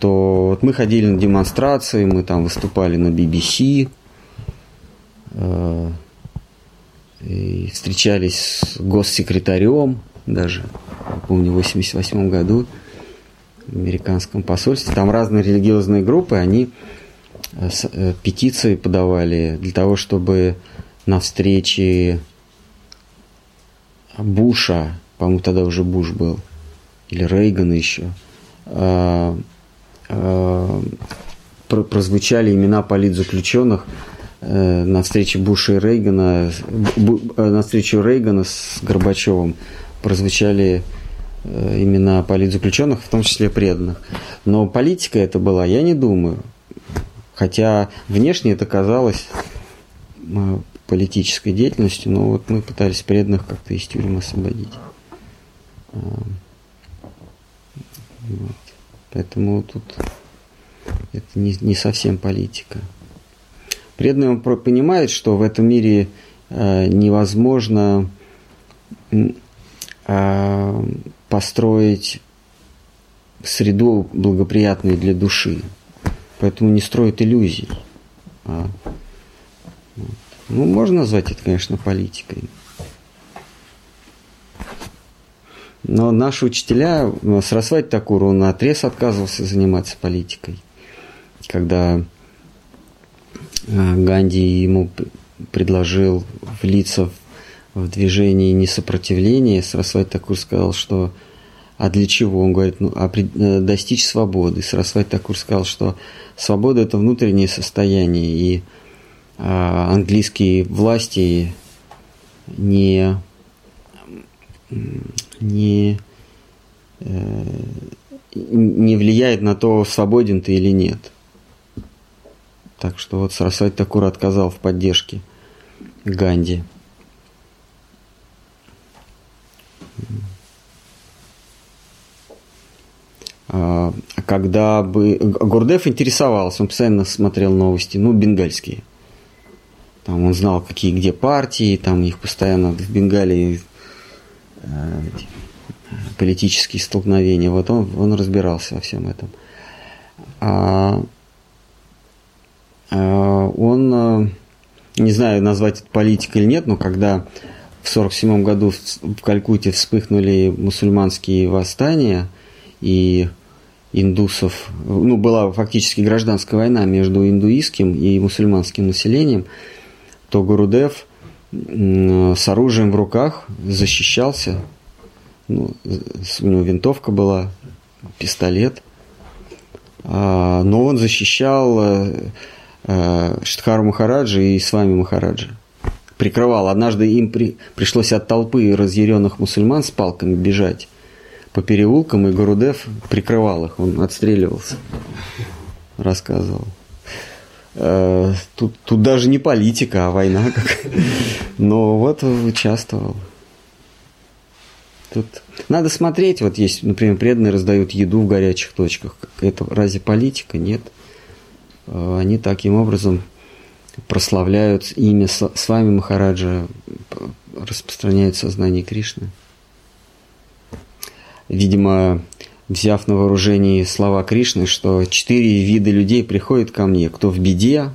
то вот мы ходили на демонстрации, мы там выступали на BBC, и встречались с госсекретарем даже, я помню, в 1988 году. В американском посольстве. Там разные религиозные группы, они петиции подавали для того, чтобы на встрече Буша, по-моему, тогда уже Буш был, или Рейгана еще, прозвучали имена политзаключенных на встрече Буша и Рейгана, на встречу Рейгана с Горбачевым прозвучали имена политзаключенных, в том числе преданных. Но политика это была, я не думаю. Хотя внешне это казалось политической деятельностью, но вот мы пытались преданных как-то из тюрьмы освободить. Вот. Поэтому тут это не совсем политика. Преданный он понимает, что в этом мире невозможно построить среду, благоприятную для души. Поэтому не строит иллюзий. Можно назвать это, конечно, политикой. Но наши учителя, Сарасвати Такур, он наотрез отказывался заниматься политикой. Когда Ганди ему предложил влиться в движении несопротивления, Сарасвати Такур сказал, что а для чего? Он говорит, достичь свободы. Сарасвати Такур сказал, что свобода – это внутреннее состояние, и английские власти не влияет на то, свободен ты или нет. Так что вот Сарасвати Такур отказал в поддержке Ганди. Когда бы Гурдев интересовался, он постоянно смотрел новости, бенгальские. Там он знал, какие где партии, там их постоянно в Бенгалии политические столкновения. Вот он разбирался во всем этом. Он, не знаю, назвать это политикой или нет, но когда в 1947 году в Калькутте вспыхнули мусульманские восстания, и индусов, была фактически гражданская война между индуистским и мусульманским населением, то Гурудев с оружием в руках защищался. Ну, у него винтовка была, пистолет. Но он защищал Штхару Махараджи и Свами Махараджи. Прикрывал. Однажды им пришлось от толпы разъяренных мусульман с палками бежать по переулкам, и Гурудев прикрывал их. Он отстреливался, рассказывал. Тут даже не политика, а война. Но вот участвовал. Тут надо смотреть. Вот есть, например, преданные раздают еду в горячих точках. Это разве политика? Нет. Они таким образом прославляют имя Свами Махараджа, распространяют сознание Кришны. Видимо, взяв на вооружение слова Кришны, что 4 вида людей приходят ко мне. Кто в беде,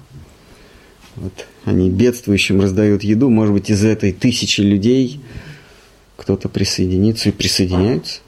вот, они бедствующим раздают еду. Может быть, из этой 1000 людей кто-то присоединится и присоединяются.